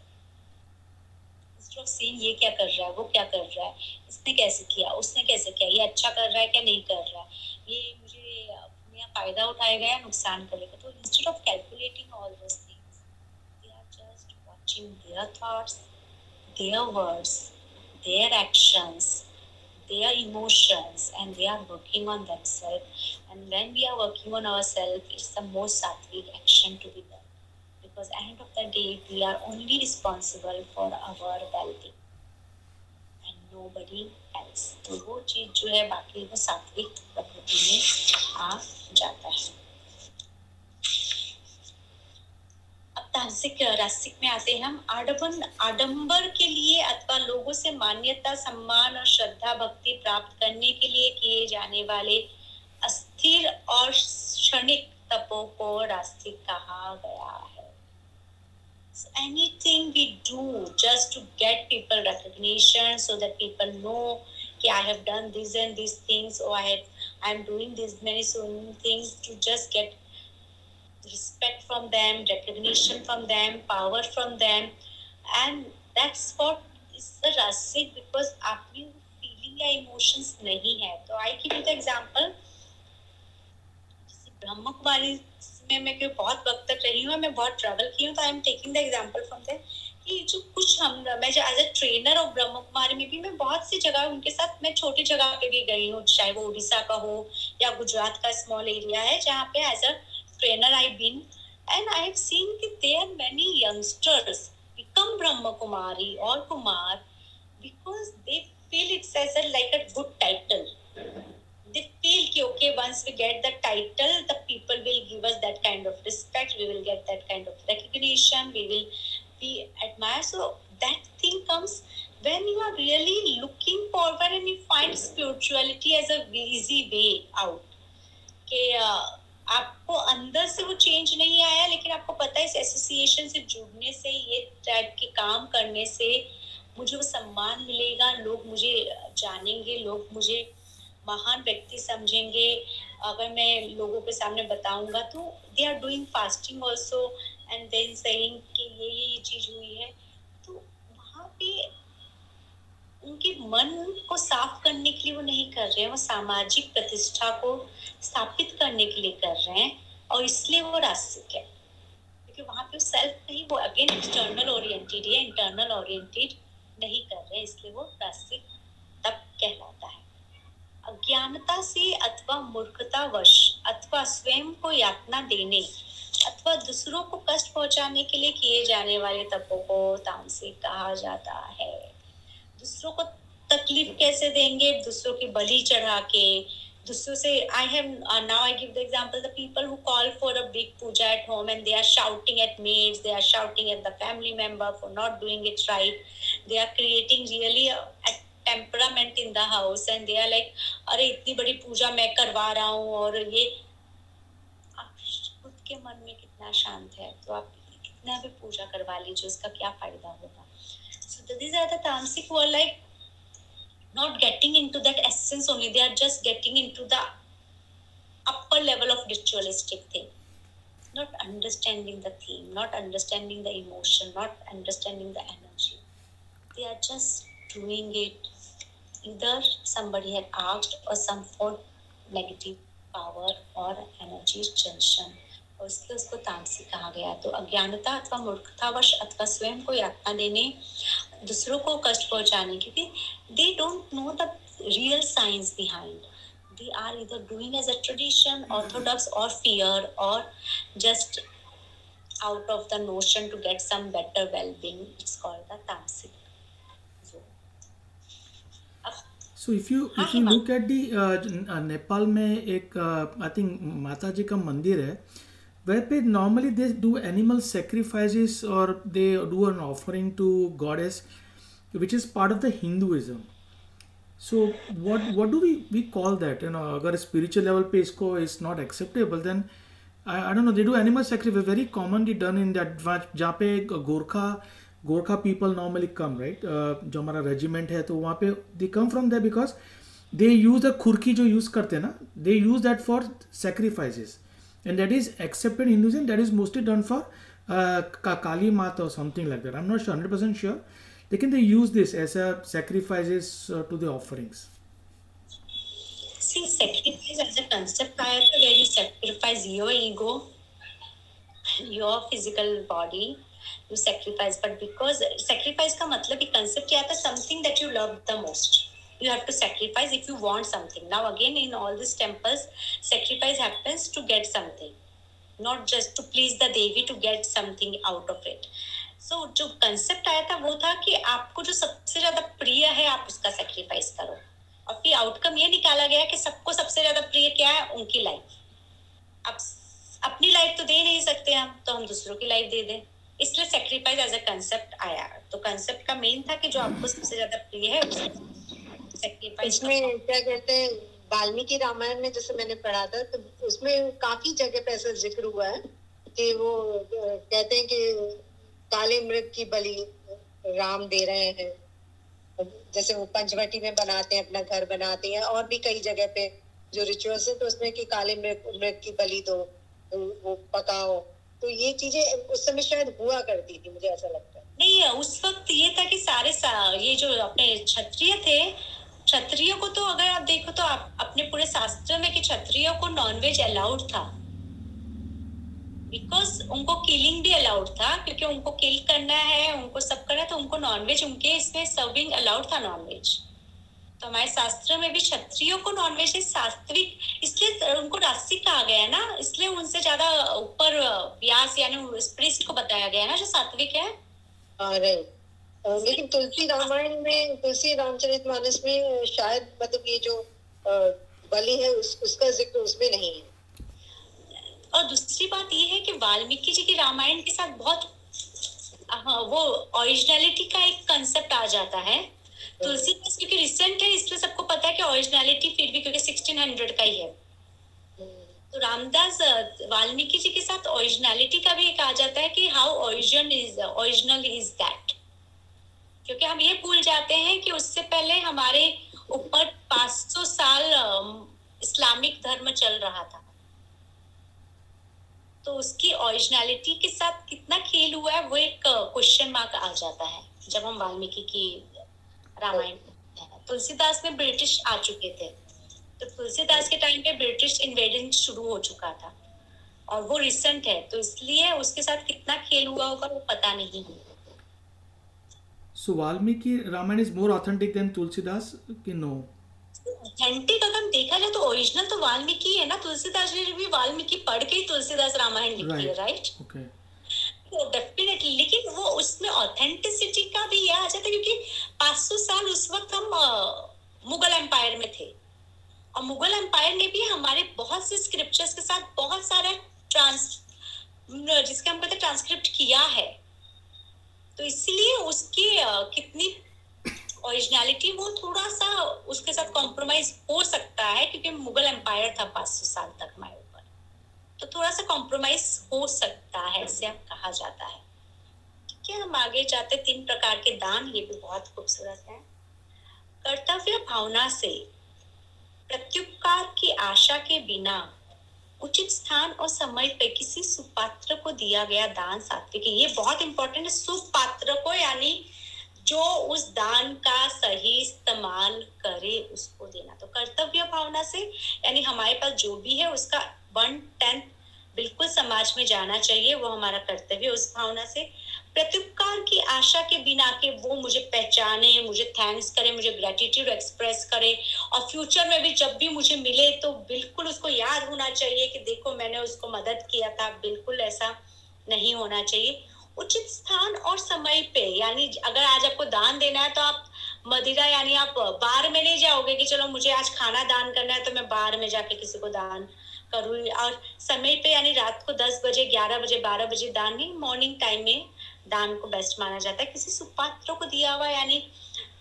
जो सीन ये क्या कर रहा है, वो क्या कर रहा है, इसने कैसे किया, उसने कैसे किया, ये अच्छा कर रहा है क्या नहीं कर रहा है, ये मुझे मेरा फायदा उठाएगा या नुकसान करेगा। तो instead of calculating all those things, they are just watching their thoughts, their words, their actions, their emotions and they are working on themselves. And when we are working on ourself it's the most सात्विक action to be done. Because end of the day, we are only responsible for our well-being and nobody else. तो वो चीज जो है बाकी वो सात्विक प्रकृति में आ जाता है। अब तामसिक रासिक में आते हैं हम। आडंबर आडंबर के लिए अथवा लोगों से मान्यता, सम्मान और श्रद्धा भक्ति प्राप्त करने के लिए किए जाने वाले अस्थिर और क्षणिक तपों को रासिक कहा गया है। So anything we do just to get people recognition, so that people know कि I have done this and these things, or I have I am doing these many so many things to just get respect from them, recognition from them, power from them, and that's what is the rasic because आपकी feeling या emotions नहीं है। तो I give you the example, जैसे ब्रह्म कुमारी में मैं क्यों बहुत वक्त तक रही हूँ, मैं बहुत ट्रैवल की हूँ, तो I am taking the example from that कि जो कुछ हम मैं एज अ ट्रेनर और ब्रह्म कुमारी में भी मैं बहुत सी जगह उनके साथ मैं छोटी जगह पे भी गई हूँ, चाहे वो उड़ीसा का हो या गुजरात का स्मॉल एरिया है, जहाँ पे as a trainer I been and I have seen कि there many youngsters become Brahma Kumari और Kumar because they feel it's as a like a good title. They feel कि okay, once we get the title, the people will give us that kind of respect, we will get that kind of recognition, we will be admired. So that thing comes when you are really looking forward and you find spirituality as a easy way out. के आपको अंदर से वो change नहीं आया, लेकिन आपको पता है इस association से जुड़ने से, ये टाइप के काम करने से मुझे वो सम्मान मिलेगा, लोग मुझे जानेंगे, लोग मुझे महान व्यक्ति समझेंगे। अगर मैं लोगों के सामने बताऊंगा तो they are doing fasting also and then saying कि ये ये चीज हुई है। तो वहाँ पे उनके मन को साफ करने के लिए वो नहीं कर रहे हैं, वो सामाजिक प्रतिष्ठा को स्थापित करने के लिए कर रहे हैं और इसलिए वो रासिक है, क्योंकि वहाँ पे सेल्फ नहीं, वो अगेन एक्सटर्नल ओरिएंटेड है, इंटरनल ओरिएंटेड नहीं कर रहे, इसलिए वो रासिक तब कहलाता है। अज्ञानता से अथवा मूर्खतावश अथवा स्वयं को यातना देने अथवा दूसरों को कष्ट पहुंचाने के लिए किए जाने वाले तपों को तामसिक कहा जाता है। दूसरों को तकलीफ कैसे देंगे, दूसरों की बलि चढ़ा के, दूसरों से I have now I give the example the people who call for a big puja at home and they are shouting at maids, they are shouting at the family member for not doing it right, they are creating really temperament in the house and they are like अरे इतनी बड़ी पूजा मैं करवा रहा हूँ। और ये आप खुद के मन में कितना शांत है, तो आप कितना भी पूजा करवा लीजिए उसका क्या फायदा होगा। so these are the tamasic who are like not getting into that essence only, they are just getting into the upper level of ritualistic thing, not understanding the theme, not understanding the emotion, not understanding the energy, they are just doing it either somebody had asked or some for negative power or energy tension, और इसलिए उसको तामसिक कहा गया। तो अज्ञानता अथवा मूर्खतावश अथवा स्वयं को यातना देने, दूसरों को कष्ट पहुंचाने, क्योंकि they don't know the real science behind, they are either doing as a tradition, orthodox or fear or just out of the notion to get some better well-being. It's called the tamasic. So if you if you look at the uh, Nepal में एक I think माता जी का मंदिर है, where पे normally they do animal sacrifices or they do an offering to goddess, which is part of the Hinduism. So what what do we we call that? You know, अगर spiritual level पे इसको is not acceptable, then I, I don't know. They do animal sacrifice, very commonly done in that जहाँ पे Gorkha Gorkha people normally come, right? Uh, जो हमारा regiment है तो वहाँ पे they come from there because they use the khurki जो use करते हैं ना, they use that for sacrifices, and that is accepted Hinduism. That is mostly done for uh, Kali Mata or something like that. I'm not sure, one hundred percent sure. Lekin they use this as a sacrifices uh, to the offerings. See, sacrifice as a concept, I have to really sacrifice your ego, your physical body. You sacrifice, but because sacrifice का मतलब ये concept क्या था? Something that you love the most. You have to sacrifice if you want something. Now again, in all these temples, sacrifice happens to get something, not just to please the Devi, to get something out of it. So जो concept आया था वो था कि आपको जो सबसे ज्यादा प्रिय है आप उसका sacrifice करो, और फिर outcome ये निकाला गया कि सबको सबसे ज्यादा प्रिय क्या है, उनकी life. अब अपनी life तो दे नहीं सकते हम, तो हम दूसरों की life दे दें, इसलिए sacrifice as a concept आया. तो concept का main था कि जो आपको सबसे ज्यादा प्रिय है sacrifice. इसमें क्या कहते हैं, वाल्मीकि रामायण में जैसे मैंने पढ़ा था, तो उसमें काफी जगह पे ऐसा जिक्र हुआ है कि वो कहते हैं कि काले मृग की बलि राम दे रहे हैं, जैसे वो पंचवटी में बनाते हैं, अपना घर बनाते हैं, और भी कई जगह पे जो रिचुअल्स है, तो उसमें कि काले मृग मृग की बलि दो, वो पकाओ. तो ये चीजें उस समय शायद हुआ करती थी, मुझे ऐसा लगता है. नहीं, उस वक्त ये था कि सारे सा, ये जो अपने क्षत्रिय थे, क्षत्रियों को तो अगर आप देखो तो आप अपने पूरे शास्त्र में कि क्षत्रियों को नॉनवेज अलाउड था, बिकॉज उनको किलिंग भी अलाउड था, क्योंकि उनको किल करना है, उनको सब करना है, तो उनको नॉनवेज उनके इसमें सर्विंग अलाउड था, नॉनवेज. तो हमारे शास्त्र में भी क्षत्रियों को नॉनवेज सात्विक, इसलिए उनको रास्तिक कहा गया है ना, इसलिए उनसे ज्यादा ऊपर व्यास यानी प्रीस्ट को बताया गया है ना जो सात्विक है. Alright. लेकिन तुलसी रामायण में, तुलसी रामचरितमानस में शायद मतलब ये जो बलि है उस, उसका जिक्र उसमें नहीं है. और दूसरी बात ये है कि वाल्मीकि जी की रामायण के साथ बहुत वो ओरिजिनलिटी का एक कंसेप्ट आ जाता है. तुलसी क्योंकि रिसेंट है इसलिए सबको पता है कि ओरिजिनलिटी फिर भी क्योंकि सोलह सौ का ही है, तो रामदास वाल्मीकि जी के साथ ओरिजिनलिटी का भी एक आ जाता है कि how origin is original is that. क्योंकि हम ये भूल जाते हैं कि उससे पहले हमारे ऊपर पाँच सौ साल इस्लामिक धर्म चल रहा था, तो उसकी ओरिजिनलिटी के साथ कितना खेल हुआ है वो एक क्वेश्चन मार्क आ जाता है जब हम वाल्मीकि की रामायण. तुलसीदास में ब्रिटिश आ चुके थे, तो तुलसीदास के टाइम पे ब्रिटिश इन्वेजन शुरू हो चुका था और वो रिसेंट है, तो इसलिए उसके साथ कितना खेल हुआ होगा वो पता नहीं है. So Valmiki Ramayana is more authentic than Tulsidas? No. Authentic अगर हम देखा जाए तो original तो वाल्मीकि है ना. तुलसीदास ने भी वाल्मीकि पढ़ के ही तुलसीदास रामायण लिखी है, right? Okay. तो definitely, लेकिन वो उसमें authenticity का भी यह आ जाता है क्योंकि पाँच सौ साल उस वक्त हम मुगल एम्पायर में थे, और मुगल एम्पायर ने भी हमारे बहुत से स्क्रिप्चर्स के साथ बहुत सारा ट्रांस जिसके हम कहते ट्रांसक्रिप्ट किया है, तो इसलिए उसकी कितनी ओरिजिनलिटी वो थोड़ा सा उसके साथ कॉम्प्रोमाइज हो सकता है क्योंकि मुगल एम्पायर था पाँच सौ साल तक हमारे ऊपर, तो थोड़ा सा कॉम्प्रोमाइज हो सकता है, ऐसे कहा जाता है. ठीक है, हम आगे जाते. तीन प्रकार के दान, ये भी बहुत खूबसूरत है. कर्तव्य भावना से प्रत्युपकार की आशा के बिना उचित स्थान और समय पे किसी सुपात्र को दिया गया दान सात्विक. ये बहुत इंपॉर्टेंट है, सुपात्र को, यानी जो उस दान का सही इस्तेमाल करे उसको देना. तो कर्तव्य भावना से यानी हमारे पास जो भी है उसका वन टेंथ बिल्कुल समाज में जाना चाहिए, वो हमारा कर्तव्य. उस भावना से प्रत्युपकार की आशा के बिना के वो मुझे पहचाने, मुझे थैंक्स करे, मुझे ग्रेटिट्यूड एक्सप्रेस करे, और फ्यूचर में भी जब भी मुझे मिले तो बिल्कुल उसको याद होना चाहिए कि देखो मैंने उसको मदद किया था, बिल्कुल ऐसा नहीं होना चाहिए। उचित स्थान और समय पे, यानी अगर आज आपको दान देना है तो आप मदिरा यानी आप बार में नहीं जाओगे कि चलो मुझे आज खाना दान करना है तो मैं बार में जाके किसी को दान करूँ। और समय पे यानी रात को दस बजे, ग्यारह बजे, बारह बजे दान नहीं, मॉर्निंग टाइम में दान को बेस्ट माना जाता है। किसी सुपात्र को दिया हुआ, यानी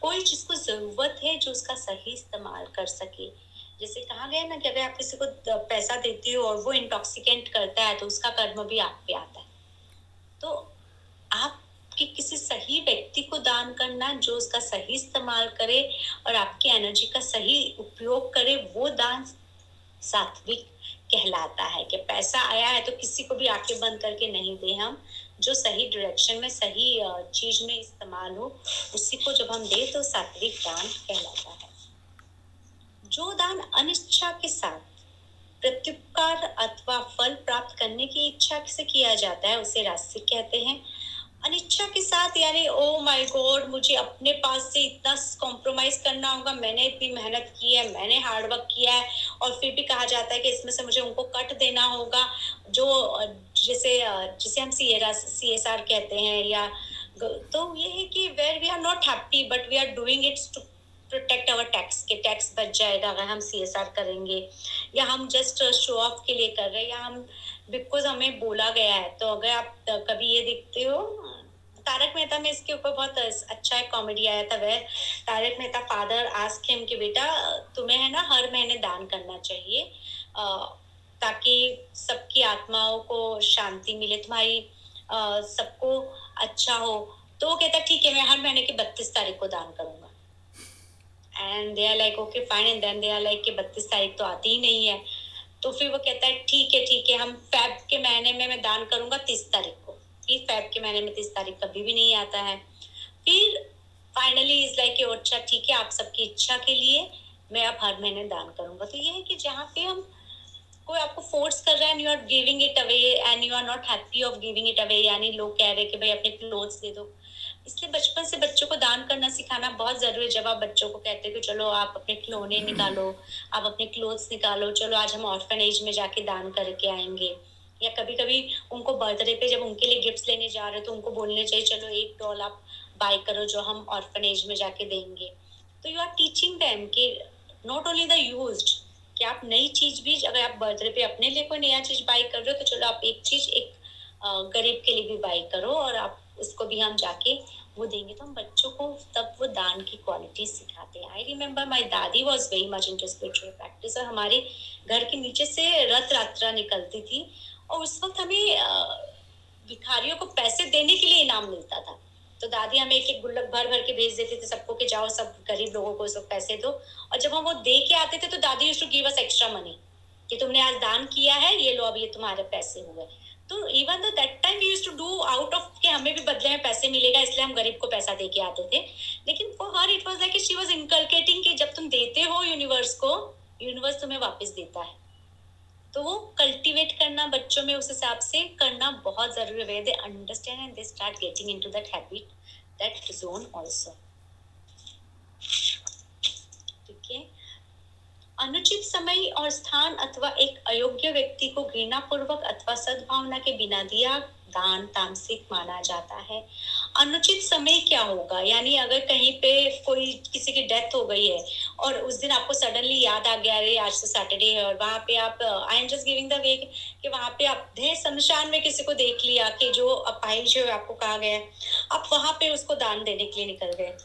कोई जिसको जरूरत है जो उसका सही इस्तेमाल कर सके। जैसे कहा गया ना कि अगर आप किसी को पैसा देती हो और वो इंटॉक्सिकेंट करता है तो उसका कर्म भी आप पे आता है। तो आप कि किसी सही व्यक्ति को दान करना जो उसका सही इस्तेमाल करे और आपकी एनर्जी का सही उपयोग करे, वो दान सात्विक कहलाता है। कि पैसा आया है तो किसी को भी आंखें बंद करके नहीं दे, हम जो सही डायरेक्शन में सही चीज में इस्तेमाल हो उसी को जब हम दे तो सात्विक दान कहलाता है। जो दान अनिच्छा के साथ प्रत्युपकार अथवा फल प्राप्त करने की इच्छा से किया जाता है उसे राजसिक कहते हैं। अनिच्छा के साथ यानी ओ माय गॉड मुझे अपने पास से इतना कॉम्प्रोमाइज करना होगा, मैंने इतनी मेहनत की है, मैंने हार्डवर्क किया है और फिर भी कहा जाता है कि इसमें से मुझे उनको कट देना होगा। जो जैसे जिसे हम सी एस आर कहते हैं, या तो ये है कि where we are not happy but we are doing it's to protect our tax के टैक्स बच जाएगा अगर हम सी एस आर करेंगे, या हम जस्ट शो ऑफ के लिए कर रहे हैं, या हम बिकॉज हमें बोला गया है। तो अगर आप कभी ये देखते हो, तारक मेहता में इसके ऊपर बहुत अच्छा एक कॉमेडी आया था, वह Tarak Mehta father ask him कि बेटा तुम्हें है ना हर महीने दान करना चाहिए ताकि सबकी आत्माओं को शांति मिले, तुम्हारी सबको अच्छा हो। तो वो कहता ठीक है मैं हर महीने की बत्तीस तारीख को दान करूंगा। And they are like okay fine, and then they are like कि बत्तीस तारीख तो आती ही नहीं है। तो फिर वो कहता है ठीक है ठीक है हम फैब के महीने में मैं दान करूंगा तीस तारीख को। फैब के महीने में तीस तारीख कभी भी नहीं आता है। फिर फाइनली इज लाइक अच्छा ठीक है आप सबकी इच्छा के लिए मैं अब हर महीने दान करूंगा। तो ये है कि जहाँ पे हम कोई आपको फोर्स कर रहा है and you are giving it away and you are not happy of giving it away, यानी लोग कह रहे हैं कि भाई अपने क्लोथ्स दे दो। इसलिए बचपन से बच्चों को दान करना सिखाना बहुत जरूरी है। जब आप बच्चों को कहते हो कि चलो आप अपने खिलौने निकालो, आप अपने क्लोथ्स निकालो, चलो आज हम ऑर्फनेज में जाके दान करके आएंगे, या कभी कभी उनको बर्थडे पे जब उनके लिए गिफ्ट्स लेने जा रहे हो तो उनको बोलने चाहिए चलो एक डॉल आप बाय करो जो हम ऑर्फनेज में जाके देंगे। तो यू आर टीचिंग देम कि नॉट ओनली द यूज्ड, कि आप नई चीज भी अगर आप बर्थडे पे अपने लिए कोई नया चीज बाय कर रहे हो तो चलो आप एक चीज एक गरीब के लिए भी बाय करो और आप उसको भी हम जाके वो देंगे। तो हम बच्चों को तब वो दान की क्वालिटी सिखाते हैं। आई remember my dadi was very much into spiritual practice और हमारे घर के नीचे से रथ यात्रा निकलती थी और उस वक्त हमें भिखारियों को पैसे देने के लिए इनाम मिलता था। तो दादी हमें एक एक गुल्लक भर भर के भेज देती थी सबको कि जाओ सब गरीब लोगों को उस वक्त पैसे दो। और जब हम वो दे के आते थे तो dadi used to give us extra money कि तुमने आज दान किया है ये लो अब ये तुम्हारे पैसे हुए। तो even though that time we used to do out of कि हमें भी बदले में पैसे मिलेगा इसलिए हम गरीब को पैसा दे के आते थे। लेकिन for her it was like she was inculcating कि जब तुम देते हो यूनिवर्स को यूनिवर्स तुम्हें वापस देता है। तो वो कल्टिवेट करना बच्चों में उस हिसाब से करना बहुत जरूरी है। They understand and they start getting into that habit, that zone also. ठीक है, अनुचित समय और स्थान अथवा एक अयोग्य व्यक्ति को घृणा पूर्वक अथवा सद्भावना के बिना दिया दान तामसिक माना जाता है। अनुचित समय क्या होगा, यानी अगर कहीं पे कोई किसी की डेथ हो गई है और उस दिन आपको सडनली याद आ गया अरे आज तो सैटरडे है और वहां पे आप I am just giving the way कि वहां पे आपने शमशान में किसी को देख लिया कि जो अपाहिज है आपको कहा गया है, आप वहां पे उसको दान देने के लिए निकल गए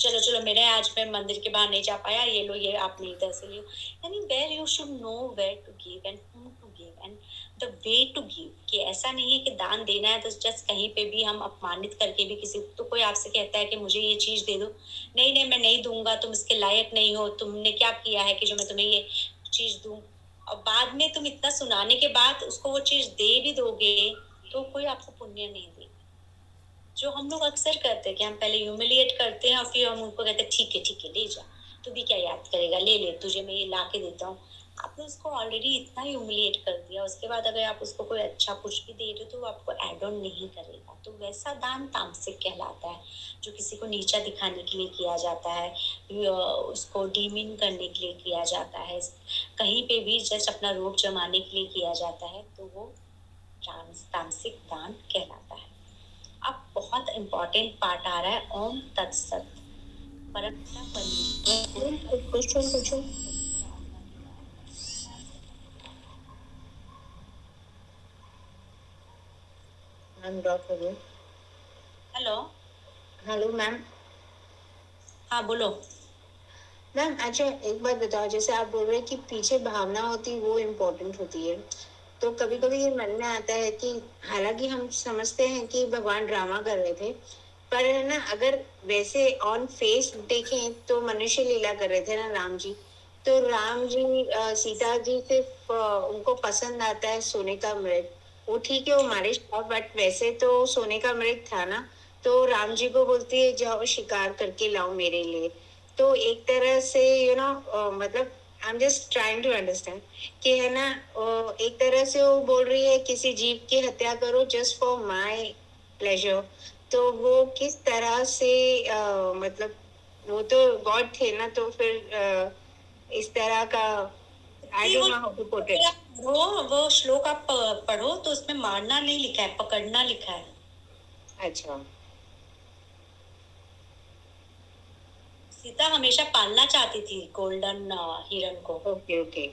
चलो चलो मेरे आज मैं मंदिर के बाहर नहीं जा पाया ये लो ये आपने इधर से लियो। यानी where you should know where to give and whom to give and the way to give. कि ऐसा नहीं है कि दान देना है तो जस्ट कहीं पे भी हम अपमानित करके भी किसी तो कोई आपसे कहता है कि मुझे ये चीज दे दो, नहीं नहीं मैं नहीं दूंगा तुम इसके लायक नहीं हो, तुमने क्या किया है कि जो मैं तुम्हें ये चीज दूं। और बाद में तुम इतना सुनाने के बाद उसको वो चीज दे भी दोगे तो कोई आपको पुण्य नहीं देगा। जो हम लोग अक्सर करते हैं कि हम पहले ह्यूमिलिएट करते हैं और फिर हम उनको कहते हैं ठीक है ठीक है ले जा तू भी क्या याद करेगा ले ले तुझे मैं ये ला के देता हूँ। आपने उसको ऑलरेडी इतना ह्यूमिलिएट कर दिया, उसके बाद अगर आप उसको कोई अच्छा कुछ भी दे रहे हो तो वो आपको एड ऑन नहीं करेगा। तो वैसा दान तामसिक कहलाता है जो किसी को नीचा दिखाने के लिए किया जाता है, उसको डीमिन करने के लिए किया जाता है, कहीं पे भी जस्ट अपना रोब जमाने के लिए किया जाता है, तो वो तामसिक दान कहलाता है। अब बहुत इम्पोर्टेंट पार्ट आ रहा है, ओम तत्सत। हेलो हेलो मैम, हाँ बोलो मैम। अच्छा एक बात बताओ, जैसे आप बोल रहे कि पीछे भावना होती है वो इम्पोर्टेंट होती है, तो कभी कभी ये मन में आता है कि हालांकि हम समझते हैं कि भगवान ड्रामा कर रहे थे, पर है ना अगर वैसे ऑन फेस देखें तो मनुष्य लीला कर रहे थे ना राम जी, तो राम जी आ, सीता जी सिर्फ उनको पसंद आता है सोने का मृग, वो ठीक है वो मारिश था बट वैसे तो सोने का मृग था ना, तो राम जी को बोलती है जाओ शिकार करके लाओ मेरे लिए। तो एक तरह से यू you नो know, मतलब I am just trying to understand कि है ना एक तरह से वो बोल रही है किसी जीव की हत्या करो जस्ट फॉर माय प्लेजर, तो वो किस तरह से uh, मतलब वो तो गॉड थे ना, तो फिर uh, इस तरह का I don't know how to put it. वो श्लोक आप पढ़ो तो उसमें मारना नहीं लिखा है, पकड़ना लिखा है। अच्छा, सीता हमेशा पालना चाहती थी गोल्डन हिरन को। ओके ओके,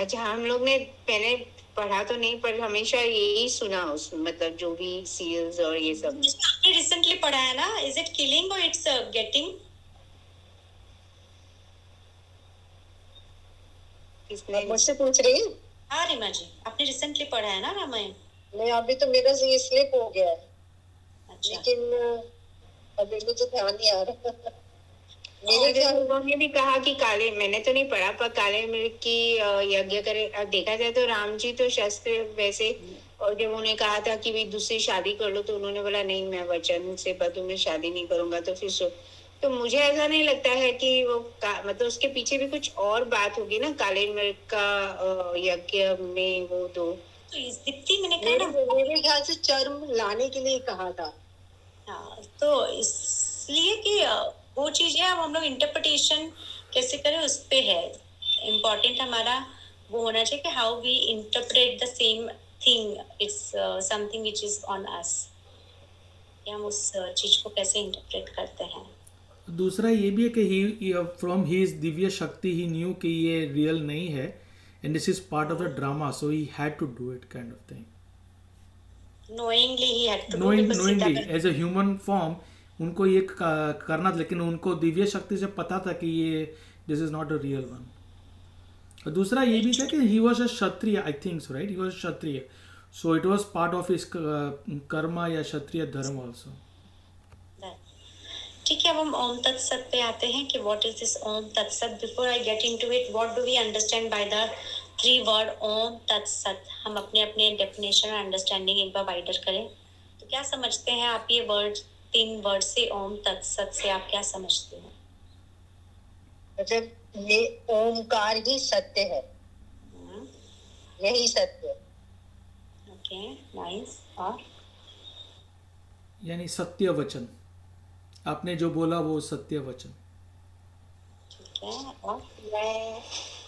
अच्छा हम लोग ने पहले पढ़ा तो नहीं पर हमेशा यही सुना उसमें, मतलब जो भी सीरियल्स और ये सब आपने रिसेंटली पढ़ा है ना, इज इट किलिंग और इट्स गेटिंग, किसने मुझसे पूछ रही है? हाँ रीमा जी, आपने रिसेंटली पढ़ा है ना रामायण? नहीं अभी तो मेरा ये स्लिप हो गया है। अच्छा। लेकिन अभी मुझे ध्यान नहीं आ रहा। उन्होंने भी कहा कि काले, मैंने तो नहीं पढ़ा पर काले मृग की यज्ञ करे, देखा जाए तो राम जी तो शस्त्र वैसे, और जब उन्हें कहा था कि भाई दूसरी शादी कर लो तो उन्होंने बोला नहीं मैं वचन से बंधु में शादी नहीं करूंगा, तो फिर तो मुझे ऐसा नहीं लगता है कि वो मतलब उसके पीछे भी कुछ और बात होगी ना काले मृग का यज्ञ में वो दो तो इस दीप्ति मैंने मेरे ख्याल से चर्म लाने के लिए कहा था, तो इसलिए कि वो चीज है। अब हम लोग इंटरप्रिटेशन कैसे करें उस पे है, इम्पोर्टेंट हमारा वो होना चाहिए कि how we interpret the same thing, it's something which is on us, हम उस चीज को कैसे इंटरप्रेट करते हैं। दूसरा ये भी है कि ही फ्रॉम हिज दिव्य शक्ति ही न्यू कि ये रियल नहीं है and this is part of the drama, so he had to do it kind of thing, knowingly he had to knowingly as a human form उनको ये करना, लेकिन उनको दिव्य शक्ति से पता था कि ये this is not a real one. और दूसरा ये भी था कि he was a Kshatriya, I think right, he was Kshatriya, so it was part of his karma या क्षत्रिय धर्म आल्सो। ठीक है, अब हम ओम तत्सत पे आते हैं कि what is this Om Tatsat. Before I get into it, what do we understand by the three word Om Tatsat? हम अपने अपने डेफिनेशन और अंडरस्टैंडिंग एक बार वाइडर करें, तो क्या समझते हैं आप ये वर्ड, तीन वर्ड से ओम तत्सत से आप क्या समझते हैं? मतलब ये ओमकार ही सत्य है, यही सत्य। Okay nice. और यानी सत्य वचन, आपने जो बोला वो सत्य वचन। ठीक है, और मैं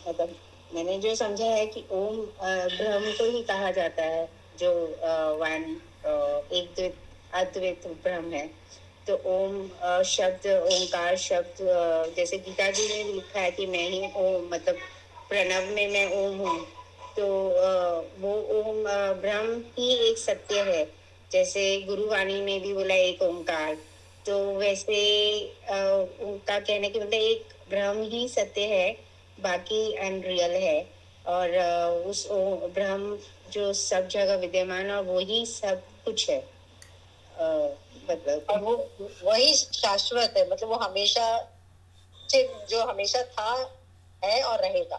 मतलब मैंने जो समझा है कि ओम ब्रह्म को ही कहा जाता है, जो वन एक द्वित अद्वैत ब्रह्म है, तो ओम शब्द ओंकार शब्द, जैसे गीता जी ने लिखा है कि मैं ही ओम, मतलब प्रणव में मैं ओम हूँ, तो वो ओम ब्रह्म ही एक सत्य है, जैसे गुरुवाणी में भी बोला एक ओंकार, तो वैसे उनका कहना कि मतलब एक ब्रह्म ही सत्य है, बाकी अनरियल है, और उस ब्रह्म जो सब जगह विद्यमान और वो ही सब कुछ है, मतलब uh, वो वही शाश्वत है, मतलब वो हमेशा जो हमेशा था है और रहेगा।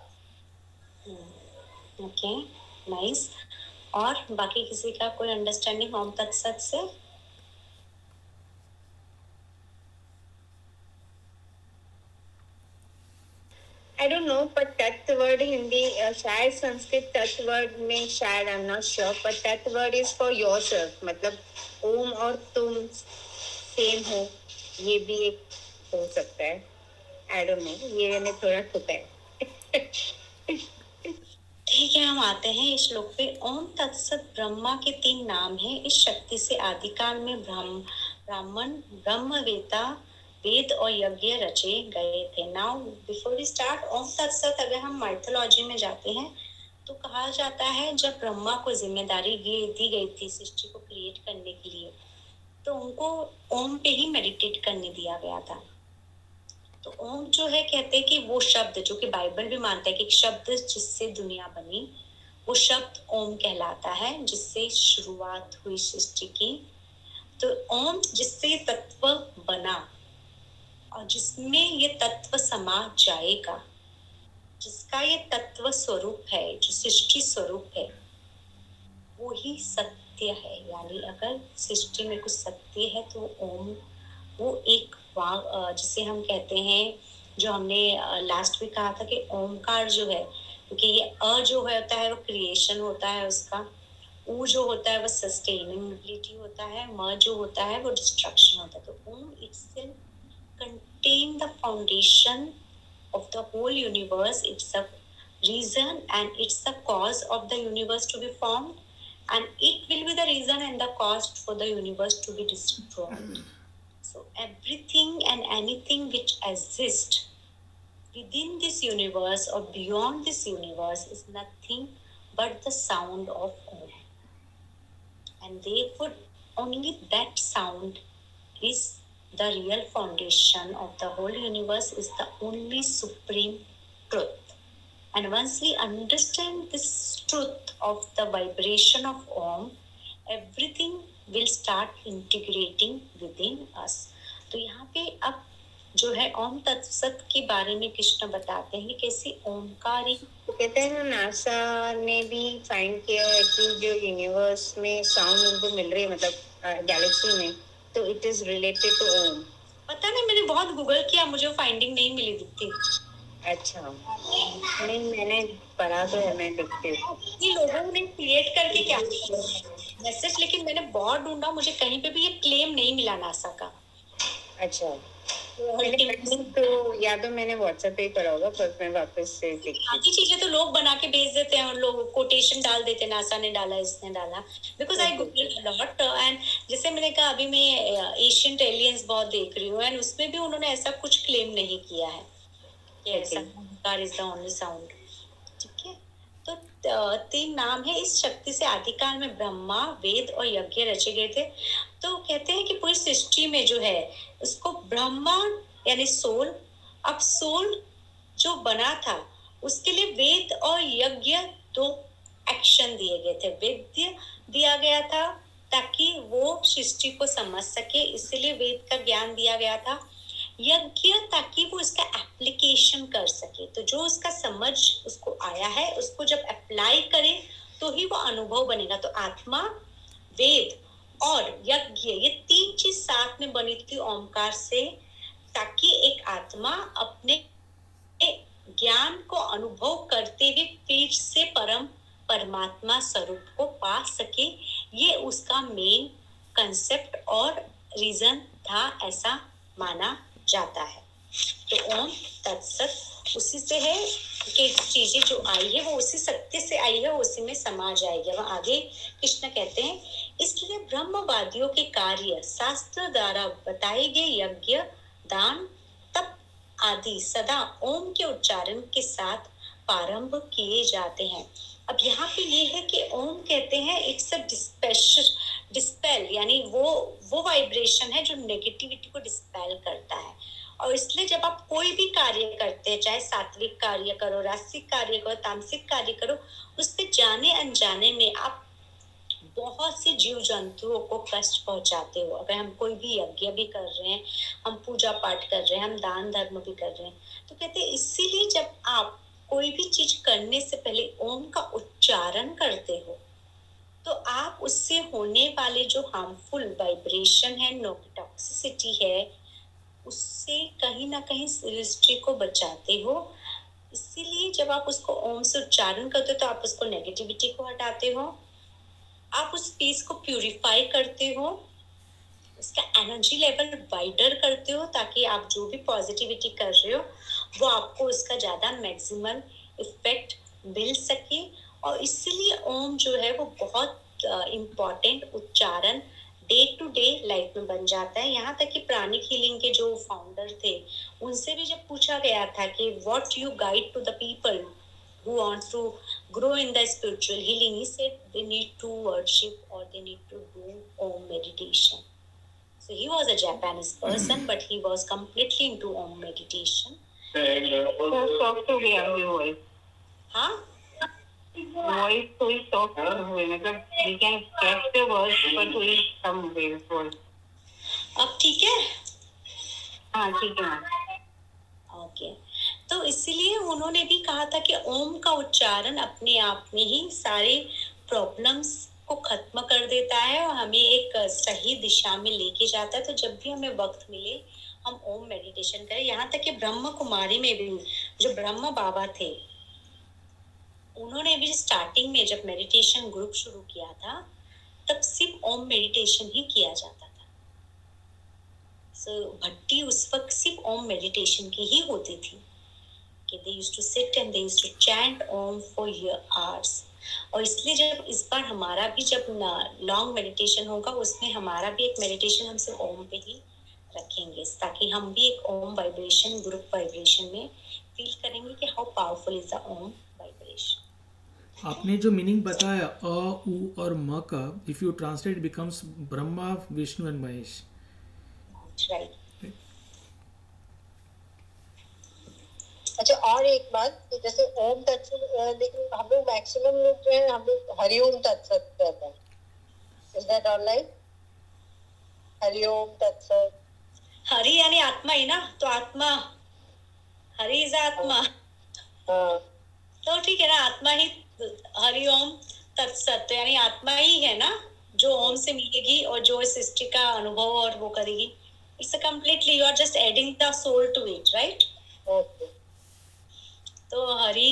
Okay nice. और बाकी किसी का कोई अंडरस्टैंडिंग ओम तत्सत से? आई डोंट नो, पर तत्व वर्ड हिंदी शायद संस्कृत तत्व वर्ड में शायद, आई एम नॉट श्योर, पर तत्व वर्ड इज फॉर योरसेल्फ, मतलब ओम और तुम सेम हो, ये भी एक हो सकता है, आई डोंट नो, ये मैंने थोड़ा छुपा है। ठीक है, हम आते हैं इस श्लोक पे। ओम तत्सत ब्रह्मा के तीन नाम हैं। इस शक्ति से आदिकाल में ब्राह्मण ब्राह्मण ब्रह्मवेता वेद और यज्ञ रचे गए थे। Now before we start Om Tatsat, अगर हम माइथोलॉजी में जाते हैं तो कहा जाता है जब ब्रह्मा को जिम्मेदारी दी गई थी सृष्टि को क्रिएट करने के लिए तो उनको ओम पे ही मेडिटेट करने दिया गया था। तो ओम जो है कहते हैं कि वो शब्द जो कि बाइबल भी मानता है कि एक शब्द जिससे दुनिया बनी, वो शब्द ओम कहलाता है, जिससे शुरुआत हुई सृष्टि की। तो ओम जिससे तत्व बना और जिसमें ये तत्व समा जाएगा, जिसका ये तत्व स्वरूप है, जो सृष्टि स्वरूप है, वो ही सत्य है। यानी अगर सृष्टि में कुछ सत्य है तो ओम वो एक वाक, जिसे हम कहते हैं, जो हमने लास्ट वीक कहा था कि ओमकार जो है, क्योंकि ये अ जो होता है वो क्रिएशन होता है उसका, ऊ जो होता है वो सस्टेनेबिलिटी होता है, म जो होता है वो डिस्ट्रक्शन होता है। तो Om itself contain the foundation of the whole universe, it's the reason and it's the cause of the universe to be formed and it will be the reason and the cause for the universe to be destroyed. So everything and anything which exists within this universe or beyond this universe is nothing but the sound of Om. And therefore only that sound is the real foundation of the whole universe, is the only supreme truth. And once we understand this truth of the vibration of Om, everything will start integrating within us. तो यहाँ पे अब जो है ओम तत्सत के बारे में कृष्ण बताते हैं कि कैसे ओमकारी, तो कहते हैं नासा ने भी फाइंड किया है कि जो यूनिवर्स में साउंड उनको मिल रही है, मतलब गैलेक्सी में, तो it is related to Om. पता नहीं, मैंने बहुत गूगल किया, मुझे फाइंडिंग नहीं मिली दिखती। अच्छा, नहीं मैंने पढ़ा तो है, मैं देखती हूँ ये लोगों ने क्रिएट करके क्या मैसेज, लेकिन मैंने बहुत ढूंढा, मुझे कहीं पे भी ये क्लेम नहीं मिला नासा का। अच्छा, तो या तो मैंने व्हाट्सएप पे करा होगा, पर मैं वापस से देखती हूँ। ये चीजें तो लोग बना के भेज देते हैं और लोग कोटेशन डाल देते हैं, नासा ने डाला, इसने डाला, because I Google lot. And जैसे मैंने कहा अभी मैं एशियंट एलियंस बहुत देख रही हूँ, एंड उसमें भी उन्होंने ऐसा कुछ क्लेम नहीं किया है। Yes, God is the only sound. ठीक है, तो तीन नाम है। इस शक्ति से आदिकाल में ब्रह्मा वेद और यज्ञ रचे गए थे। तो कहते हैं कि पूरी सृष्टि में जो है उसको ब्रह्मा यानी सोल, अब सोल जो बना था उसके लिए वेद और यज्ञ दो एक्शन दिए गए थे। वेद दिया गया था ताकि वो सृष्टि को समझ सके, इसलिए वेद का ज्ञान दिया गया था। यज्ञ ताकि वो इसका एप्लीकेशन कर सके, तो जो उसका समझ उसको आया है उसको जब अप्लाई करे तो ही वो अनुभव बनेगा। तो आत्मा, वेद और यज्ञ ये तीन चीज साथ में बनी थी ओमकार से, ताकि एक आत्मा अपने ज्ञान को अनुभव करते हुए फिर से परम परमात्मा स्वरूप को पा सके। ये उसका मेन कंसेप्ट और रीजन था, ऐसा माना जाता है। तो ओम तत्सत उसी से है कि चीजें जो आई है वो उसी सत्य से आई है, उसी में समा जाएगी। वह आगे कृष्ण कहते हैं, इसलिए ब्रह्मवादियों के कार्य शास्त्र द्वारा बताए गए यज्ञ दान तप आदि सदा ओम के उच्चारण के साथ प्रारंभ किए जाते हैं। अब यहाँ पे ये है कि ओम कहते हैं इट्स अ डिस्पेश डिस्पेल, यानी वो वो वाइब्रेशन है जो नेगेटिविटी को डिस्पेल करता है। और इसलिए जब आप कोई भी कार्य करते हैं, चाहे सात्विक कार्य करो, रासिक कार्य करो, तामसिक कार्य करो, उसपे जाने अनजाने में आप बहुत से जीव जंतुओं को कष्ट पहुंचाते हो। अगर हम कोई भी यज्ञ भी कर रहे हैं, हम पूजा पाठ कर रहे हैं, हम दान धर्म भी कर रहे हैं, तो कहते हैं इसीलिए जब आप कोई भी चीज करने से पहले ओम का उच्चारण करते हो तो आप उससे होने वाले जो हार्मफुल वाइब्रेशन है, टॉक्सिसिटी है, उससे कहीं ना कहीं सृष्टि को बचाते हो। इसीलिए जब आप उसको ओम से उच्चारण करते हो तो आप उसको नेगेटिविटी को हटाते हो, आप उस स्पेस को प्यूरिफाई करते हो, उसका एनर्जी लेवल वाइडर करते हो, ताकि आप जो भी पॉजिटिविटी कर रहे हो वो आपको उसका ज्यादा मैक्सिमम इफेक्ट मिल सके। और इसलिए ओम जो है वो बहुत इम्पोर्टेंट उच्चारण डे टू डे लाइफ में बन जाता है। यहाँ तक कि प्राणिक हीलिंग के जो फाउंडर थे उनसे भी जब पूछा गया था कि what you guide to the people who wants to grow in the spiritual healing, he said they need to worship or they need to do Om meditation. So he was a Japanese person, but he was completely into Om meditation. Huh? Voice थोड़ी soft हुई, मतलब we can catch the words, but थोड़ी कम हुई voice. अब ठीक है? हाँ ठीक है. Okay. तो इसीलिए उन्होंने भी कहा था कि ओम का उच्चारण अपने आप में ही सारे प्रॉब्लम्स को खत्म कर देता है और हमें एक सही दिशा में लेके जाता है। तो जब भी हमें वक्त मिले हम ओम मेडिटेशन करें। यहाँ तक कि ब्रह्म कुमारी में भी जो ब्रह्म बाबा थे उन्होंने भी स्टार्टिंग में जब मेडिटेशन ग्रुप शुरू किया था तब सिर्फ ओम मेडिटेशन ही किया जाता था। सो भट्टी उस वक्त सिर्फ ओम मेडिटेशन की ही होती थी। They used to sit and they used to chant Om for hours. और इसलिए जब इस बार हमारा भी जब लॉन्ग मेडिटेशन होगा उसमें हमारा भी एक मेडिटेशन हम सिर्फ ओम पे ही रखेंगे ताकि हम भी एक ओम वाइब्रेशन ग्रुप वाइब्रेशन में फील करेंगे कि how powerful is the Om vibration. आपने जो मीनिंग बताया अ उ और म का if you translate becomes Brahma Vishnu and Mahesh. Right. अच्छा और एक बात, जैसे ओम तत्सत लेकिन हम लोग मैक्सिमम लोग जो है हम लोग हरिओम तत्सत कहते हैं। Is that online? हरिओम तत्सत, हरि यानी आत्मा है ना, तो आत्मा हरि इज आत्मा। हां तो ठीक है ना, आत्मा ही हरिओम तत्सत यानी आत्मा ही है ना जो ओम से मिलेगी और जो इस सृष्टि का अनुभव और वो करेगी। It's completely you are just adding the soul to it. Right. Okay तो हरि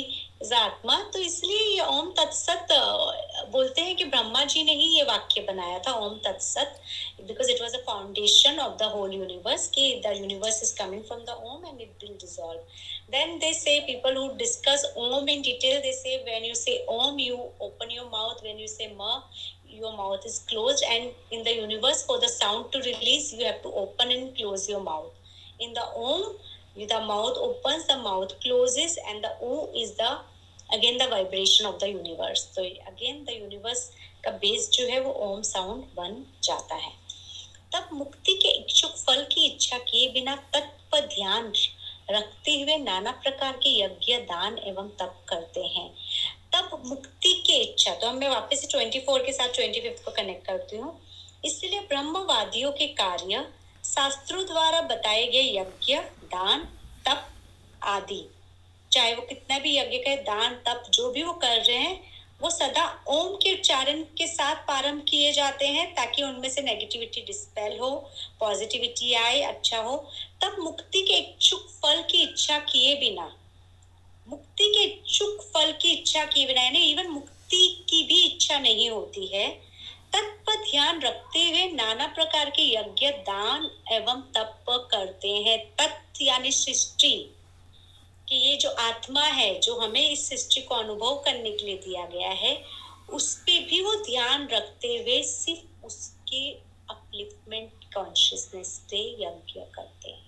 इज आत्मा, तो इसलिए ये ओम तत्सत बोलते हैं कि ब्रह्मा जी ने ही ये वाक्य बनाया था ओम तत्सत, because it was a foundation of the whole universe कि the universe is coming from the Om and it will dissolve. Then they say people who discuss Om in detail they say when you say Om you open your mouth, when you say म your mouth is closed, and in the universe for the sound to release you have to open and close your mouth. In the Om the mouth opens, the mouth closes, and the O is the again the vibration of the universe. So again the universe का base जो है वो ओम sound बन जाता है। तब मुक्ति के इच्छुक फल की इच्छा किए बिना तत् पर ध्यान रखते हुए नाना प्रकार के यज्ञ दान एवं तप करते हैं। तब मुक्ति के इच्छा, तो मैं वापस चौबीस के साथ पच्चीस को कनेक्ट करती हूँ। इसलिए ब्रह्मवादियों के कार्य शास्त्रों द्वारा बताए गए यज्ञ दान तप आदि, चाहे वो कितना भी यज्ञ का दान तप जो भी वो कर रहे हैं वो सदा ओम के उच्चारण के साथ प्रारंभ किए जाते हैं ताकि उनमें से नेगेटिविटी डिस्पेल हो, पॉजिटिविटी आए, अच्छा हो। तब मुक्ति के इच्छुक फल की इच्छा किए बिना, मुक्ति के इच्छुक फल की इच्छा किए बिना यानी इवन मुक्ति की भी इच्छा नहीं होती है, तत्पर ध्यान रखते हुए नाना प्रकार के यज्ञ दान एवं तप करते हैं। तत् यानी सृष्टि कि ये जो आत्मा है जो हमें इस सृष्टि को अनुभव करने के लिए दिया गया है उस पे भी वो ध्यान रखते हुए सिर्फ उसके अपलिफ्टमेंट कॉन्शियसनेस पे यज्ञ करते हैं।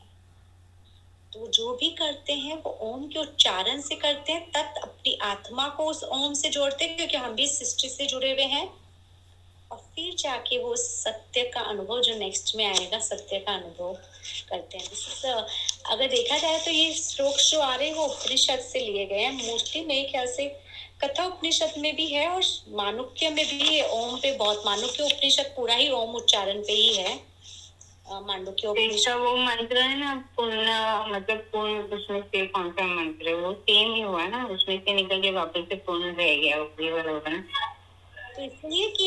तो जो भी करते हैं वो ओम के उच्चारण से करते हैं। तत् अपनी आत्मा को उस ओम से जोड़ते हैं क्योंकि हम भी सृष्टि से जुड़े हुए हैं और फिर जाके वो सत्य का अनुभव जो नेक्स्ट में आएगा सत्य का अनुभव करते हैं। तो अगर देखा जाए तो ये श्लोक जो आ रहे हैं वो उपनिषद से लिए गए हैं। मोस्टली मेरे ख्याल से कथा उपनिषद में भी है और मानुक्य में भी ओम पे बहुत, मानुक्य उपनिषद पूरा ही ओम उच्चारण पे ही है। मांडुक्य उपनिषद वो मंत्र है ना पूर्ण, मतलब पूर्ण उसमें से कौन सा मंत्र है वो सेम ही हुआ ना, उसमें से निकल के वापस से पूर्ण रह गया। तो इसलिए कि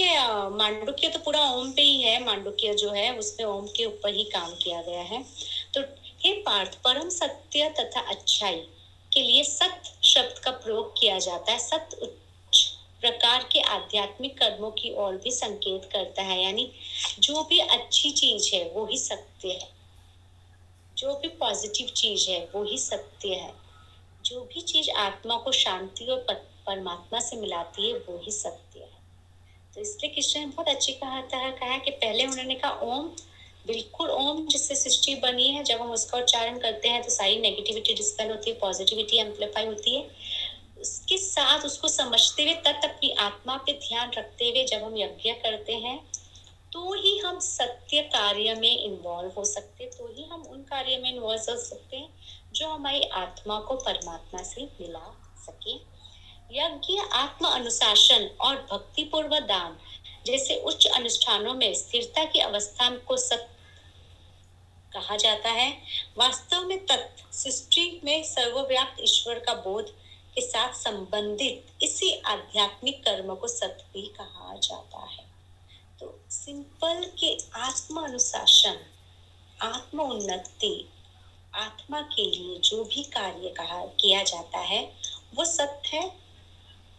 मांडुक्य तो पूरा ओम पे ही है, मांडुक्य जो है उसमें ओम के ऊपर ही काम किया गया है। तो हे पार्थ, परम सत्य तथा अच्छाई के लिए सत शब्द का प्रयोग किया जाता है। सत उच्च प्रकार के आध्यात्मिक कर्मों की ओर भी संकेत करता है, यानी जो भी अच्छी चीज है वो ही सत्य है, जो भी पॉजिटिव चीज है वो ही सत्य है, जो भी चीज आत्मा को शांति और परमात्मा से मिलाती है, वो ही सत्य है। तो इसलिए कृष्ण ने बहुत अच्छी कहा था, कहा है कि पहले उन्होंने कहा ओम, बिल्कुल ओम जिससे सृष्टि बनी है, जब हम उसका उच्चारण करते हैं तो सारी नेगेटिविटी डिस्पेल होती है, पॉजिटिविटी एम्पलीफाई होती है। उसके साथ उसको समझते हुए, तत् अपनी आत्मा पे ध्यान रखते हुए जब हम यज्ञ करते हैं तो ही हम सत्य कार्य में इन्वॉल्व हो सकते, तो ही हम उन कार्य में इन्वॉल्व हो सकते हैं जो हमारी आत्मा को परमात्मा से मिला सके। यज्ञ, आत्म अनुशासन और भक्तिपूर्वक दान जैसे उच्च अनुष्ठानों में स्थिरता की अवस्था को सत्य कहा जाता है। वास्तव में तत्व सृष्टि में सर्वव्याप्त ईश्वर का बोध के साथ संबंधित इसी आध्यात्मिक कर्म को सत्य भी कहा जाता है। तो सिंपल के आत्म अनुशासन, आत्म उन्नति, आत्मा के लिए जो भी कार्य कहा किया जाता है वो सत्य है।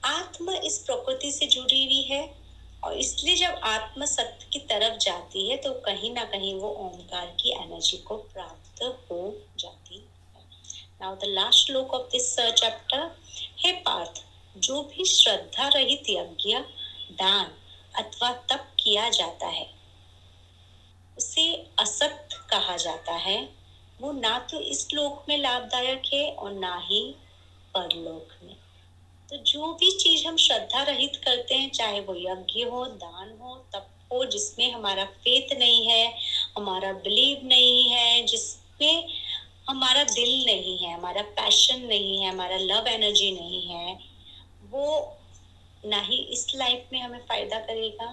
आत्मा इस प्रकृति से जुड़ी हुई है और इसलिए जब आत्मा सत्य की तरफ जाती है तो कहीं ना कहीं वो ओंकार की एनर्जी को प्राप्त हो जाती है। नाउ द लास्ट श्लोक ऑफ दिस चैप्टर, हे पार्थ, जो भी श्रद्धा रहित यज्ञ, दान अथवा तप किया जाता है उसे असत्य कहा जाता है। वो ना तो इस लोक में लाभदायक है और ना ही परलोक में। तो जो भी चीज हम श्रद्धा रहित करते हैं, चाहे वो यज्ञ हो, दान हो, तप हो, जिसमें हमारा फेथ नहीं है, हमारा बिलीव नहीं है, जिसमें हमारा दिल नहीं है, हमारा पैशन नहीं है, हमारा लव एनर्जी नहीं है, वो ना ही इस लाइफ में हमें फायदा करेगा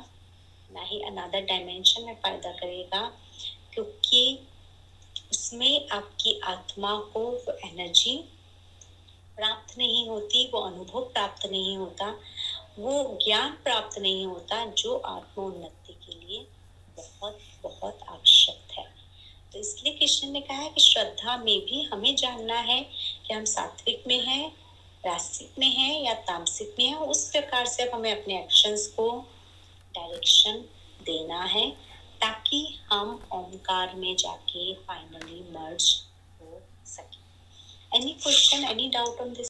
ना ही अनादर डायमेंशन में फायदा करेगा, क्योंकि उसमें आपकी आत्मा को वो एनर्जी प्राप्त नहीं होती, वो अनुभव प्राप्त नहीं होता, वो ज्ञान प्राप्त नहीं होता जो आत्मोन्नति के लिए बहुत बहुत आवश्यक है। तो इसलिए कृष्ण ने कहा है कि श्रद्धा में भी हमें जानना है कि हम सात्विक में हैं, राजसिक में हैं या तामसिक में हैं। उस प्रकार से हमें अपने एक्शंस को डायरेक्शन देना है ताकि हम ओंकार में जाके फाइनली मर्ज हो सके। Any question, any doubt on this?